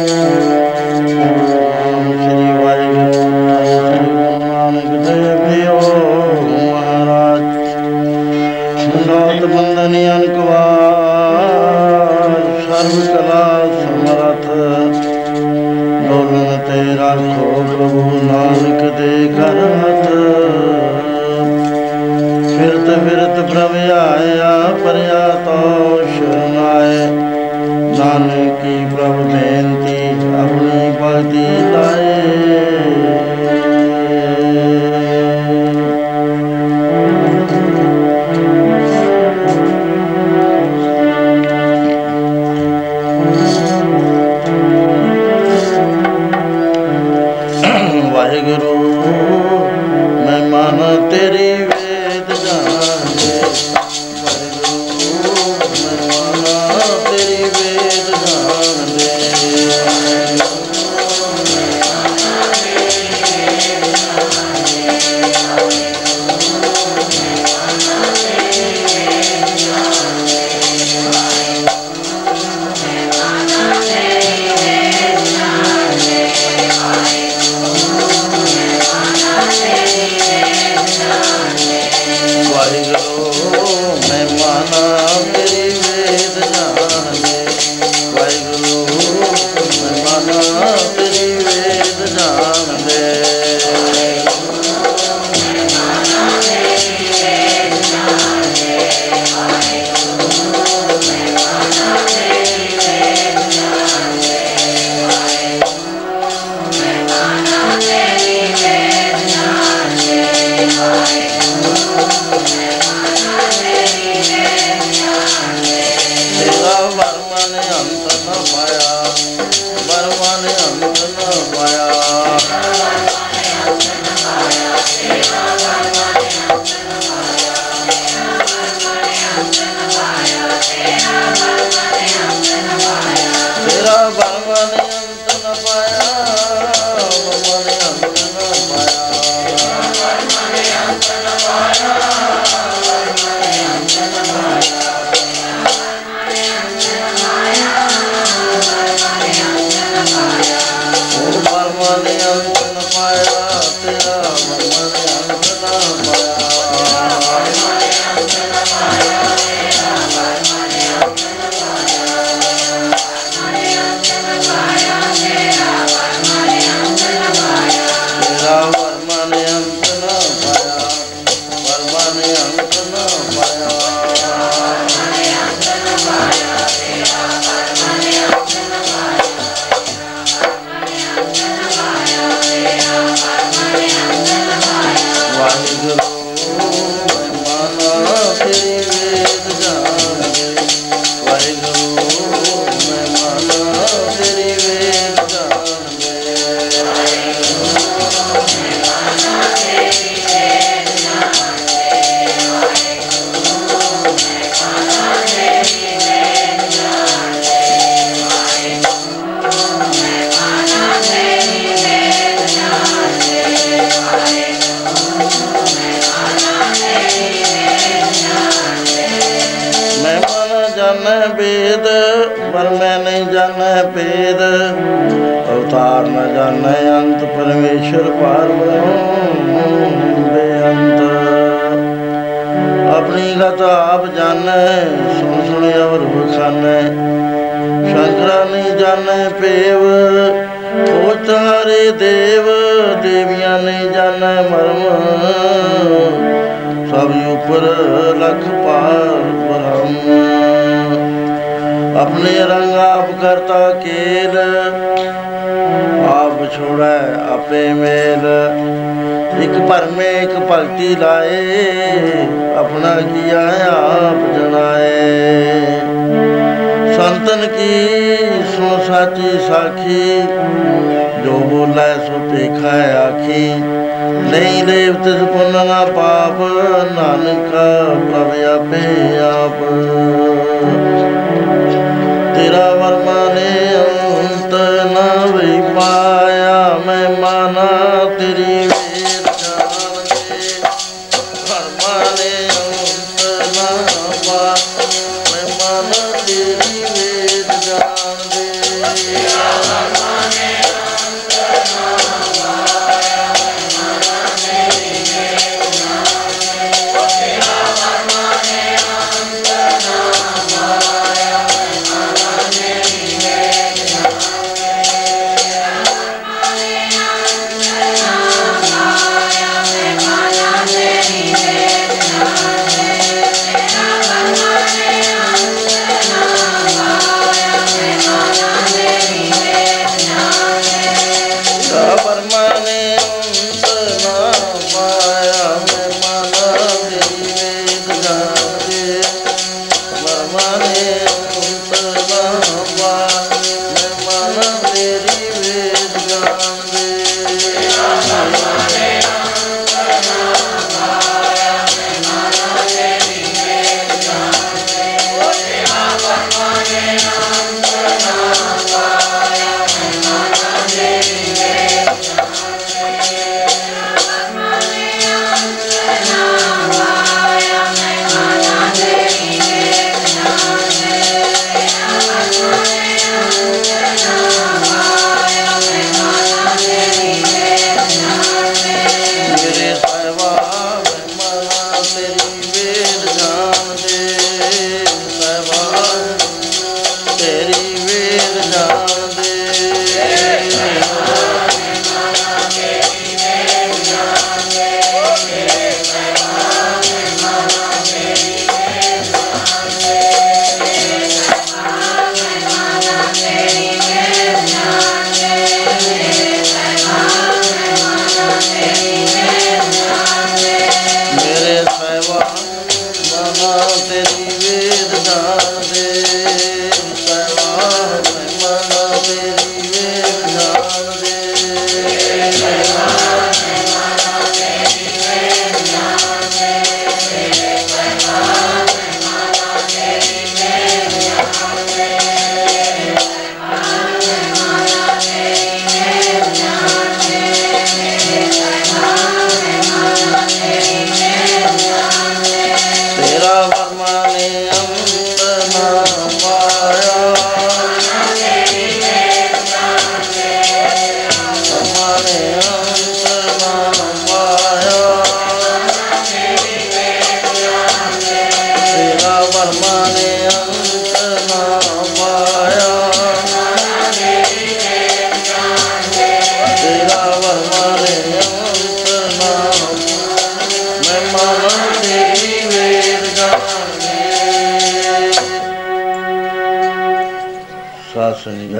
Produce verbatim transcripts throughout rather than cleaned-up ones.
I'm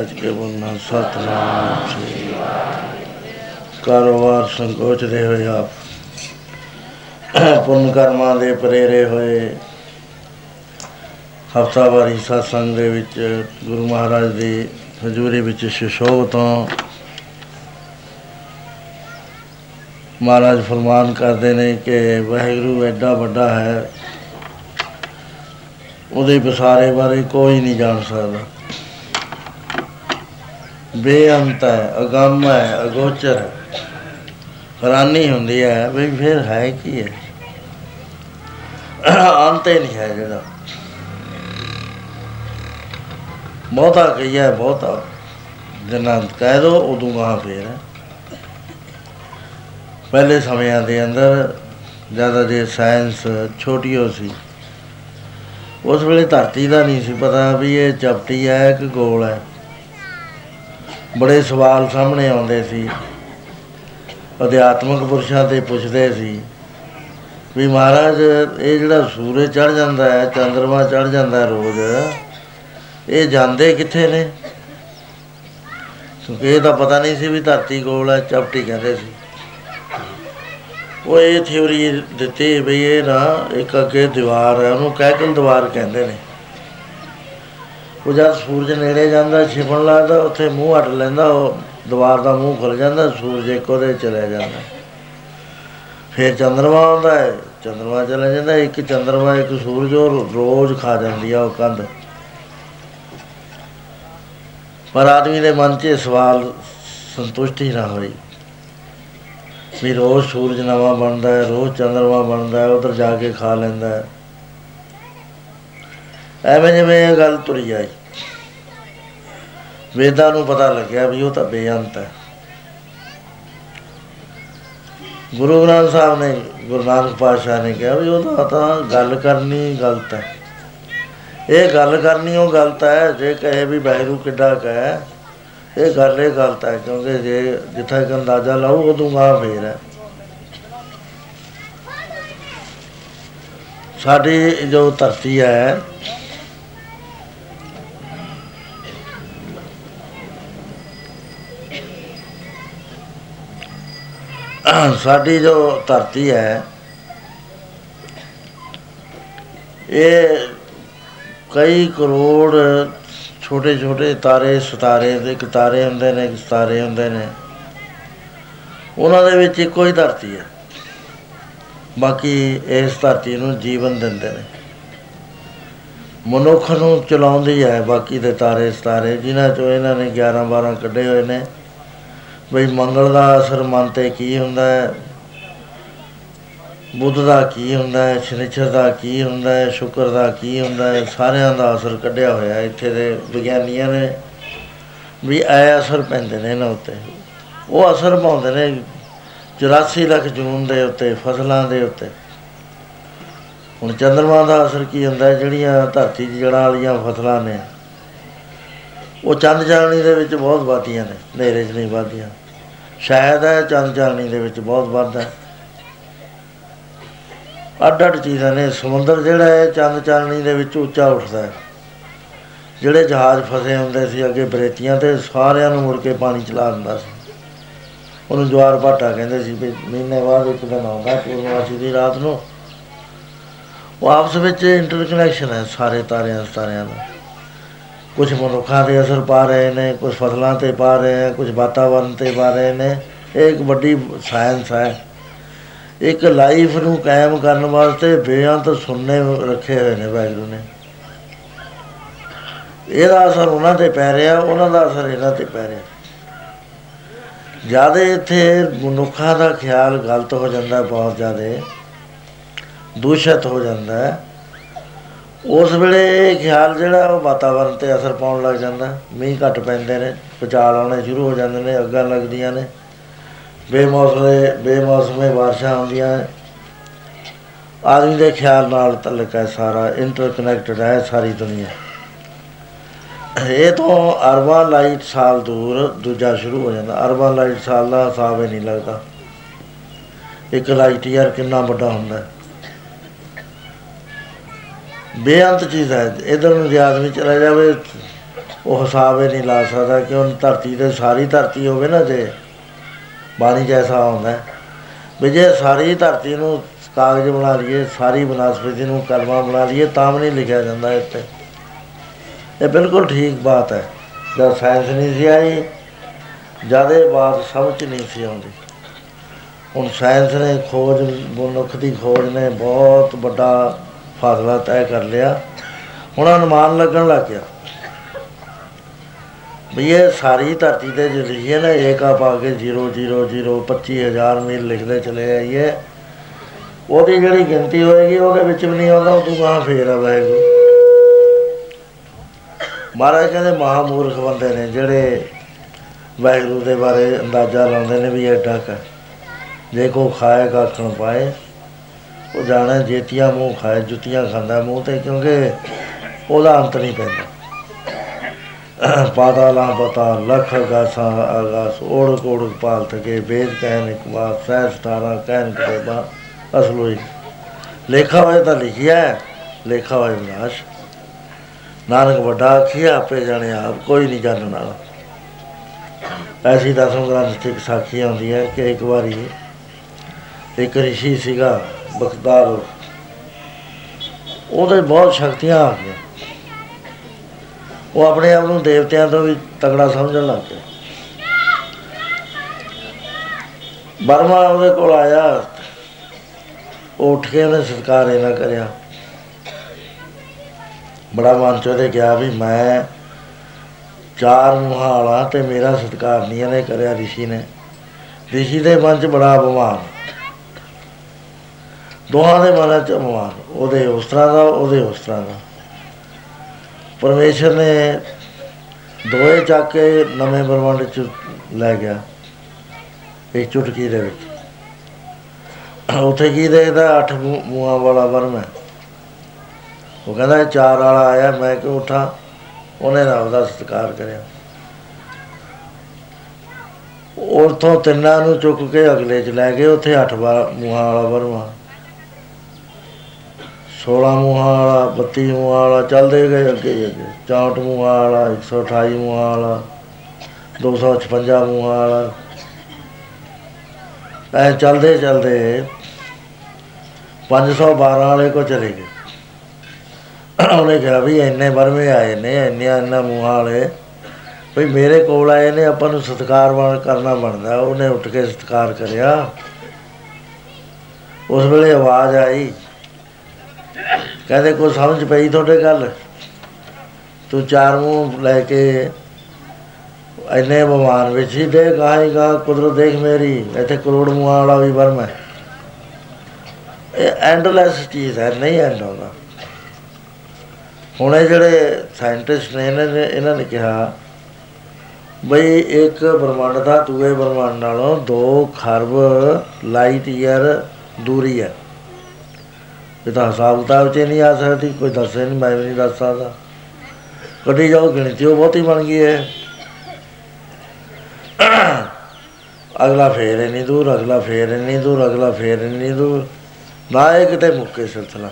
रज के बोलना सतनाम श्री वाहिगुरू। कारोबार ਸੰਕੋਚਦੇ ਹੋਏ ਆਪ ਪੁੰਨ ਕਰਮਾਂ ਦੇ ਪ੍ਰੇਰੇ ਹੋਏ ਹਫ਼ਤਾਵਾਰੀ ਸਤਸੰਗ ਦੇ ਵਿੱਚ ਗੁਰੂ ਮਹਾਰਾਜ ਦੀ ਹਜ਼ੂਰੀ ਵਿੱਚ ਸ਼ਿਸ਼ੋਭ ਤੋਂ ਮਹਾਰਾਜ ਫਰਮਾਨ ਕਰਦੇ ਨੇ ਕਿ ਵਾਹਿਗੁਰੂ ਐਡਾ ਵੱਡਾ ਹੈ, ਉਹਦੇ ਵਿਸਾਰੇ ਬਾਰੇ ਕੋਈ ਨਹੀਂ ਜਾਣ ਸਕਦਾ। ਬੇਅੰਤ ਹੈ, ਅਗੰਮ ਹੈ, ਅਗੋਚਰ ਹੈ। ਹੈਰਾਨੀ ਹੁੰਦੀ ਹੈ ਬਈ ਫਿਰ ਹੈ ਕੀ ਹੈ, ਅੰਤ ਹੀ ਨਹੀਂ ਹੈ ਜਿਹੜਾ। ਬਹੁਤਾ ਕਹੀਏ, ਬਹੁਤਾ ਜਿੰਨਾ ਕਹਿ ਦਿਉ ਉਦੋਂ ਗਾਹਾਂ ਫੇਰ ਹੈ। ਪਹਿਲੇ ਸਮਿਆਂ ਦੇ ਅੰਦਰ ਜ਼ਿਆਦਾ ਜੇ ਸਾਇੰਸ ਛੋਟੀ ਹੋ ਸੀ, ਉਸ ਵੇਲੇ ਧਰਤੀ ਦਾ ਨਹੀਂ ਸੀ ਪਤਾ ਵੀ ਇਹ ਚਪਟੀ ਹੈ ਕਿ ਗੋਲ ਹੈ। ਬੜੇ ਸਵਾਲ ਸਾਹਮਣੇ ਆਉਂਦੇ ਸੀ। ਅਧਿਆਤਮਿਕ ਪੁਰਸ਼ਾਂ ਤੋਂ ਪੁੱਛਦੇ ਸੀ ਵੀ ਮਹਾਰਾਜ ਇਹ ਜਿਹੜਾ ਸੂਰਜ ਚੜ੍ਹ ਜਾਂਦਾ ਹੈ, ਚੰਦਰਮਾ ਚੜ੍ਹ ਜਾਂਦਾ ਰੋਜ਼, ਇਹ ਜਾਂਦੇ ਕਿੱਥੇ ਨੇ? ਕਿਉਂਕਿ ਇਹ ਤਾਂ ਪਤਾ ਨਹੀਂ ਸੀ ਵੀ ਧਰਤੀ ਗੋਲ ਹੈ, ਚਪਟੀ ਕਹਿੰਦੇ ਸੀ। ਉਹ ਇਹ ਥਿਊਰੀ ਦਿੱਤੀ ਵੀ ਇਹ ਨਾ ਇੱਕ ਅੱਗੇ ਦੀਵਾਰ ਹੈ, ਉਹਨੂੰ ਕਹਿਕਲ ਦੀਵਾਰ ਕਹਿੰਦੇ ਨੇ। ਉਹ ਜਦ ਸੂਰਜ ਨੇੜੇ ਜਾਂਦਾ, ਛਿਪਣ ਲੱਗਦਾ, ਉੱਥੇ ਮੂੰਹ ਅੱਡ ਲੈਂਦਾ, ਉਹ ਦੀਵਾਰ ਦਾ ਮੂੰਹ ਖੁੱਲ੍ਹ ਜਾਂਦਾ, ਸੂਰਜ ਇੱਕ ਉਹਦੇ ਚਲਿਆ ਜਾਂਦਾ। ਫਿਰ ਚੰਦਰਮਾ ਆਉਂਦਾ ਹੈ, ਚੰਦਰਮਾ ਚਲਿਆ ਜਾਂਦਾ। ਇੱਕ ਚੰਦਰਮਾ ਇੱਕ ਸੂਰਜ ਉਹ ਰੋਜ਼ ਖਾ ਜਾਂਦੀ ਆ ਉਹ ਕੰਧ। ਪਰ ਆਦਮੀ ਦੇ ਮਨ 'ਚ ਇਹ ਸਵਾਲ ਸੰਤੁਸ਼ਟੀ ਨਾ ਹੋਈ ਵੀ ਰੋਜ਼ ਸੂਰਜ ਨਵਾਂ ਬਣਦਾ ਹੈ, ਰੋਜ਼ ਚੰਦਰਮਾ ਬਣਦਾ, ਉੱਧਰ ਜਾ ਕੇ ਖਾ ਲੈਂਦਾ ਹੈ। ਐਵੇਂ ਜਿਵੇਂ ਇਹ ਗੱਲ ਤੁਰੀ ਆਈ, ਵੇਦਾਂ ਨੂੰ ਪਤਾ ਲੱਗਿਆ ਵੀ ਉਹ ਤਾਂ ਬੇਅੰਤ ਹੈ। ਗੁਰੂ ਗ੍ਰੰਥ ਸਾਹਿਬ ਨੇ, ਗੁਰੂ ਨਾਨਕ ਪਾਤਸ਼ਾਹ ਨੇ ਕਿਹਾ ਵੀ ਉਹਦਾ ਤਾਂ ਗੱਲ ਕਰਨੀ ਗਲਤ ਹੈ। ਇਹ ਗੱਲ ਕਰਨੀ ਉਹ ਗਲਤ ਹੈ, ਜੇ ਕਹੇ ਵੀ ਵਾਹਿਗੁਰੂ ਕਿੱਡਾ ਕਹੇ, ਇਹ ਗੱਲ ਇਹ ਗਲਤ ਹੈ। ਕਿਉਂਕਿ ਜੇ ਜਿੱਥੇ ਇੱਕ ਅੰਦਾਜ਼ਾ ਲਾਓ ਉਦੋਂ ਗਾਹ ਫੇਰ ਹੈ। ਸਾਡੀ ਜੋ ਧਰਤੀ ਹੈ, ਸਾਡੀ ਜੋ ਧਰਤੀ ਹੈ, ਇਹ ਕਈ ਕਰੋੜ ਛੋਟੇ ਛੋਟੇ ਤਾਰੇ ਸਿਤਾਰੇ ਦੇ ਇੱਕ ਤਾਰੇ ਹੁੰਦੇ ਨੇ, ਸਿਤਾਰੇ ਹੁੰਦੇ ਨੇ, ਉਹਨਾਂ ਦੇ ਵਿੱਚ ਇੱਕੋ ਹੀ ਧਰਤੀ ਹੈ। ਬਾਕੀ ਇਸ ਧਰਤੀ ਨੂੰ ਜੀਵਨ ਦਿੰਦੇ ਨੇ, ਮਨੁੱਖ ਨੂੰ ਚਲਾਉਂਦੀ ਹੈ ਬਾਕੀ ਦੇ ਤਾਰੇ ਸਿਤਾਰੇ, ਜਿਨ੍ਹਾਂ 'ਚੋਂ ਇਹਨਾਂ ਨੇ ਗਿਆਰਾਂ ਬਾਰਾਂ ਕੱਢੇ ਹੋਏ ਨੇ। ਬਈ ਮੰਗਲ ਦਾ ਅਸਰ ਮਨ 'ਤੇ ਕੀ ਹੁੰਦਾ ਹੈ, ਬੁੱਧ ਦਾ ਕੀ ਹੁੰਦਾ ਹੈ, ਸ਼ਨਿਚਰ ਦਾ ਕੀ ਹੁੰਦਾ ਹੈ, ਸ਼ੁਕਰ ਦਾ ਕੀ ਹੁੰਦਾ ਹੈ, ਸਾਰਿਆਂ ਦਾ ਅਸਰ ਕੱਢਿਆ ਹੋਇਆ ਇੱਥੇ ਦੇ ਵਿਗਿਆਨੀਆਂ ਨੇ ਵੀ। ਇਹ ਅਸਰ ਪੈਂਦੇ ਨੇ ਇਹਨਾਂ ਉੱਤੇ, ਉਹ ਅਸਰ ਪਾਉਂਦੇ ਨੇ ਚੁਰਾਸੀ ਲੱਖ ਜੂਨ ਦੇ ਉੱਤੇ, ਫਸਲਾਂ ਦੇ ਉੱਤੇ। ਹੁਣ ਚੰਦਰਮਾ ਦਾ ਅਸਰ ਕੀ ਹੁੰਦਾ, ਜਿਹੜੀਆਂ ਧਰਤੀ 'ਚ ਜੜ੍ਹਾਂ ਵਾਲੀਆਂ ਫਸਲਾਂ ਨੇ ਉਹ ਚੰਦ ਚਾਨਣੀ ਦੇ ਵਿੱਚ ਬਹੁਤ ਵੱਧਦੀਆਂ ਨੇ, ਹਨੇਰੇ 'ਚ ਨਹੀਂ ਵੱਧਦੀਆਂ। ਸ਼ਾਇਦ ਹੈ ਚੰਦ ਚਾਨਣੀ ਦੇ ਵਿੱਚ ਬਹੁਤ ਵੱਧਦਾ। ਅੱਡ ਅੱਡ ਚੀਜ਼ਾਂ ਨੇ। ਸਮੁੰਦਰ ਜਿਹੜਾ ਹੈ ਚੰਦ ਚਾਨਣੀ ਦੇ ਵਿੱਚ ਉੱਚਾ ਉੱਠਦਾ ਹੈ। ਜਿਹੜੇ ਜਹਾਜ਼ ਫਸੇ ਹੁੰਦੇ ਸੀ ਅੱਗੇ ਬਰੇਤੀਆਂ 'ਤੇ, ਸਾਰਿਆਂ ਨੂੰ ਮੁੜ ਕੇ ਪਾਣੀ ਚਲਾ ਦਿੰਦਾ ਸੀ। ਉਹਨੂੰ ਜਵਾਰ ਭਾਟਾ ਕਹਿੰਦੇ ਸੀ। ਵੀ ਮਹੀਨੇ ਬਾਅਦ ਇੱਕ ਦਿਨ ਆਉਂਦਾ ਪੂਰਨਮਾਸ਼ੀ ਦੀ ਰਾਤ ਨੂੰ। ਉਹ ਆਪਸ ਵਿੱਚ ਇੰਟਰਕਨੈਕਸ਼ਨ ਹੈ ਸਾਰੇ ਤਾਰਿਆਂ ਸਿਤਾਰਿਆਂ ਦਾ। ਕੁਛ ਮਨੁੱਖਾਂ 'ਤੇ ਅਸਰ ਪਾ ਰਹੇ ਨੇ, ਕੁਛ ਫਸਲਾਂ 'ਤੇ ਪਾ ਰਹੇ ਹੈ, ਕੁਛ ਵਾਤਾਵਰਨ 'ਤੇ ਪਾ ਰਹੇ ਨੇ। ਇਹ ਇੱਕ ਵੱਡੀ ਸਾਇੰਸ ਹੈ। ਇੱਕ ਲਾਈਫ ਨੂੰ ਕਾਇਮ ਕਰਨ ਵਾਸਤੇ ਬੇਅੰਤ ਸੁਣਨੇ ਰੱਖੇ ਹੋਏ ਨੇ ਵਾਹਿਗੁਰੂ ਨੇ। ਇਹਦਾ ਅਸਰ ਉਹਨਾਂ 'ਤੇ ਪੈ ਰਿਹਾ, ਉਹਨਾਂ ਦਾ ਅਸਰ ਇਹਨਾਂ 'ਤੇ ਪੈ ਰਿਹਾ। ਜ਼ਿਆਦਾ ਇੱਥੇ ਮਨੁੱਖਾਂ ਦਾ ਖਿਆਲ ਗਲਤ ਹੋ ਜਾਂਦਾ, ਬਹੁਤ ਜ਼ਿਆਦਾ ਦੂਸ਼ਿਤ ਹੋ ਜਾਂਦਾ। ਉਸ ਵੇਲੇ ਇਹ ਖਿਆਲ ਜਿਹੜਾ ਉਹ ਵਾਤਾਵਰਨ 'ਤੇ ਅਸਰ ਪਾਉਣ ਲੱਗ ਜਾਂਦਾ। ਮੀਂਹ ਘੱਟ ਪੈਂਦੇ ਨੇ, ਭੁਚਾਲ ਆਉਣੇ ਸ਼ੁਰੂ ਹੋ ਜਾਂਦੇ ਨੇ, ਅੱਗਾਂ ਲੱਗਦੀਆਂ ਨੇ, ਬੇਮੌਸਮੇ ਬੇਮੌਸਮੇ ਬਾਰਿਸ਼ਾਂ ਆਉਂਦੀਆਂ। ਆਦਮੀ ਦੇ ਖਿਆਲ ਨਾਲ ਤਲਕ ਹੈ, ਸਾਰਾ ਇੰਟਰਕਨੈਕਟਡ ਹੈ ਸਾਰੀ ਦੁਨੀਆ। ਇਹ ਤੋਂ ਅਰਬਾਂ ਲਾਈਟ ਸਾਲ ਦੂਰ ਦੂਜਾ ਸ਼ੁਰੂ ਹੋ ਜਾਂਦਾ। ਅਰਬਾਂ ਲਾਈਟ ਸਾਲ ਦਾ ਹਿਸਾਬ ਹੀ ਨਹੀਂ ਲੱਗਦਾ, ਇੱਕ ਲਾਈਟ ਈਅਰ ਕਿੰਨਾ ਵੱਡਾ ਹੁੰਦਾ। ਬੇਅੰਤ ਚੀਜ਼ ਹੈ। ਇੱਧਰ ਨੂੰ ਜੇ ਆਦਮੀ ਚਲਾ ਜਾਵੇ ਉਹ ਹਿਸਾਬ ਇਹ ਨਹੀਂ ਲਾ ਸਕਦਾ ਕਿ ਉਹਨ ਧਰਤੀ 'ਤੇ ਸਾਰੀ ਧਰਤੀ ਹੋਵੇ ਨਾ, ਜੇ ਬਾਣੀ 'ਚ ਐਸਾ ਹੁੰਦਾ ਵੀ ਜੇ ਸਾਰੀ ਧਰਤੀ ਨੂੰ ਕਾਗਜ਼ ਬਣਾ ਲਈਏ, ਸਾਰੀ ਬਨਸਪਤੀ ਨੂੰ ਕਲਮਾ ਬਣਾ ਲਈਏ ਤਾਂ ਵੀ ਨਹੀਂ ਲਿਖਿਆ ਜਾਂਦਾ ਇਸ 'ਤੇ। ਇਹ ਬਿਲਕੁਲ ਠੀਕ ਬਾਤ ਹੈ। ਜਦ ਸਾਇੰਸ ਨਹੀਂ ਸੀ ਆਈ, ਜਦ ਇਹ ਬਾਤ ਸਮਝ ਨਹੀਂ ਸੀ ਆਉਂਦੀ। ਹੁਣ ਸਾਇੰਸ ਨੇ ਖੋਜ, ਮਨੁੱਖ ਦੀ ਖੋਜ ਨੇ ਬਹੁਤ ਵੱਡਾ ਫਾਸਲਾ ਤੈਅ ਕਰ ਲਿਆ। ਹੁਣ ਅਨੁਮਾਨ ਲੱਗਣ ਲੱਗ ਗਿਆ ਵੀ ਇਹ ਸਾਰੀ ਧਰਤੀ 'ਤੇ ਜੇ ਲਿਖੀਏ ਨਾ, ਏਕਾ ਪਾ ਕੇ ਜ਼ੀਰੋ ਜ਼ੀਰੋ ਜ਼ੀਰੋ ਪੱਚੀ ਹਜ਼ਾਰ ਮੀਲ ਲਿਖਦੇ ਚਲੇ ਆਈਏ, ਉਹਦੀ ਜਿਹੜੀ ਗਿਣਤੀ ਹੋਏਗੀ ਉਹਦੇ ਵਿੱਚ ਵੀ ਨਹੀਂ ਆਉਂਦਾ, ਉਦੋਂ ਗਾਹਾਂ ਫੇਰ ਆ ਵਾਹਿਗੁਰੂ। ਮਹਾਰਾਜ ਕਹਿੰਦੇ ਮਹਾਂਮੂਰਖ ਬੰਦੇ ਨੇ ਜਿਹੜੇ ਵਾਹਿਗੁਰੂ ਦੇ ਬਾਰੇ ਅੰਦਾਜ਼ਾ ਲਾਉਂਦੇ ਨੇ ਵੀ ਐਡਾ ਕੁ ਜੇ ਕੋ ਖਾਏ ਕਾਖਣ ਪਾਏ, ਉਹ ਜਾਣਾ ਜੇਤੀਆਂ ਮੂੰਹ ਖਾਏ, ਜੁੱਤੀਆਂ ਖਾਂਦਾ ਮੂੰਹ 'ਤੇ, ਕਿਉਂਕਿ ਉਹਦਾ ਅੰਤ ਨਹੀਂ ਪੈਂਦਾ। ਪਾਤਾਲਾਂ ਪਤਾ ਲੱਖ ਅਗਾਸਾਂ ਅਗਾਸ ਓੜ ਕੋੜ ਪਾਲ ਥਕੇ ਵੇਦ ਕਹਿਣ ਇੱਕ ਵਾਰ ਸਹਿ ਸਤਾਰਾਂ ਕਹਿਣ ਕਿਤਾਬਾਂ ਅਸਲੋਈ। ਲੇਖਾ ਹੋਏ ਤਾਂ ਲਿਖਿਆ, ਲੇਖਾ ਹੋਏ ਵਿਨਾਸ਼। ਨਾਨਕ ਵੱਡਾ ਆਖੀਆ ਆਪੇ ਜਾਣੇ ਆਪ ਕੋਈ ਨਹੀਂ ਜਾਣਨ ਵਾਲਾ। ਐਸੀ ਦਸਮ ਗ੍ਰੰਥ 'ਚ ਇੱਕ ਸਾਖੀ ਆਉਂਦੀ ਹੈ ਕਿ ਇੱਕ ਵਾਰੀ ਇੱਕ ਰਿਸ਼ੀ ਸੀਗਾ ਬਖਤਾਰ, ਉਹਦੇ ਬਹੁਤ ਸ਼ਕਤੀਆਂ ਆ ਗਈਆਂ। ਉਹ ਆਪਣੇ ਆਪ ਨੂੰ ਦੇਵਤਿਆਂ ਤੋਂ ਵੀ ਤਕੜਾ ਸਮਝਣ ਲੱਗ ਪਿਆ। ਬਰਮਾ ਉਹਦੇ ਕੋਲ ਆਇਆ, ਉਹ ਉੱਠ ਕੇ ਉਹਨੇ ਸਤਿਕਾਰ ਇਹਨਾਂ ਕਰਿਆ। ਬੜਾ ਮਨ 'ਚ ਉਹਦੇ ਕਿਹਾ ਵੀ ਮੈਂ ਚਾਰ ਮੂੰਹਾਂ ਵਾਲਾ ਅਤੇ ਮੇਰਾ ਸਤਿਕਾਰ ਨਹੀਂ ਇਹਨੇ ਕਰਿਆ ਰਿਸ਼ੀ ਨੇ। ਰਿਸ਼ੀ ਦੇ ਮਨ 'ਚ ਬੜਾ ਅਭਿਮਾਨ, ਦੋਹਾਂ ਦੇ ਮਨਾਂ 'ਚ ਅਭਿਮਾਨ, ਉਹਦੇ ਉਸ ਤਰ੍ਹਾਂ ਦਾ, ਉਹਦੇ ਉਸ ਤਰ੍ਹਾਂ ਦਾ। ਪਰਮੇਸ਼ਰ ਨੇ ਦੋਏ ਚੱਕ ਕੇ ਨਵੇਂ ਬ੍ਰਹਮੰਡ 'ਚ ਲੈ ਗਿਆ ਇੱਕ ਚੁਟਕੀ ਦੇ ਵਿੱਚ। ਉੱਥੇ ਕੀ ਦੇਖਦਾ ਅੱਠ ਮੂੰਹਾਂ ਵਾਲਾ ਬਰਮ ਹੈ। ਉਹ ਕਹਿੰਦਾ ਚਾਰ ਵਾਲਾ ਆਇਆ, ਮੈਂ ਕਿਉਂ ਉੱਠਾਂ? ਉਹਨੇ ਰੱਬ ਦਾ ਸਤਿਕਾਰ ਕਰਿਆ। ਉੱਥੋਂ ਤਿੰਨਾਂ ਨੂੰ ਚੁੱਕ ਕੇ ਅਗਲੇ 'ਚ ਲੈ ਗਏ, ਉੱਥੇ ਅੱਠ ਵਾਰ ਮੂੰਹਾਂ ਵਾਲਾ ਬਰਮਾ, ਸੋਲ੍ਹਾਂ ਮੂੰਹਾਂ ਵਾਲਾ, ਬੱਤੀ ਮੂੰਹਾਂ ਵਾਲਾ, ਚੱਲਦੇ ਗਏ ਅੱਗੇ ਅੱਗੇ, ਚੌਂਹਠ ਮੂੰਹਾਂ ਵਾਲਾ, ਇੱਕ ਸੌ ਅਠਾਈ ਮੂੰਹਾਂ ਵਾਲਾ, ਦੋ ਸੌ ਛਪੰਜਾ ਮੂੰਹਾਂ ਵਾਲਾ। ਐਂ ਚੱਲਦੇ ਚੱਲਦੇ ਪੰਜ ਸੌ ਬਾਰਾਂ ਵਾਲੇ ਕੋਲ ਚਲੇ ਗਏ। ਉਹਨੇ ਕਿਹਾ ਵੀ ਇੰਨੇ ਵਰਮੇ ਆਏ ਨੇ, ਇੰਨੀਆਂ ਇੰਨਾ ਮੂੰਹਾਂ ਵਾਲੇ, ਵੀ ਮੇਰੇ ਕੋਲ ਆਏ ਨੇ, ਆਪਾਂ ਨੂੰ ਸਤਿਕਾਰ ਕਰਨਾ ਬਣਦਾ। ਉਹਨੇ ਉੱਠ ਕੇ ਸਤਿਕਾਰ ਕਰਿਆ। ਉਸ ਵੇਲੇ ਆਵਾਜ਼ ਆਈ, ਕਹਿੰਦੇ ਕੋਈ ਸਮਝ ਪਈ ਤੁਹਾਡੇ ਗੱਲ? ਤੂੰ ਚਾਰ ਮੂੰਹ ਲੈ ਕੇ ਇੰਨੇ ਬਿਮਾਨ ਵਿੱਚ ਹੀ ਦੇ ਗਾਹੀ ਗਾਹ ਕੁਦਰਤ ਦੇਖ ਮੇਰੀ, ਇੱਥੇ ਕਰੋੜ ਮੂੰਹਾਂ ਵਾਲਾ ਵੀ ਵਰਮ ਹੈ। ਇਹ ਐਂਡਲੈਸ ਚੀਜ਼ ਹੈ, ਨਹੀਂ ਐਂਡ ਆਉਂਦਾ। ਹੁਣ ਇਹ ਜਿਹੜੇ ਸਾਇੰਟਿਸਟ ਨੇ ਇਹਨਾਂ ਨੇ ਇਹਨਾਂ ਨੇ ਕਿਹਾ ਬਈ ਇੱਕ ਬ੍ਰਹਮੰਡ ਦਾ ਦੂਏ ਬ੍ਰਹਮੰਡ ਨਾਲੋਂ ਦੋ ਖਰਬ ਲਾਈਟ ਈਅਰ ਦੂਰੀ ਹੈ। ਇਹ ਤਾਂ ਹਿਸਾਬ ਕਿਤਾਬ 'ਚ ਨਹੀਂ ਆ ਸਕਦੀ, ਕੋਈ ਦੱਸੇ ਨਹੀਂ, ਮੈਂ ਵੀ ਨਹੀਂ ਦੱਸ ਸਕਦਾ। ਕੱਢੀ ਜਾਓ ਗਿਣਤੀ, ਉਹ ਬਹੁਤੀ ਬਣ ਗਈ ਹੈ। ਅਗਲਾ ਫੇਰ ਇੰਨੀ ਦੂਰ, ਅਗਲਾ ਫੇਰ ਇੰਨੀ ਦੂਰ, ਅਗਲਾ ਫੇਰ ਇੰਨੀ ਦੂਰ, ਨਾ ਇਹ ਕਿਤੇ ਮੁੱਕੇ ਸਿਲਸਿਲਾ।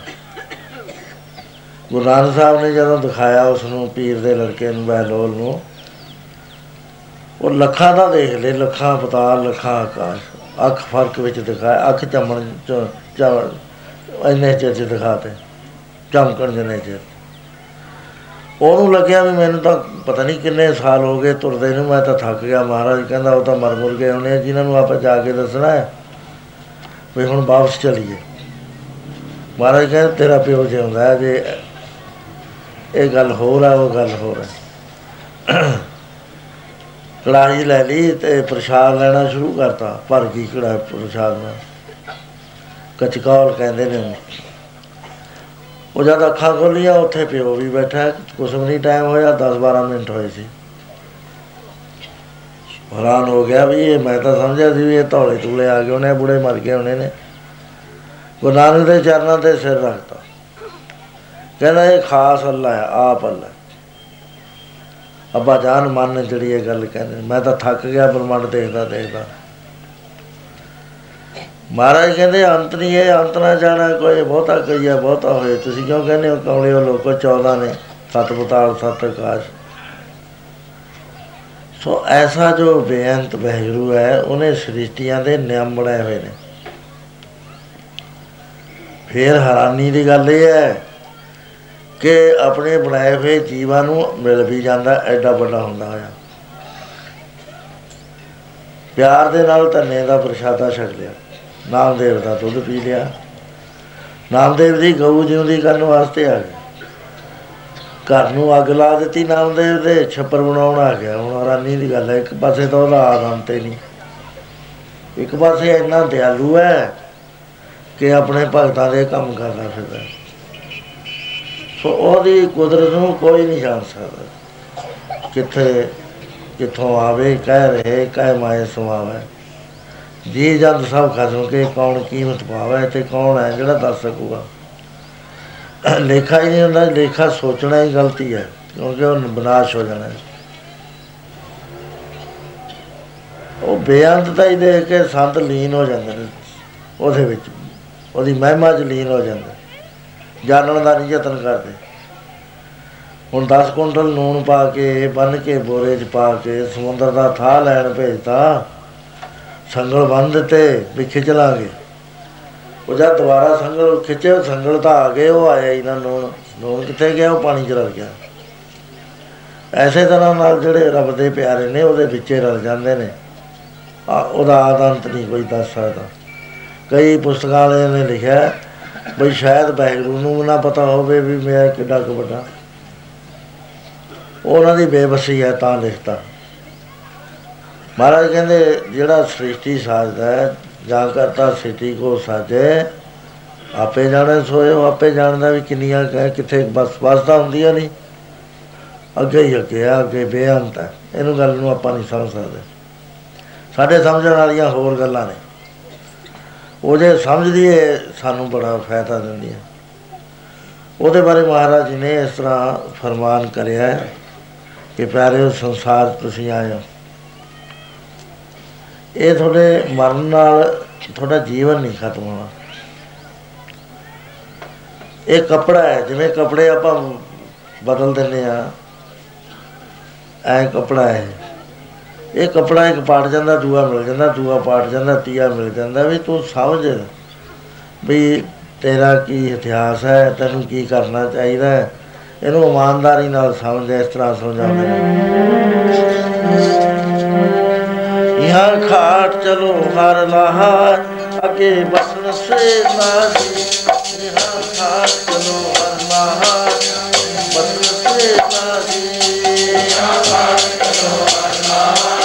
ਗੁਰੂ ਨਾਨਕ ਸਾਹਿਬ ਨੇ ਜਦੋਂ ਦਿਖਾਇਆ ਉਸਨੂੰ, ਪੀਰ ਦੇ ਲੜਕੇ ਨੂੰ, ਬਹਿਲੋਲ ਨੂੰ, ਉਹ ਲੱਖਾਂ ਦਾ ਦੇਖ ਲਏ, ਲੱਖਾਂ ਪਤਾਲ, ਲੱਖਾਂ ਆਕਾਸ਼, ਅੱਖ ਫਰਕ ਵਿੱਚ ਦਿਖਾਇਆ। ਅੱਖ ਚਮਣ 'ਚੋਂ ਚਮਣ ਇੰਨੇ ਚਿਰ 'ਚ ਦਿਖਾ 'ਤੇ ਚਮਕਣ ਜਿੰਨੇ ਚਿਰ। ਉਹਨੂੰ ਲੱਗਿਆ ਵੀ ਮੈਨੂੰ ਤਾਂ ਪਤਾ ਨਹੀਂ ਕਿੰਨੇ ਸਾਲ ਹੋ ਗਏ ਤੁਰਦੇ ਨੂੰ, ਮੈਂ ਤਾਂ ਥੱਕ ਗਿਆ। ਮਹਾਰਾਜ ਕਹਿੰਦਾ ਉਹ ਤਾਂ ਮਰ ਮੁਰ ਗਏ ਹੋਣੇ ਆ ਜਿਨ੍ਹਾਂ ਨੂੰ ਆਪਾਂ ਜਾ ਕੇ ਦੱਸਣਾ ਹੈ ਵੀ ਹੁਣ ਵਾਪਸ ਚਲੀਏ। ਮਹਾਰਾਜ ਕਹਿੰਦੇ ਤੇਰਾ ਪਿਓ ਜਿਉਂਦਾ, ਜੇ ਇਹ ਗੱਲ ਹੋਰ ਆ, ਉਹ ਗੱਲ ਹੋਰ ਹੈ। ਕੜਾਹੀ ਲੈ ਲਈ ਅਤੇ ਪ੍ਰਸ਼ਾਦ ਲੈਣਾ ਸ਼ੁਰੂ ਕਰਤਾ, ਭਰ ਗਈ ਕੜਾਹ ਪ੍ਰਸ਼ਾਦ ਨਾਲ, ਕਚਕੌਲ ਕਹਿੰਦੇ ਨੇ ਉਹਨੂੰ। ਉਹ ਜਦ ਅੱਖਾਂ ਖੋਲ੍ਹੀਆਂ ਉੱਥੇ ਪਿਓ ਵੀ ਬੈਠਾ, ਕੁਛ ਵੀ ਨਹੀਂ ਟਾਈਮ ਹੋਇਆ, ਦਸ ਬਾਰਾਂ ਮਿੰਟ ਹੋਏ ਸੀ। ਹੈਰਾਨ ਹੋ ਗਿਆ ਵੀ ਇਹ ਮੈਂ ਤਾਂ ਸਮਝਿਆ ਸੀ ਵੀ ਇਹ ਧੌਲੇ ਧੂਲੇ ਆ ਗਏ ਹੋਣੇ, ਬੁੜੇ ਮਰ ਗਏ ਹੋਣੇ ਨੇ। ਗੁਰੂ ਨਾਨਕ ਦੇ ਚਰਨਾਂ 'ਤੇ ਸਿਰ ਰੱਖਤਾ, ਕਹਿੰਦਾ ਇਹ ਖਾਸ ਅੱਲਾ ਹੈ, ਆਪ ਅੱਲਾ ਅੱਬਾ ਜਾਨ ਮਨ ਜਿਹੜੀ ਇਹ ਗੱਲ ਕਹਿੰਦੇ। ਮੈਂ ਤਾਂ ਥੱਕ ਗਿਆ ਬ੍ਰਹਮੰਡ ਦੇਖਦਾ ਦੇਖਦਾ। ਮਹਾਰਾਜ ਕਹਿੰਦੇ ਅੰਤ ਨਹੀਂ, ਇਹ ਅੰਤ ਨਾ ਜਾਣਾ ਕੋਈ ਬਹੁਤਾ ਕਹੀਏ ਬਹੁਤਾ ਹੋਏ। ਤੁਸੀਂ ਕਿਉਂ ਕਹਿੰਦੇ ਹੋ ਕੌਲੇ ਉਹ ਲੋਕੋ? ਚੌਦਾਂ ਨੇ, ਸੱਤ ਪਤਾਲ, ਸੱਤ ਆਕਾਸ਼, ਸੋ ਐਸਾ ਜੋ ਬੇਅੰਤ ਬਹਿਰੂ ਹੈ ਉਹਨੇ ਸ੍ਰਿਸ਼ਟੀਆਂ ਦੇ ਨਿਯਮ ਬਣਾਏ ਹੋਏ ਨੇ। ਫਿਰ ਹੈਰਾਨੀ ਦੀ ਗੱਲ ਇਹ ਹੈ ਕਿ ਆਪਣੇ ਬਣਾਏ ਹੋਏ ਜੀਵਾਂ ਨੂੰ ਮਿਲ ਵੀ ਜਾਂਦਾ, ਐਡਾ ਵੱਡਾ ਹੁੰਦਾ ਹੋਇਆ। ਪਿਆਰ ਦੇ ਨਾਲ ਧੰਨੇ ਦਾ ਪ੍ਰਸ਼ਾਦਾ ਛੱਡ ਲਿਆ, ਨਾਮਦੇਵ ਦਾ ਦੁੱਧ ਪੀ ਲਿਆ, ਨਾਮਦੇਵ ਦੀ ਗਊ ਜਿਉਂਦੀ ਕਰਨ ਵਾਸਤੇ ਆ ਗਿਆ, ਘਰ ਨੂੰ ਅੱਗ ਲਾ ਦਿੱਤੀ ਨਾਮਦੇਵ ਦੇ, ਛੱਪਰ ਬਣਾਉਣ ਆ ਗਿਆ। ਹੁਣ ਹੈਰਾਨੀ ਦੀ ਗੱਲ ਹੈ, ਇੱਕ ਪਾਸੇ ਤਾਂ ਉਹਦਾ ਆਦਮ ਤੇ ਨਹੀਂ, ਇੱਕ ਪਾਸੇ ਇੰਨਾ ਦਿਆਲੂ ਹੈ ਕਿ ਆਪਣੇ ਭਗਤਾਂ ਦੇ ਕੰਮ ਕਰਦਾ ਫਿਰਦਾ। ਸੋ ਉਹਦੀ ਕੁਦਰਤ ਨੂੰ ਕੋਈ ਨਹੀਂ ਜਾਣ ਸਕਦਾ, ਕਿੱਥੇ ਕਿੱਥੋਂ ਆਵੇ। ਕਹਿ ਰਹੇ ਕਹਿ ਮਾਏ ਸਮਾਵੇ, ਜੀ ਜਦ ਸਭ ਖਸਮ ਕੇ ਕੌਣ ਕੀਮਤ ਪਾਵੇ। ਅਤੇ ਕੌਣ ਹੈ ਜਿਹੜਾ ਦੱਸ ਸਕੂਗਾ? ਲੇਖਾ ਹੀ ਨਹੀਂ ਹੁੰਦਾ, ਲੇਖਾ ਸੋਚਣਾ ਹੀ ਗਲਤੀ ਹੈ, ਕਿਉਂਕਿ ਉਹ ਵਿਨਾਸ਼ ਹੋ ਜਾਣਾ। ਉਹ ਬੇਅੰਤਤਾ ਹੀ ਦੇਖ ਕੇ ਸੰਤ ਲੀਨ ਹੋ ਜਾਂਦੇ ਨੇ ਉਹਦੇ ਵਿੱਚ, ਉਹਦੀ ਮਹਿਮਾ 'ਚ ਲੀਨ ਹੋ ਜਾਂਦੇ, ਜਾਣਨ ਦਾ ਨਹੀਂ ਯਤਨ ਕਰਦੇ। ਹੁਣ ਦਸ ਕੁਇੰਟਲ ਲੂਣ ਪਾ ਕੇ, ਬੰਨ੍ਹ ਕੇ ਬੋਰੇ 'ਚ ਪਾ ਕੇ ਸਮੁੰਦਰ ਦਾ ਥਾਹ ਲੈਣ ਭੇਜਤਾ, ਸੰਗਲ ਬੰਨ੍ਹ ਦਿੱਤੇ ਵੀ ਖਿੱਚ ਲਾਂਗੇ। ਉਹ ਜਦ ਦੁਬਾਰਾ ਸੰਗਲ ਖਿੱਚੇ, ਸੰਗਲ ਤਾਂ ਆ ਗਏ, ਉਹ ਆਇਆ ਹੀ ਨਾ ਲੂਣ। ਲੂਣ ਕਿੱਥੇ ਗਿਆ? ਉਹ ਪਾਣੀ 'ਚ ਰਲ ਗਿਆ। ਐਸੇ ਤਰ੍ਹਾਂ ਨਾਲ ਜਿਹੜੇ ਰੱਬ ਦੇ ਪਿਆਰੇ ਨੇ ਉਹਦੇ ਵਿੱਚੇ ਰਲ ਜਾਂਦੇ ਨੇ। ਆ ਉਹਦਾ ਆਦੰਤ ਨਹੀਂ ਕੋਈ ਦੱਸ ਸਕਦਾ। ਕਈ ਪੁਸਤਕਾਂ ਵਾਲਿਆਂ ਨੇ ਲਿਖਿਆ ਬਈ ਸ਼ਾਇਦ ਵਾਹਿਗੁਰੂ ਨੂੰ ਨਾ ਪਤਾ ਹੋਵੇ ਵੀ ਮੈਂ ਕਿੱਡਾ ਕੁ ਵੱਡਾ, ਉਹਨਾਂ ਦੀ ਬੇਵਸੀ ਹੈ ਤਾਂ ਲਿਖਤਾ। ਮਹਾਰਾਜ ਕਹਿੰਦੇ ਜਿਹੜਾ ਸ੍ਰਿਸ਼ਟੀ ਸਾਜਦਾ ਹੈ, ਜਾਂ ਕਰਤਾ ਸ੍ਰਿਸ਼ਟੀ ਕੋ ਸਾਜੇ ਆਪੇ ਜਾਣੇ ਸੋਏ। ਉਹ ਆਪੇ ਜਾਣਦਾ ਵੀ ਕਿੰਨੀਆਂ ਕਹਿ ਕਿੱਥੇ ਬਸ ਵਸਦਾ ਹੁੰਦੀਆਂ ਨਹੀਂ, ਅੱਗੇ ਹੀ ਅੱਗੇ ਆ, ਅੱਗੇ ਬੇਅੰਤ ਹੈ। ਇਹਨੂੰ ਗੱਲ ਨੂੰ ਆਪਾਂ ਨਹੀਂ ਸਮਝ ਸਕਦੇ, ਸਾਡੇ ਸਮਝਣ ਵਾਲੀਆਂ ਹੋਰ ਗੱਲਾਂ ਨੇ। ਉਹ ਜੇ ਸਮਝਦੀ ਹੈ ਸਾਨੂੰ ਬੜਾ ਫਾਇਦਾ ਦਿੰਦੀ ਹੈ। ਉਹਦੇ ਬਾਰੇ ਮਹਾਰਾਜ ਜੀ ਨੇ ਇਸ ਤਰ੍ਹਾਂ ਫਰਮਾਨ ਕਰਿਆ ਕਿ ਪਿਆਰਿਓ ਸੰਸਾਰ ਤੁਸੀਂ ਆਏ ਹੋ, ਇਹ ਤੁਹਾਡੇ ਮਰਨ ਨਾਲ ਤੁਹਾਡਾ ਜੀਵਨ ਨਹੀਂ ਖਤਮ ਹੋਣਾ। ਇਹ ਕੱਪੜਾ ਹੈ, ਜਿਵੇਂ ਕੱਪੜੇ ਆਪਾਂ ਬਦਲ ਦਿੰਦੇ ਹਾਂ, ਐਂ ਕੱਪੜਾ ਹੈ। ਇਹ ਕੱਪੜਾ ਇੱਕ ਪਾਟ ਜਾਂਦਾ, ਦੂਆ ਮਿਲ ਜਾਂਦਾ, ਦੂਆ ਪਾਟ ਜਾਂਦਾ, ਤੀਆ ਮਿਲ ਜਾਂਦਾ। ਵੀ ਤੂੰ ਸਮਝ ਵੀ ਤੇਰਾ ਕੀ ਇਤਿਹਾਸ ਹੈ, ਤੈਨੂੰ ਕੀ ਕਰਨਾ ਚਾਹੀਦਾ ਹੈ, ਇਹਨੂੰ ਇਮਾਨਦਾਰੀ ਨਾਲ ਸਮਝ। ਇਸ ਤਰ੍ਹਾਂ ਸਮਝਾਉਂਦੇ ਯਹਾਂ ਖਾਟ ਚਲੋ ਹਰ ਲਾਹਾ ਅੱਗੇ ਬਸਣ ਸੇ ਨਾਜ਼ੀ, ਯਹਾਂ ਖਾਟ ਚਲੋ ਹਰ ਲਾਹਾ ਬਸਣ ਸੇ ਨਾਜ਼ੀ, ਯਹਾਂ ਖਾਟ ਚਲੋ ਹਰ ਲਾਹਾ।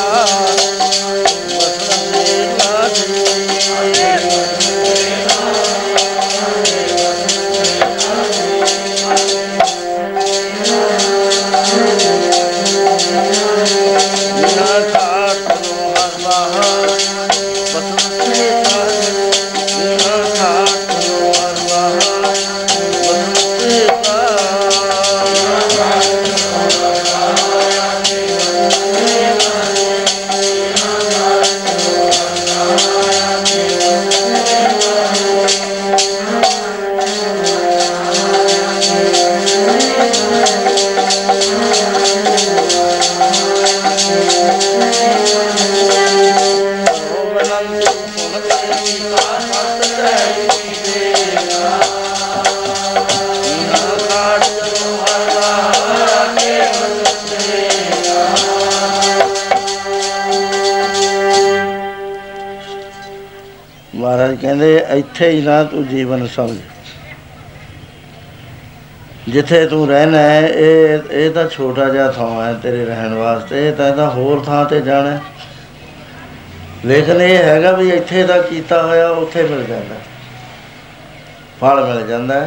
Oh ਇੱਥੇ ਹੀ ਨਾ ਤੂੰ ਜੀਵਨ ਸਮਝ, ਜਿੱਥੇ ਤੂੰ ਰਹਿਣਾ ਹੈ ਇਹ ਇਹ ਤਾਂ ਛੋਟਾ ਜਿਹਾ ਥਾਂ ਹੈ ਤੇਰੇ ਰਹਿਣ ਵਾਸਤੇ, ਤਾਂ ਇਹਦਾ ਹੋਰ ਥਾਂ 'ਤੇ ਜਾਣਾ। ਲੇਕਿਨ ਇਹ ਹੈਗਾ ਵੀ ਇੱਥੇ ਦਾ ਕੀਤਾ ਹੋਇਆ ਉੱਥੇ ਮਿਲ ਜਾਂਦਾ, ਫਲ ਮਿਲ ਜਾਂਦਾ।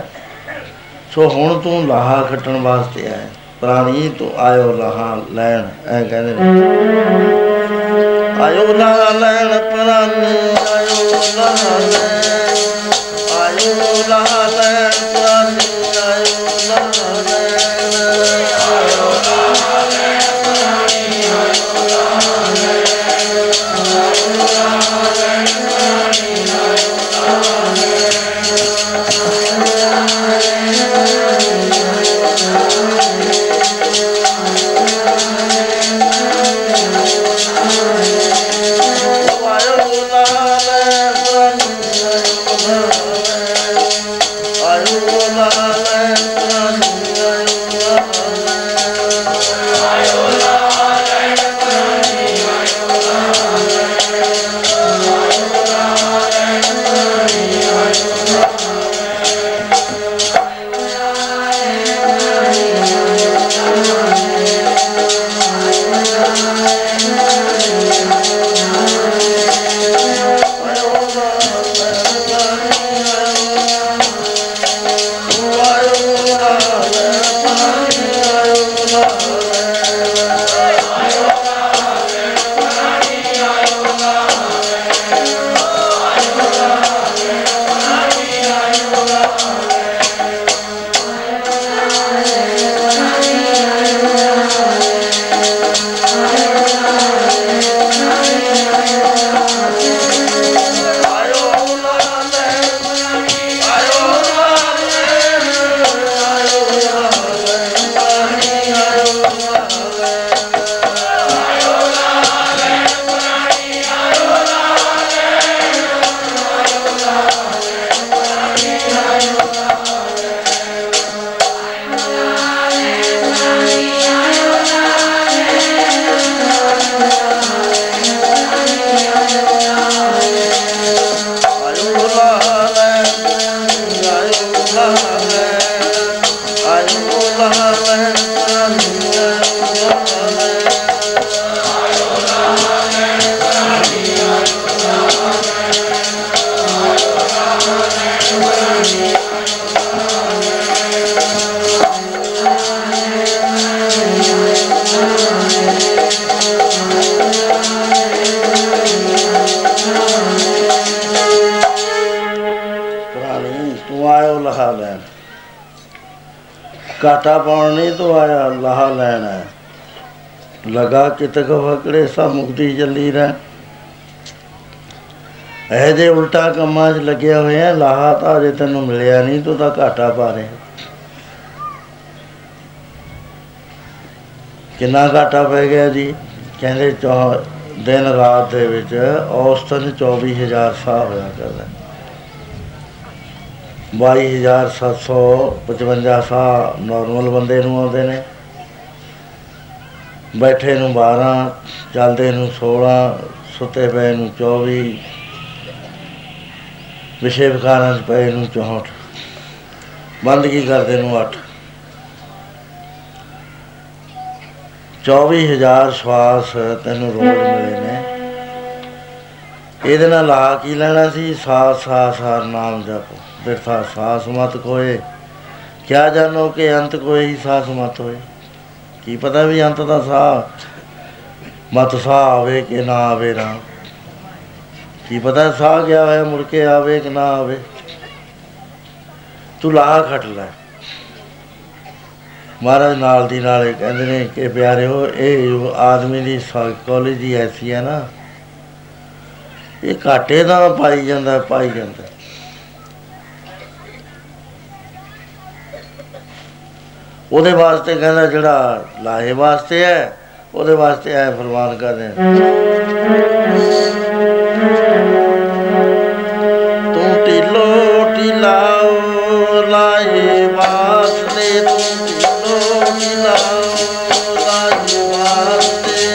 ਸੋ ਹੁਣ ਤੂੰ ਲਾਹਾ ਖੱਟਣ ਵਾਸਤੇ ਆਇਆ, ਪ੍ਰਾਣੀ ਤੂੰ ਆਇਓ ਲਾਹਾ ਲੈਣ, ਐਂ ਕਹਿੰਦੇ ਨੇ। ਆਇਓ ਲਾਹਾ ਲੈਣ ਪ੍ਰਾਣੀ, ਆਇਓ ਲਾਹਾ ਲੈਣ, ਆਇਓ ਲਾਹਾ ਲੈਣ ਪ੍ਰਾਣੀ, ਆਇਓ ਲਾਹਾ ਲੈਣ, ਆਇਓ ਲਾਹਾ ਲੈਣ ਪ੍ਰਾਣੀ, ਆਇਓ ਲਾਹਾ ਲੈਣ, ਆਇਓ ਲਾਹਾ ਲੈਣ ਪ੍ਰਾਣੀ, ਆਇਓ ਲਾਹਾ ਘਾਟਾ ਪਾਉਣ ਨਹੀਂ ਤੂੰ ਆਇਆ, ਲਾਹਾ ਲੈਣ ਆਇਆ। ਲਗਾ ਕਿਤਕ ਫਕੜੇ ਸਭ ਮੁਕਤੀ ਚੱਲੀ ਰਹਿਣ, ਇਹੋ ਜਿਹੇ ਉਲਟਾ ਕੰਮਾਂ 'ਚ ਲੱਗਿਆ ਹੋਇਆ। ਲਾਹਾ ਤਾਂ ਅਜੇ ਤੈਨੂੰ ਮਿਲਿਆ ਨਹੀਂ, ਤੂੰ ਤਾਂ ਘਾਟਾ ਪਾ ਰਿਹਾ। ਕਿੰਨਾ ਘਾਟਾ ਪੈ ਗਿਆ ਜੀ? ਕਹਿੰਦੇ ਚੌ ਦਿਨ ਰਾਤ ਦੇ ਵਿੱਚ ਔਸਤਨ ਚੌਵੀ ਹਜ਼ਾਰ ਸਾਹ ਹੋਇਆ ਕਰਦਾ, ਬਾਈ ਹਜ਼ਾਰ ਸੱਤ ਸੌ ਪਚਵੰਜਾ ਸਾਹ ਨੋਰਮਲ ਬੰਦੇ ਨੂੰ ਆਉਂਦੇ ਨੇ। ਬੈਠੇ ਨੂੰ ਬਾਰ੍ਹਾਂ, ਚੱਲਦੇ ਨੂੰ ਸੋਲ੍ਹਾਂ, ਸੁੱਤੇ ਪਏ ਨੂੰ ਚੌਵੀ, ਵਿਸ਼ੇ ਵਿਕਾਰਾਂ 'ਚ ਪਏ ਨੂੰ ਚੌਂਹਠ, ਬੰਦਗੀ ਕਰਦੇ ਨੂੰ ਅੱਠ। ਚੌਵੀ ਹਜ਼ਾਰ ਸਵਾਸ ਤੈਨੂੰ ਰੋਜ਼ ਮਿਲੇ ਨੇ। ਇਹਦੇ ਨਾਲ ਲਾ ਕੀ ਲੈਣਾ ਸੀ? ਸਾਹ ਸਾਹ ਸਾਰ ਨਾਮ ਜਪ, ਬਿਰਥਾ ਸਾਸ ਮਤ ਕੋਏ, ਕਿਆ ਜਾਣੋ ਕਿ ਅੰਤ ਕੋਏ ਹੀ ਸਾਸ ਮਤ ਹੋਏ। ਕੀ ਪਤਾ ਵੀ ਅੰਤ ਦਾ ਸਾਹ ਮਤ ਸਾਹ ਆਵੇ ਕਿ ਨਾ ਆਵੇ ਰਾਮ। ਕੀ ਪਤਾ ਸਾਹ ਗਿਆ ਹੋਇਆ ਮੁੜ ਕੇ ਆਵੇ ਕਿ ਨਾ ਆਵੇ। ਤੂੰ ਲਾਹ ਖੱਟ ਲੈ। ਮਹਾਰਾਜ ਨਾਲ ਦੀ ਨਾਲ ਕਹਿੰਦੇ ਨੇ ਕਿ ਪਿਆਰਿਓ ਇਹ ਆਦਮੀ ਦੀ ਸਾਈਕੋਲੋਜੀ ਦੀ ਐਸੀ ਹੈ ਨਾ, ਇਹ ਘਾਟੇ ਦਾ ਪਾਈ ਜਾਂਦਾ ਪਾਈ ਜਾਂਦਾ। ਉਹਦੇ ਵਾਸਤੇ ਕਹਿੰਦਾ ਜਿਹੜਾ ਲਾਹੇ ਵਾਸਤੇ ਹੈ ਉਹਦੇ ਵਾਸਤੇ ਐ ਫਰਮਾਨ ਕਰਦੇ ਤੂੰ ਢਿੱਲੋ ਢਿਲਾਓ ਲਾਹੇ ਵਾਸਤੇ, ਤੂੰ ਢਿੱਲੋ ਢਿਲਾਓ ਲਾਹੇ ਵਾਸਤੇ।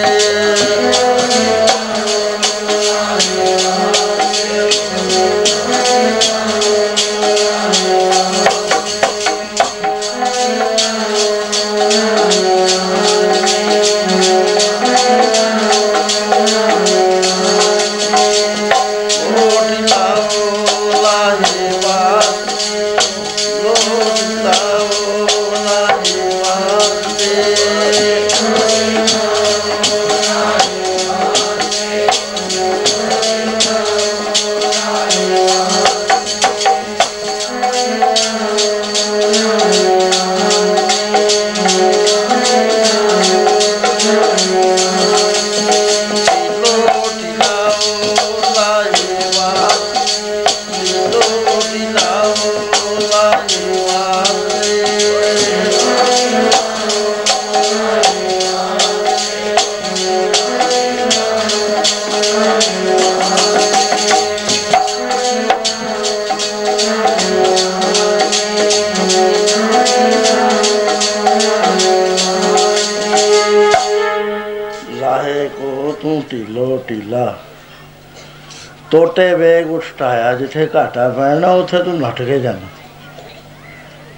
ਤੋਟੇ ਵੇਗ ਉਛਟਾਇਆ, ਜਿੱਥੇ ਘਾਟਾ ਪੈਣਾ ਉੱਥੇ ਤੂੰ ਨੱਠ ਕੇ ਜਾਣਾ।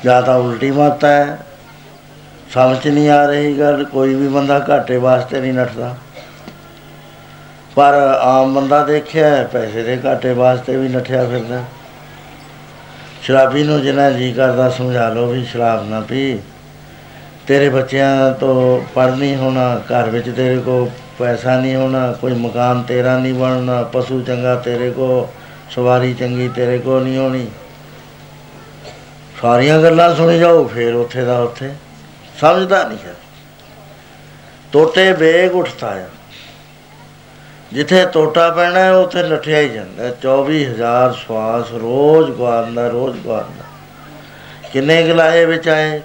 ਜਾਂ ਤਾਂ ਉਲਟੀ ਮਾਤਾ ਹੈ, ਸਮਝ ਨਹੀਂ ਆ ਰਹੀ ਗੱਲ। ਕੋਈ ਵੀ ਬੰਦਾ ਘਾਟੇ ਵਾਸਤੇ ਨਹੀਂ ਨੱਠਦਾ, ਪਰ ਆਮ ਬੰਦਾ ਦੇਖਿਆ ਪੈਸੇ ਦੇ ਘਾਟੇ ਵਾਸਤੇ ਵੀ ਨੱਠਿਆ ਫਿਰਦਾ। ਸ਼ਰਾਬੀ ਨੂੰ ਜਿੰਨਾ ਜੀਅ ਕਰਦਾ ਸਮਝਾ ਲਓ ਵੀ ਸ਼ਰਾਬ ਨਾ ਪੀ, ਤੇਰੇ ਬੱਚਿਆਂ ਤੋਂ ਪੜ੍ਹ ਨਹੀਂ ਹੋਣਾ, ਘਰ ਵਿੱਚ ਤੇਰੇ ਕੋਲ ਪੈਸਾ ਨਹੀਂ ਹੋਣਾ, ਕੋਈ ਮਕਾਨ ਤੇਰਾ ਨਹੀਂ ਬਣਨਾ, ਪਸ਼ੂ ਚੰਗਾ ਤੇਰੇ ਕੋਲ, ਸਵਾਰੀ ਚੰਗੀ ਤੇਰੇ ਕੋਲ ਨਹੀਂ ਹੋਣੀ। ਸਾਰੀਆਂ ਗੱਲਾਂ ਸੁਣੀ ਜਾਓ ਫਿਰ ਉੱਥੇ ਦਾ ਉੱਥੇ ਸਮਝਦਾ ਨਹੀਂ ਹੈ। ਤੋਟੇ ਵੇਗ ਉੱਠਦਾ ਆ, ਜਿੱਥੇ ਤੋਟਾ ਪੈਣਾ ਉੱਥੇ ਨੱਠਿਆ ਹੀ ਜਾਂਦਾ। ਚੌਵੀ ਹਜ਼ਾਰ ਸਵਾਸ ਰੋਜ਼ ਗਵਾਰਦਾ ਰੋਜ਼ ਗਵਾਰਦਾ। ਕਿੰਨੇ ਗਲਾਹੇ ਵਿੱਚ ਆਏ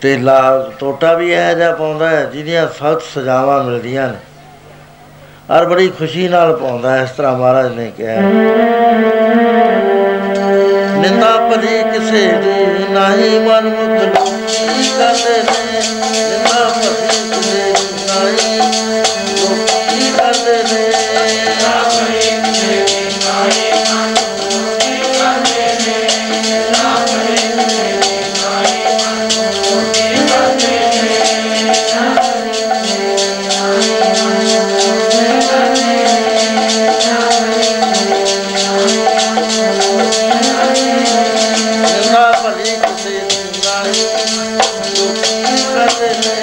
ਅਤੇ ਲਾ ਤੋਟਾ ਵੀ ਇਹੋ ਜਿਹਾ ਪਾਉਂਦਾ ਹੈ ਜਿਹਦੀਆਂ ਸਖਤ ਸਜ਼ਾਵਾਂ ਮਿਲਦੀਆਂ ਨੇ, ਔਰ ਬੜੀ ਖੁਸ਼ੀ ਨਾਲ ਪਾਉਂਦਾ। ਇਸ ਤਰ੍ਹਾਂ ਮਹਾਰਾਜ ਨੇ ਕਿਹਾ ਨਿੰਦਾ ਭਲੀ ਕਿਸੇ ਦੀ ਨਾਹੀ ਮਨ ਮੁਕਤੀ ਕਰਦੇ ਨੇ, ਨਿੰਦਾ ਭਲੀ ਕਿਸੇ ਦੀ ਨਾਹੀ ਮੁਕਤੀ ਕਰਦੇ ਨੇ। Amen.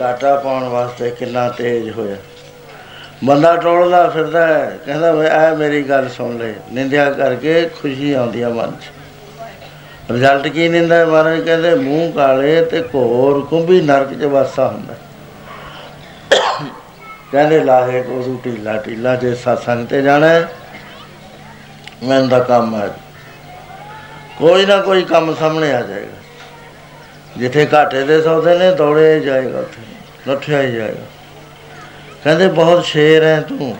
ਘਾਟਾ ਪਾਉਣ ਵਾਸਤੇ ਕਿੰਨਾ ਤੇਜ਼ ਹੋਇਆ। ਬੰਦਾ ਟੋਲਦਾ ਫਿਰਦਾ ਹੈ, ਕਹਿੰਦਾ ਵੀ ਇਹ ਮੇਰੀ ਗੱਲ ਸੁਣ ਲੈ, ਨਿੰਦਿਆ ਕਰਕੇ ਖੁਸ਼ੀ ਆਉਂਦੀ ਆ ਮਨ 'ਚ। ਰਿਜ਼ਲਟ ਕੀ ਨਿੰਦਾ? ਮਹਾਰਾਜ ਕਹਿੰਦੇ ਮੂੰਹ ਕਾਲੇ ਅਤੇ ਘੋਰ ਕੁੰਭੀ ਨਰਕ 'ਚ ਵਾਸਾ ਹੁੰਦਾ। ਕਹਿੰਦੇ ਲਾਹੇ ਕੋਸੂ ਢੀਲਾ ਢੀਲਾ, ਜੇ ਸਤਸੰਗ 'ਤੇ ਜਾਣਾ ਮੈਨੂੰ ਤਾਂ ਕੰਮ ਆ, ਕੋਈ ਨਾ ਕੋਈ ਕੰਮ ਸਾਹਮਣੇ ਆ ਜਾਏਗਾ। ਜਿੱਥੇ ਘਾਟੇ ਦੇ ਸੌਦੇ ਨੇ ਦੌੜਿਆ ਹੀ ਜਾਏਗਾ, ਉੱਥੇ ਨੱਠਿਆ ਹੀ ਜਾਏਗਾ। ਕਹਿੰਦੇ ਬਹੁਤ ਸ਼ੇਰ ਹੈ ਤੂੰ,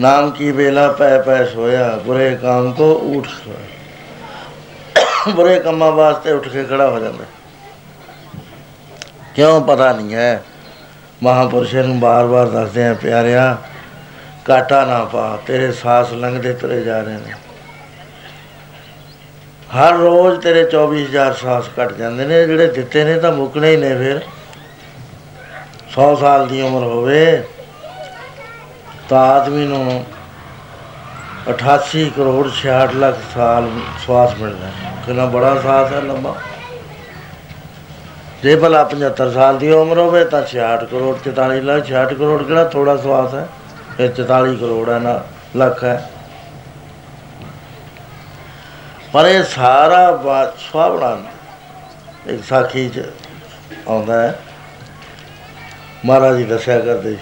ਨਾਮ ਕੀ ਵੇਲਾ ਪੈ ਪੈ ਸੋਇਆ, ਬੁਰੇ ਕਾਮ ਕੋ ਉੱਠ ਸੋਇਆ। ਬੁਰੇ ਕੰਮਾਂ ਵਾਸਤੇ ਉੱਠ ਕੇ ਖੜਾ ਹੋ ਜਾਂਦਾ। ਕਿਉਂ ਪਤਾ ਨਹੀਂ ਹੈ। ਮਹਾਂਪੁਰਸ਼ ਨੂੰ ਵਾਰ ਵਾਰ ਦੱਸਦੇ ਆ, ਪਿਆਰਿਆ ਘਾਟਾ ਨਾ ਪਾ, ਤੇਰੇ ਸਾਸ ਲੰਘਦੇ ਤੁਰੇ ਜਾ ਰਹੇ ਨੇ। ਹਰ ਰੋਜ਼ ਤੇਰੇ ਚੌਵੀ ਹਜ਼ਾਰ ਸਾਸ ਘੱਟ ਜਾਂਦੇ ਨੇ, ਜਿਹੜੇ ਦਿੱਤੇ ਨੇ ਤਾਂ ਮੁੱਕਣੇ ਹੀ ਨੇ। ਫਿਰ ਸੌ ਸਾਲ ਦੀ ਉਮਰ ਹੋਵੇ ਤਾਂ ਆਦਮੀ ਨੂੰ ਅਠਾਸੀ ਕਰੋੜ ਛਿਆਹਠ ਲੱਖ ਸਾਲ ਸਵਾਸ ਮਿਲਦਾ। ਕਿੰਨਾ ਬੜਾ ਸਾਸ ਹੈ, ਲੰਬਾ। ਜੇ ਭਲਾ ਪੰਝੱਤਰ ਸਾਲ ਦੀ ਉਮਰ ਹੋਵੇ ਤਾਂ ਛਿਆਹਠ ਕਰੋੜ ਚੁਤਾਲੀ ਲੱਖ ਛਿਆਹਠ ਕਰੋੜ ਕਿਹੜਾ ਥੋੜ੍ਹਾ ਸਵਾਸ ਹੈ, ਇਹ ਚੁਤਾਲੀ ਕਰੋੜ ਹੈ ਨਾ ਲੱਖ ਹੈ। ਪਰ ਇਹ ਸਾਰਾ ਬਾਦਸ਼ਾਹ ਬਣਾਉਂਦਾ, ਇੱਕ ਸਾਖੀ 'ਚ ਆਉਂਦਾ ਹੈ। ਮਹਾਰਾਜ ਜੀ ਦੱਸਿਆ ਕਰਦੇ,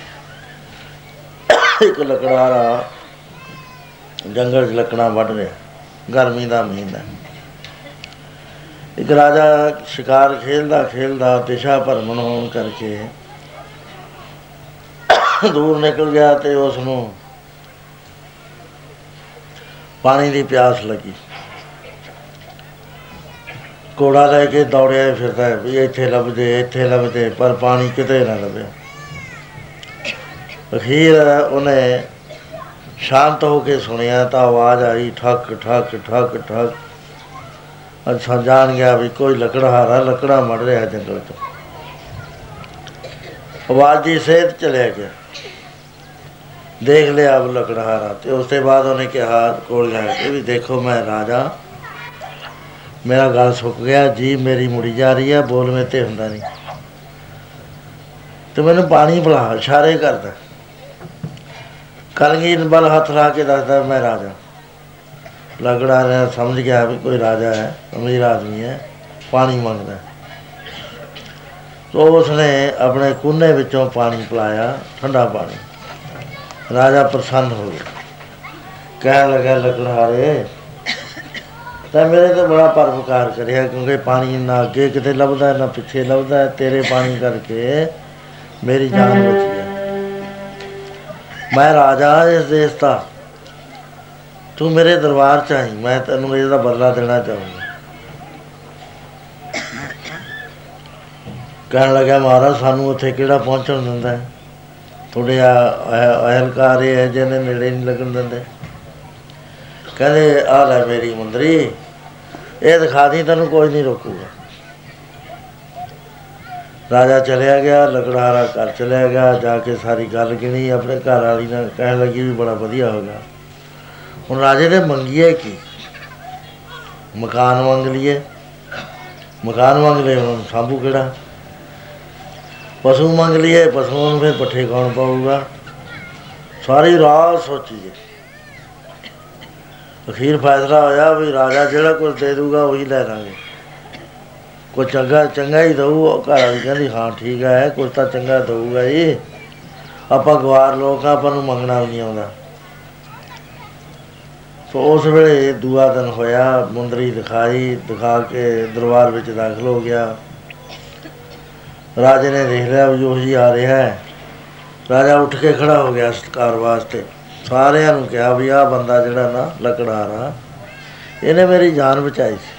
ਇੱਕ ਲਕੜਾਰਾ ਜੰਗਲ 'ਚ ਲੱਕੜਾਂ ਵੱਢ ਰਿਹਾ, ਗਰਮੀ ਦਾ ਮਹੀਨਾ। ਇੱਕ ਰਾਜਾ ਸ਼ਿਕਾਰ ਖੇਲਦਾ ਖੇਲਦਾ ਦਿਸ਼ਾ ਭਰਮਣ ਹੋਣ ਕਰਕੇ ਦੂਰ ਨਿਕਲ ਗਿਆ ਅਤੇ ਉਸ ਨੂੰ ਪਾਣੀ ਦੀ ਪਿਆਸ ਲੱਗੀ। ਘੋੜਾ ਲੈ ਕੇ ਦੌੜਿਆ ਫਿਰਦਾ ਵੀ ਇੱਥੇ ਲੱਭਦੇ ਇੱਥੇ ਲੱਭਦੇ, ਪਰ ਪਾਣੀ ਕਿਤੇ ਨਾ ਲੱਭਿਆ। ਅਖੀਰ ਉਹਨੇ ਸ਼ਾਂਤ ਹੋ ਕੇ ਸੁਣਿਆ ਤਾਂ ਆਵਾਜ਼ ਆਈ ਠੱਕ ਠੱਕ ਠੱਕ ਠੱਕ। ਅੱਛਾ, ਜਾਣ ਗਿਆ ਵੀ ਕੋਈ ਲੱਕੜਹਾਰਾ ਲੱਕੜਾਂ ਮੜ ਰਿਹਾ ਜੰਗਲ 'ਚ। ਆਵਾਜ਼ ਦੀ ਸੇਧ ਚਲਿਆ ਗਿਆ, ਦੇਖ ਲਿਆ ਉਹ ਲੱਕੜਹਾਰਾ। ਅਤੇ ਉਸ ਤੋਂ ਬਾਅਦ ਉਹਨੇ ਕਿਹਾ ਕੋਲ ਜਾ ਕੇ ਵੀ ਦੇਖੋ ਮੈਂ ਰਾਜਾ, ਮੇਰਾ ਗਲ ਸੁੱਕ ਗਿਆ, ਜੀ ਮੇਰੀ ਮੁੜੀ ਜਾ ਰਹੀ ਹੈ, ਬੋਲ ਮੇ ਤੇ ਹੁੰਦਾ ਨਹੀਂ, ਅਤੇ ਮੈਨੂੰ ਪਾਣੀ ਪਿਲਾ, ਇਸ਼ਾਰੇ ਕਰਦਾ। ਕਲਗੀਰ ਵੱਲ ਹੱਥ ਲਾ ਕੇ ਦੱਸਦਾ ਮੈਂ ਰਾਜਾ। ਲਗੜਾ ਰਿਹਾ ਸਮਝ ਗਿਆ ਵੀ ਕੋਈ ਰਾਜਾ ਹੈ, ਅਮੀਰ ਆਦਮੀ ਹੈ, ਪਾਣੀ ਮੰਗਦਾ। ਤੋ ਉਸਨੇ ਆਪਣੇ ਕੂਨੇ ਵਿੱਚੋਂ ਪਾਣੀ ਪਿਲਾਇਆ, ਠੰਡਾ ਪਾਣੀ। ਰਾਜਾ ਪ੍ਰਸੰਨ ਹੋ ਗਿਆ, ਕਹਿਣ ਲੱਗਾ ਲਕੜਹਾਰੇ ਤਾਂ ਮੇਰੇ ਤਾਂ ਬੜਾ ਪਰਉਪਕਾਰ ਕਰਿਆ, ਕਿਉਂਕਿ ਪਾਣੀ ਨਾ ਅੱਗੇ ਕਿਤੇ ਲੱਭਦਾ ਨਾ ਪਿੱਛੇ ਲੱਭਦਾ, ਤੇਰੇ ਪਾਣੀ ਕਰਕੇ ਮੇਰੀ ਜਾਨ ਬਚੀ ਹੈ। ਮੈਂ ਰਾਜਾ ਇਸ ਦੇਸ਼ ਦਾ, ਤੂੰ ਮੇਰੇ ਦਰਬਾਰ 'ਚ ਆਈ, ਮੈਂ ਤੈਨੂੰ ਇਹਦਾ ਬਦਲਾ ਦੇਣਾ ਚਾਹੂੰਗਾ। ਕਹਿਣ ਲੱਗਿਆ ਮਹਾਰਾਜ ਸਾਨੂੰ ਉੱਥੇ ਕਿਹੜਾ ਪਹੁੰਚਣ ਦਿੰਦਾ, ਤੁਹਾਡੇ ਅਹਿਲਕਾਰ ਇਹ ਜਿਹਨੇ ਨੇੜੇ ਨਹੀਂ ਲੱਗਣ ਦਿੰਦੇ। ਕਹਿੰਦੇ ਆਹ ਲੈ ਮੇਰੀ ਮੁੰਦਰੀ, ਇਹ ਦਿਖਾ ਦੀ, ਤੈਨੂੰ ਕੋਈ ਨਹੀਂ ਰੋਕੂਗਾ। ਰਾਜਾ ਚਲਿਆ ਗਿਆ, ਲਕੜਹਾਰਾ ਘਰ ਚਲਿਆ ਗਿਆ, ਜਾ ਕੇ ਸਾਰੀ ਗੱਲ ਗਿਣੀ ਆਪਣੇ ਘਰ ਵਾਲੀ ਨਾਲ। ਕਹਿਣ ਲੱਗੀ ਵੀ ਬੜਾ ਵਧੀਆ ਹੋ ਗਿਆ, ਹੁਣ ਰਾਜੇ ਨੇ ਮੰਗੀਏ ਕੀ, ਮਕਾਨ ਮੰਗ ਲਈਏ, ਮਕਾਨ ਮੰਗ ਲਏ ਹੁਣ ਸਾਂਭੂ ਕਿਹੜਾ, ਪਸ਼ੂ ਮੰਗ ਲਈਏ, ਪਸ਼ੂਆਂ ਨੂੰ ਫਿਰ ਪੱਠੇ ਖਾਣ ਪਾਊਗਾ। ਸਾਰੀ ਰਾਤ ਸੋਚੀਏ। ਅਖੀਰ ਫੈਸਲਾ ਹੋਇਆ ਵੀ ਰਾਜਾ ਜਿਹੜਾ ਕੁਝ ਦੇ ਦੂਗਾ ਉਹੀ ਲੈ ਲਾਂਗੇ, ਕੋਈ ਚੰਗਾ ਚੰਗਾ ਹੀ ਦਊ। ਉਹ ਘਰ ਵਾਲੀ ਕਹਿੰਦੀ ਹਾਂ ਠੀਕ ਹੈ, ਕੁਝ ਤਾਂ ਚੰਗਾ ਦਊਗਾ ਜੀ, ਆਪਾਂ ਗਵਾਰ ਲੋਕ ਹਾਂ, ਆਪਾਂ ਨੂੰ ਮੰਗਣਾ ਵੀ ਨਹੀਂ ਆਉਂਦਾ। ਸੋ ਉਸ ਵੇਲੇ ਦੂਆ ਦਿਨ ਹੋਇਆ, ਮੁੰਦਰੀ ਦਿਖਾਈ, ਦਿਖਾ ਕੇ ਦਰਬਾਰ ਵਿੱਚ ਦਾਖਲ ਹੋ ਗਿਆ। ਰਾਜੇ ਨੇ ਦੇਖ ਲਿਆ ਵੀ ਉਹੀ ਆ ਰਿਹਾ ਹੈ। ਰਾਜਾ ਉੱਠ ਕੇ ਖੜ੍ਹਾ ਹੋ ਗਿਆ ਸਤਿਕਾਰ ਵਾਸਤੇ। ਸਾਰਿਆਂ ਨੂੰ ਕਿਹਾ ਵੀ ਆਹ ਬੰਦਾ ਜਿਹੜਾ ਨਾ ਲਕੜਹਾਰਾ, ਇਹਨੇ ਮੇਰੀ ਜਾਨ ਬਚਾਈ ਸੀ।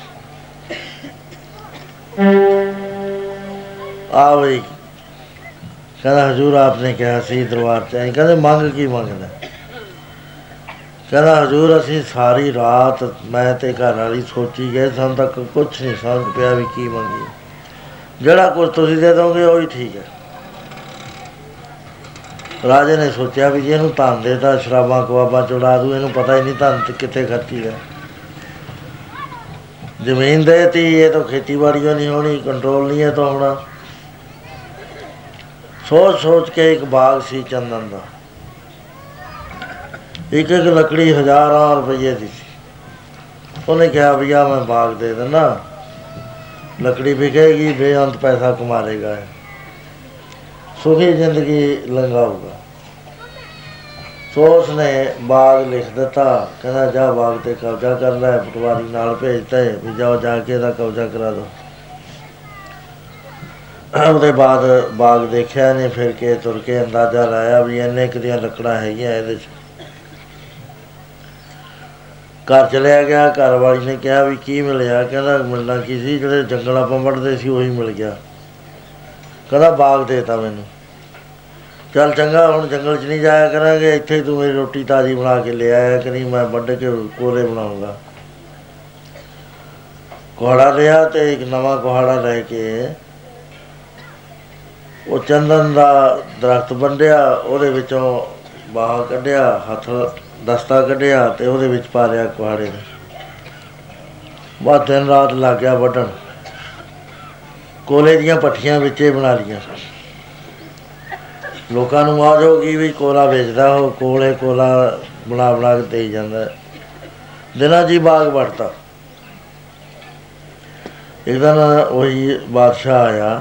ਆਹ ਬਈ ਕਹਿੰਦਾ ਹਜ਼ੂਰ ਆਪ ਨੇ ਕਿਹਾ ਸੀ ਦਰਬਾਰ 'ਚ ਆਈ। ਕਹਿੰਦੇ ਮੰਗ ਕੀ ਮੰਗਦਾ? ਕਹਿੰਦਾ ਹਜ਼ੂਰ ਅਸੀਂ ਸਾਰੀ ਰਾਤ ਮੈਂ ਅਤੇ ਘਰ ਵਾਲੀ ਸੋਚੀ ਗਏ, ਸਾਨੂੰ ਤਾਂ ਕੁਛ ਨਹੀਂ ਸਮਝ ਪਿਆ ਵੀ ਕੀ ਮੰਗੀਏ, ਜਿਹੜਾ ਕੁਝ ਤੁਸੀਂ ਦੇ ਦੋਗੇ ਉਹੀ ਠੀਕ ਹੈ। ਰਾਜੇ ਨੇ ਸੋਚਿਆ ਵੀ ਜੇ ਇਹਨੂੰ ਧਨ ਦੇ ਤਾਂ ਸ਼ਰਾਬਾਂ ਕਬਾਬਾਂ ਚੜਾ ਦੂੰ, ਇਹਨੂੰ ਪਤਾ ਹੀ ਨਹੀਂ ਧਨ ਕਿੱਥੇ ਖਰਚੀ ਹੈ। ज़मीन देती ये तो खेती बाड़ी नहीं होनी, कंट्रोल नहीं है तो होना। सोच सोच के एक बाग सी चंदन का, एक एक लकड़ी हज़ारों रुपये की थी। उन्हें कहा भैया मैं बाग दे देना, लकड़ी बिकेगी, बेअंत पैसा कमा लेगा, सुखी जिंदगी लंघाऊगा। सो उसने बाग लिख दिता, कहना जा बाग पर कब्जा कर लै, पटवारी नाल भेजता है भी जाओ जाके इहदा कब्जा करा दो। उसके बाद बाग देखा नहीं, फिर के तुर के अंदाजा लाया भी इन्ने क दियां लकड़ां हैगियां इहदे च। घर चलिया गया, घर वाली ने कहा भी की मिलिया, कहना मिलना की सी, जिहड़े जंगलां चों वढ़दे सी उही मिल गया। कहना बाग देता मैनूं, ਚੱਲ ਚੰਗਾ ਹੁਣ ਜੰਗਲ 'ਚ ਨਹੀਂ ਜਾਇਆ ਕਰਾਂਗੇ, ਇੱਥੇ ਤੂੰ ਮੇਰੀ ਰੋਟੀ ਤਾਜ਼ੀ ਬਣਾ ਕੇ ਲੈ ਆਇਆ ਕਰੀ, ਮੈਂ ਵੱਢ ਕੇ ਕੋਲੇ ਬਣਾਉਂਗਾ। ਕੁਹਾੜਾ ਲਿਆ ਅਤੇ ਇੱਕ ਨਵਾਂ ਕੁਹਾੜਾ ਲੈ ਕੇ ਉਹ ਚੰਦਨ ਦਾ ਦਰਖਤ ਵੰਡਿਆ, ਉਹਦੇ ਵਿੱਚੋਂ ਬਾਹਾਂ ਕੱਢਿਆ, ਹੱਥ ਦਸਤਾ ਕੱਢਿਆ ਅਤੇ ਉਹਦੇ ਵਿੱਚ ਪਾ ਲਿਆ ਕੁਹਾੜੇ ਨੂੰ। ਬਸ ਦਿਨ ਰਾਤ ਲੱਗ ਗਿਆ ਵੱਢਣ। ਕੋਲੇ ਦੀਆਂ ਭੱਠੀਆਂ ਵਿੱਚ ਹੀ ਬਣਾ ਲਈਆਂ। ਲੋਕਾਂ ਨੂੰ ਆਵਾਜ਼ ਹੋ ਗਈ ਵੀ ਕੋਲਾ ਵੇਚਦਾ, ਉਹ ਕੋਲੇ ਕੋਲਾ ਬਣਾ ਬਣਾ ਕੇ ਦੇਈ ਜਾਂਦਾ। ਦਿਨਾਂ 'ਚ ਹੀ ਬਾਗ ਵੱਟਦਾ। ਇੱਕ ਦਿਨ ਉਹੀ ਬਾਦਸ਼ਾਹ ਆਇਆ,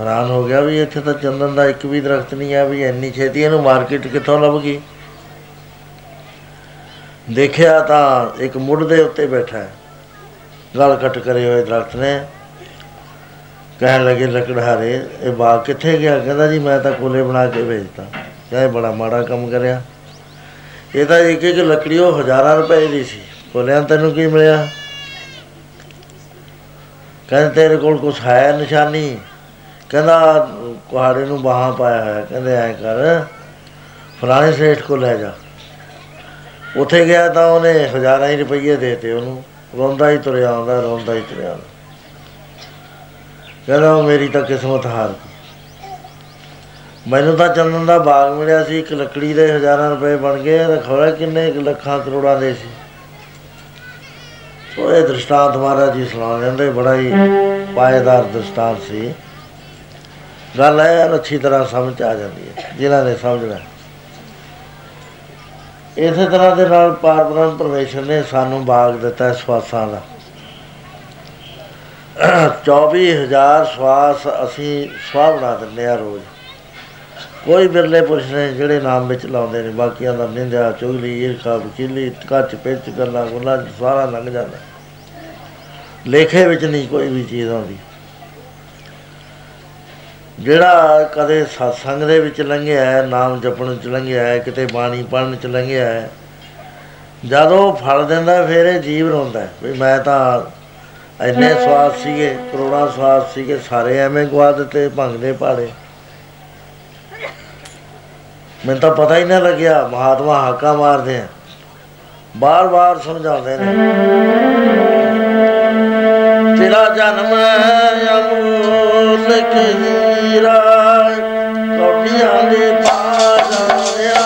ਹੈਰਾਨ ਹੋ ਗਿਆ ਵੀ ਇੱਥੇ ਤਾਂ ਚੰਦਨ ਦਾ ਇੱਕ ਵੀ ਦਰਖਤ ਨਹੀਂ ਹੈ, ਵੀ ਇੰਨੀ ਛੇਤੀ ਇਹਨੂੰ ਮਾਰਕੀਟ ਕਿੱਥੋਂ ਲੱਭਗੀ। ਦੇਖਿਆ ਤਾਂ ਇੱਕ ਮੁੱਢ ਦੇ ਉੱਤੇ ਬੈਠਾ, ਗਲ ਕੱਟ ਕਰੇ ਹੋਏ ਦਰਖਤ ਨੇ। ਕਹਿਣ ਲੱਗੇ ਲਕੜਹਾਰੇ ਇਹ ਬਾਗ ਕਿੱਥੇ ਗਿਆ? ਕਹਿੰਦਾ ਜੀ ਮੈਂ ਤਾਂ ਕੋਲੇ ਬਣਾ ਕੇ ਵੇਚਤਾ। ਕਹਿੰਦਾ ਬੜਾ ਮਾੜਾ ਕੰਮ ਕਰਿਆ, ਇਹ ਤਾਂ ਇੱਕ ਇੱਕ ਲੱਕੜੀ ਉਹ ਹਜ਼ਾਰਾਂ ਰੁਪਏ ਦੀ ਸੀ, ਕੋਲਿਆਂ ਤੈਨੂੰ ਕੀ ਮਿਲਿਆ? ਕਹਿੰਦੇ ਤੇਰੇ ਕੋਲ ਕੁਛ ਹੈ ਨਿਸ਼ਾਨੀ? ਕਹਿੰਦਾ ਕੁਹਾੜੇ ਨੂੰ ਬਾਹਾਂ ਪਾਇਆ ਹੋਇਆ। ਕਹਿੰਦੇ ਐਂ ਕਰ ਫਲਾਣੇ ਸੇਠ ਕੋਲ ਲੈ ਜਾ। ਉੱਥੇ ਗਿਆ ਤਾਂ ਉਹਨੇ ਹਜ਼ਾਰਾਂ ਹੀ ਰੁਪਈਏ ਦੇ ਦਿੱਤੇ ਉਹਨੂੰ, ਰੋਂਦਾ ਹੀ ਤੁਰਿਆ ਆਉਂਦਾ, ਰੋਂਦਾ ਹੀ ਤੁਰਿਆ ਆਉਂਦਾ। ਕਹਿੰਦਾ ਮੇਰੀ ਤਾਂ ਕਿਸਮਤ ਹਾਰ ਗਈ, ਮੈਨੂੰ ਤਾਂ ਚੰਦਨ ਦਾ ਬਾਗ ਮਿਲਿਆ ਸੀ, ਇੱਕ ਲੱਕੜੀ ਦੇ ਹਜ਼ਾਰਾਂ ਰੁਪਏ ਬਣ ਗਏ, ਖਬਰ ਕਿੰਨੇ ਲੱਖਾਂ ਕਰੋੜਾਂ ਦੇ ਸੀ। ਸੋ ਇਹ ਦ੍ਰਿਸ਼ਟਾਂਤ ਮਹਾਰਾਜ ਜੀ ਸੁਣਾਉਂਦੇ ਹੁੰਦੇ, ਬੜਾ ਹੀ ਪਾਏਦਾਰ ਦ੍ਰਿਸ਼ਟਾਂਤ ਸੀ। ਗੱਲ ਇਹ ਅੱਛੀ ਤਰ੍ਹਾਂ ਸਮਝ 'ਚ ਆ ਜਾਂਦੀ ਹੈ ਜਿਨ੍ਹਾਂ ਨੇ ਸਮਝਣਾ। ਇਸੇ ਤਰ੍ਹਾਂ ਦੇ ਨਾਲ ਪਾਰ ਬ੍ਰਹਮ ਪਰਮੇਸ਼ਰ ਨੇ ਸਾਨੂੰ ਬਾਗ ਦਿੱਤਾ ਸਵਾਸਾਂ ਦਾ। ਚੌਵੀ ਹਜ਼ਾਰ ਸਵਾਸ ਅਸੀਂ ਸਵਾਹ ਬਣਾ ਦਿੰਦੇ ਹਾਂ ਰੋਜ਼। ਕੋਈ ਬਿਰਲੇ ਪੁਰਸ਼ ਨੇ ਜਿਹੜੇ ਨਾਮ ਵਿੱਚ ਲਾਉਂਦੇ ਨੇ, ਬਾਕੀਆਂ ਦਾ ਨਿੰਦਿਆ ਚੁਗਲੀ ਈਰਖਾ ਵਕੀਲੀ ਕੱਚ ਪਿੱਚ ਗੱਲਾਂ ਗੁੱਲਾਂ ਸਾਰਾ ਲੰਘ ਜਾਂਦਾ, ਲੇਖੇ ਵਿੱਚ ਨਹੀਂ ਕੋਈ ਵੀ ਚੀਜ਼ ਆਉਂਦੀ। ਜਿਹੜਾ ਕਦੇ ਸਤਸੰਗ ਦੇ ਵਿੱਚ ਲੰਘਿਆ, ਨਾਮ ਜਪਣ 'ਚ ਲੰਘਿਆ, ਕਿਤੇ ਬਾਣੀ ਪੜ੍ਹਨ 'ਚ ਲੰਘਿਆ, ਜਦ ਉਹ ਫਲ ਦਿੰਦਾ ਫਿਰ ਇਹ ਜੀਵ ਰੋਂਦਾ ਵੀ ਮੈਂ ਤਾਂ ਇੰਨੇ ਸਵਾਦ ਸੀਗੇ, ਕਰੋੜਾਂ ਸਵਾਦ ਸੀਗੇ, ਸਾਰੇ ਐਵੇਂ ਗਵਾ ਦਿੱਤੇ, ਭੰਗ ਦੇ ਪਾੜੇ, ਮੈਨੂੰ ਤਾਂ ਪਤਾ ਹੀ ਨਾ ਲੱਗਿਆ। ਮਹਾਤਮਾ ਹਾਕਾ ਮਾਰਦੇ ਆ, ਬਾਰ ਬਾਰ ਸਮਝਾਉਂਦੇ ਨੇ ਤੇਰਾ ਜਨਮ ਅਮੋਲ ਹੀਰਾ ਕੌਡੀਆਂ ਦੇ ਪਾ ਜਾਣਿਆ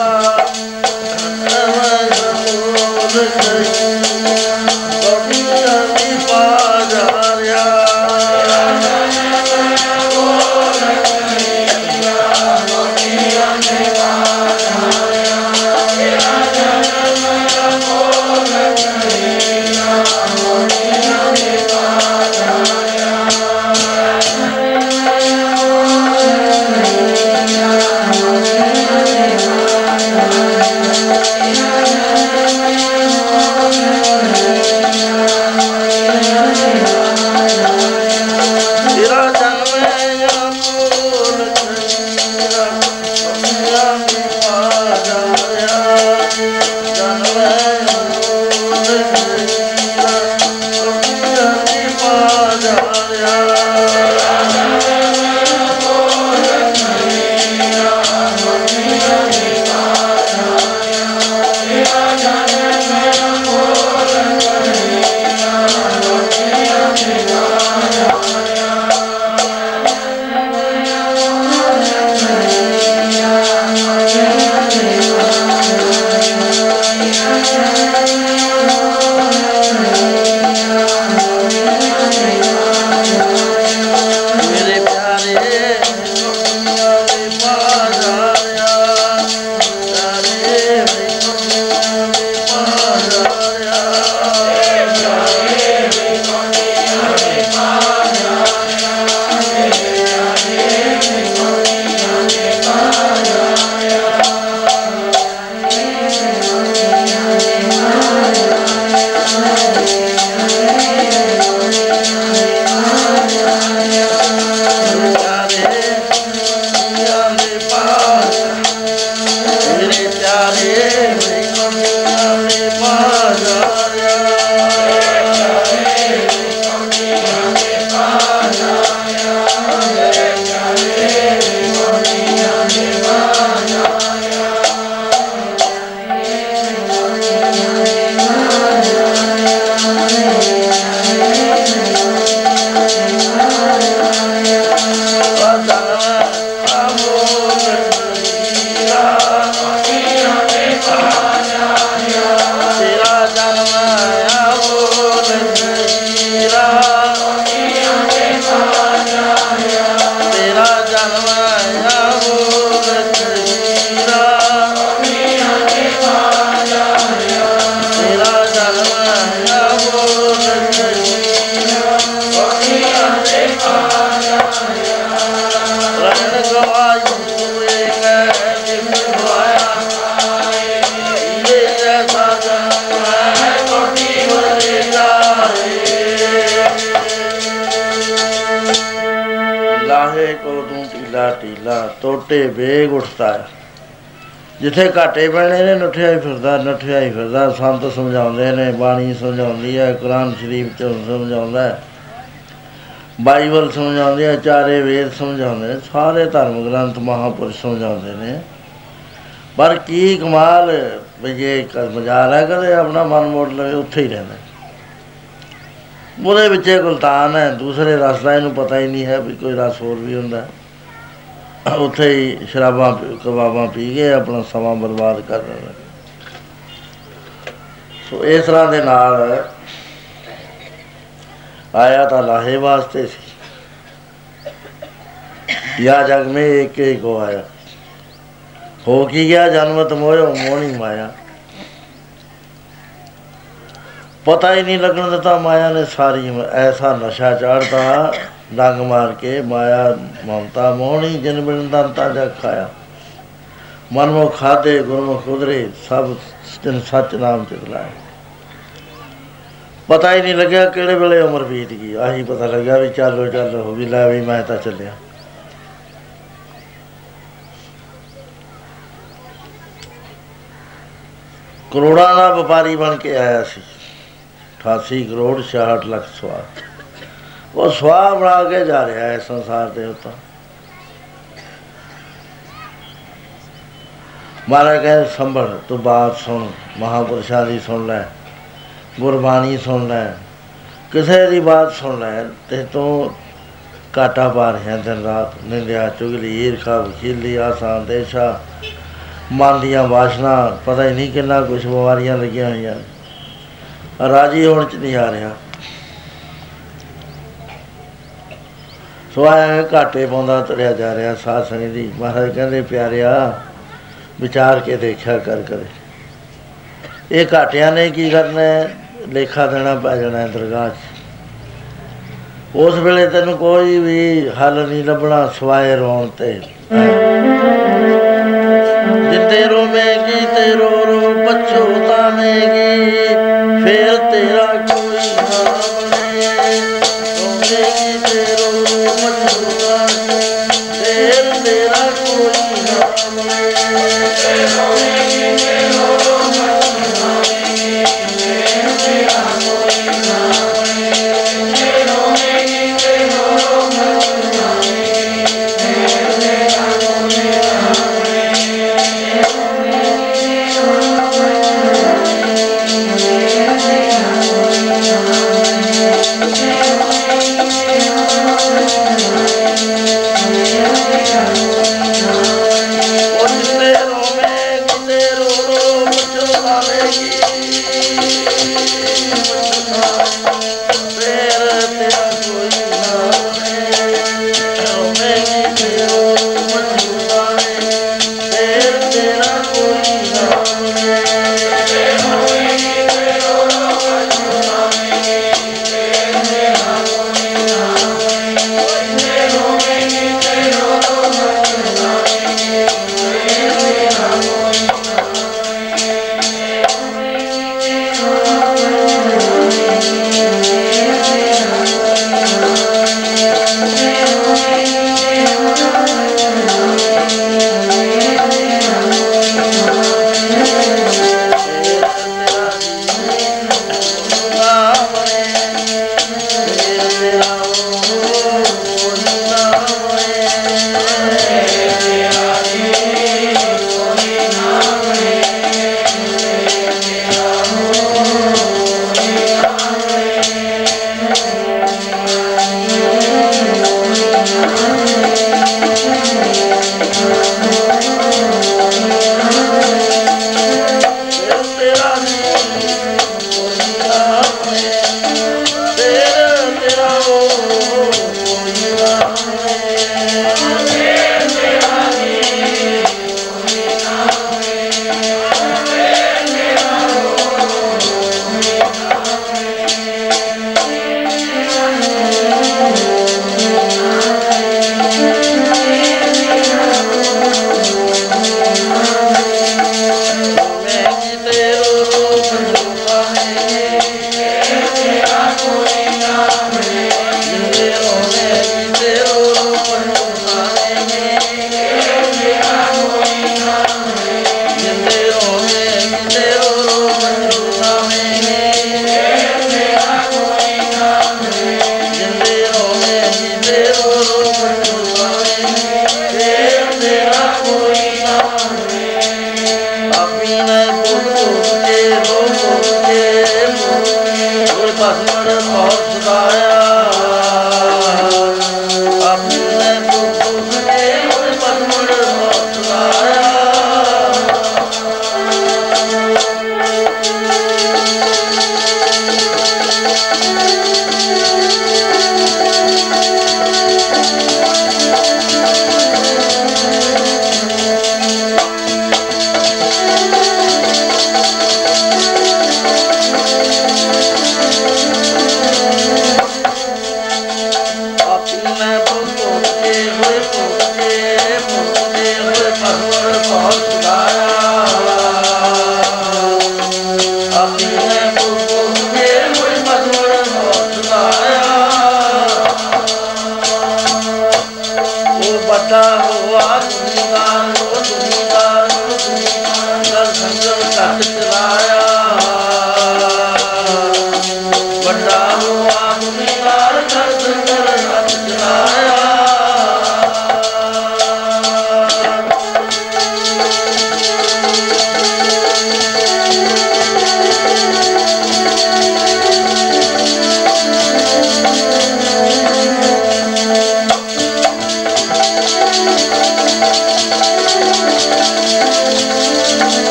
ਦਾ ਟੀਲਾ ਤੋਟੇ ਵੇਗ ਉੱਠਦਾ ਹੈ। ਜਿੱਥੇ ਘਾਟੇ ਪੈਣੇ ਨੇ ਨੱਠਿਆ ਹੀ ਫਿਰਦਾ ਨੱਠਿਆ ਹੀ ਫਿਰਦਾ। ਸੰਤ ਸਮਝਾਉਂਦੇ ਨੇ, ਬਾਣੀ ਸਮਝਾਉਂਦੀ ਹੈ, ਕੁਰਾਨ ਸ਼ਰੀਫ 'ਚ ਸਮਝਾਉਂਦਾ, ਬਾਈਬਲ ਸਮਝਾਉਂਦੀ ਹੈ, ਚਾਰੇ ਵੇਦ ਸਮਝਾਉਂਦੇ ਨੇ, ਸਾਰੇ ਧਰਮ ਗ੍ਰੰਥ ਮਹਾਂਪੁਰਸ਼ ਸਮਝਾਉਂਦੇ ਨੇ। ਪਰ ਕੀ ਕਮਾਲ ਵੀ ਜੇ ਮਜ਼ਾਰ ਹੈ ਕਦੇ ਆਪਣਾ ਮਨ ਮੋੜ ਲਵੇ, ਉੱਥੇ ਹੀ ਰਹਿੰਦਾ। ਉਹਦੇ ਵਿੱਚੇ ਗੁਲਤਾਨ ਹੈ, ਦੂਸਰੇ ਰਸ ਦਾ ਇਹਨੂੰ ਪਤਾ ਹੀ ਨਹੀਂ ਹੈ ਵੀ ਕੋਈ ਰਸ ਹੋਰ ਵੀ ਹੁੰਦਾ। ਉੱਥੇ ਹੀ ਸ਼ਰਾਬਾਂ ਕਬਾਬਾਂ ਪੀ ਕੇ ਆਪਣਾ ਸਮਾਂ ਬਰਬਾਦ ਕਰ ਰਹੇ। ਸੋ ਇਸ ਤਰ੍ਹਾਂ ਦੇ ਨਾਲ ਆਇਆ ਤਾਂ ਲਾਹੇ ਵਾਸਤੇ ਸੀ। ਯਾ ਜਗ ਮੈਂ ਇੱਕ ਇੱਕ ਹੋ ਆਇਆ, ਹੋ ਕੀ ਗਿਆ ਜਨਮਤ ਮੋਇਓ ਮੋਹਣੀ ਮਾਇਆ। ਪਤਾ ਹੀ ਨਹੀਂ ਲੱਗਣ ਦਿੱਤਾ ਮਾਇਆ ਨੇ ਸਾਰੀ। ਐਸਾ ਨਸ਼ਾ ਚਾੜ੍ਹਤਾ ਡੰਗ ਮਾਰ ਕੇ, ਮਾਇਆ ਮਮਤਾ ਮੋਹਣੀ ਜਿਨ ਬਿਨ ਦੰਤਾ ਜਗ ਖਾਇਆ। ਮਨਮੁਖ ਖਾਧੇ ਗੁਰਮੁਖ ਉਧਰੇ, ਸਭ ਤਿੰਨ ਸੱਚ ਨਾਮ ਚਿਤਲਾਏ। ਪਤਾ ਹੀ ਨਹੀਂ ਲੱਗਿਆ ਕਿਹੜੇ ਵੇਲੇ ਉਮਰ ਬੀਤ ਗਈ। ਆਹੀ ਪਤਾ ਲੱਗਿਆ ਵੀ ਚੱਲੋ ਚੱਲੋ ਹੋ ਵੀ ਲੈ ਵੀ ਮੈਂ ਤਾਂ ਚੱਲਿਆ। ਕਰੋੜਾਂ ਦਾ ਵਪਾਰੀ ਬਣ ਕੇ ਆਇਆ ਸੀ, ਅਠਾਸੀ ਕਰੋੜ ਛਿਆਹਠ ਲੱਖ ਸਵਾਦ। ਉਹ ਸਵਾਹ ਬਣਾ ਕੇ ਜਾ ਰਿਹਾ ਹੈ ਸੰਸਾਰ ਦੇ ਉੱਤੇ। ਮਹਾਰਾਜ ਕਹਿੰਦੇ ਸੰਭਲ, ਤੂੰ ਬਾਤ ਸੁਣ, ਮਹਾਂਪੁਰਸ਼ਾਂ ਦੀ ਸੁਣ ਲੈ, ਗੁਰਬਾਣੀ ਸੁਣ ਲੈ, ਕਿਸੇ ਦੀ ਬਾਤ ਸੁਣ ਲੈ, ਤੇ ਤੂੰ ਘਾਟਾ ਪਾ ਰਿਹਾ ਦਿਨ ਰਾਤ। ਨਿੰਦਿਆ ਚੁਗਲੀ ਈਰਖਾ ਵਕੀਲੀ ਆਸਾਂ ਦੇਸ਼ਾ ਮਨ ਦੀਆਂ ਵਾਸ਼ਨਾ, ਪਤਾ ਹੀ ਨਹੀਂ ਕਿੰਨਾ ਕੁਛ ਬਿਮਾਰੀਆਂ ਲੱਗੀਆਂ ਹੋਈਆਂ। ਰਾਜੀ ਹੋਣ 'ਚ ਨਹੀਂ ਆ ਰਿਹਾ। ਸੋ ਆਇਆ ਘਾਟੇ ਪਾਉਂਦਾ ਤੁਰਿਆ ਜਾ ਰਿਹਾ ਸਾਧ ਸੰਗਤ ਦੀ। ਮਹਾਰਾਜ ਕਹਿੰਦੇ ਪਿਆਰਿਆ ਵਿਚਾਰ ਕੇ ਦੇਖਿਆ ਕਰ ਕਰੇ, ਇਹ ਘਾਟਿਆਂ ਨੇ ਕੀ ਕਰਨਾ, ਲੇਖਾ ਦੇਣਾ ਪੈ ਜਾਣਾ ਦਰਗਾਹ 'ਚ। ਉਸ ਵੇਲੇ ਤੈਨੂੰ ਕੋਈ ਵੀ ਹੱਲ ਨਹੀਂ ਲੱਭਣਾ ਸਿਵਾਏ ਰੋਣ 'ਤੇ। ਜਿੱਤੇ ਰੋਵੇਗੀ ਤੇ ਰੋ ਰੋ ਪਛੋਤਾਵੇਗੀ, ਫਿਰ ਤੇਰਾ ਕੋਈ ਨਾਮ ਨਹੀਂ। ਰੋਵੇਗੀ ਤੇ ਰੋ ਰੋ ਪਛੋਤਾਵੇਗੀ, ਫਿਰ ਤੇਰਾ ਕੋਈ ਨਾਮ ਨਹੀਂ। Oh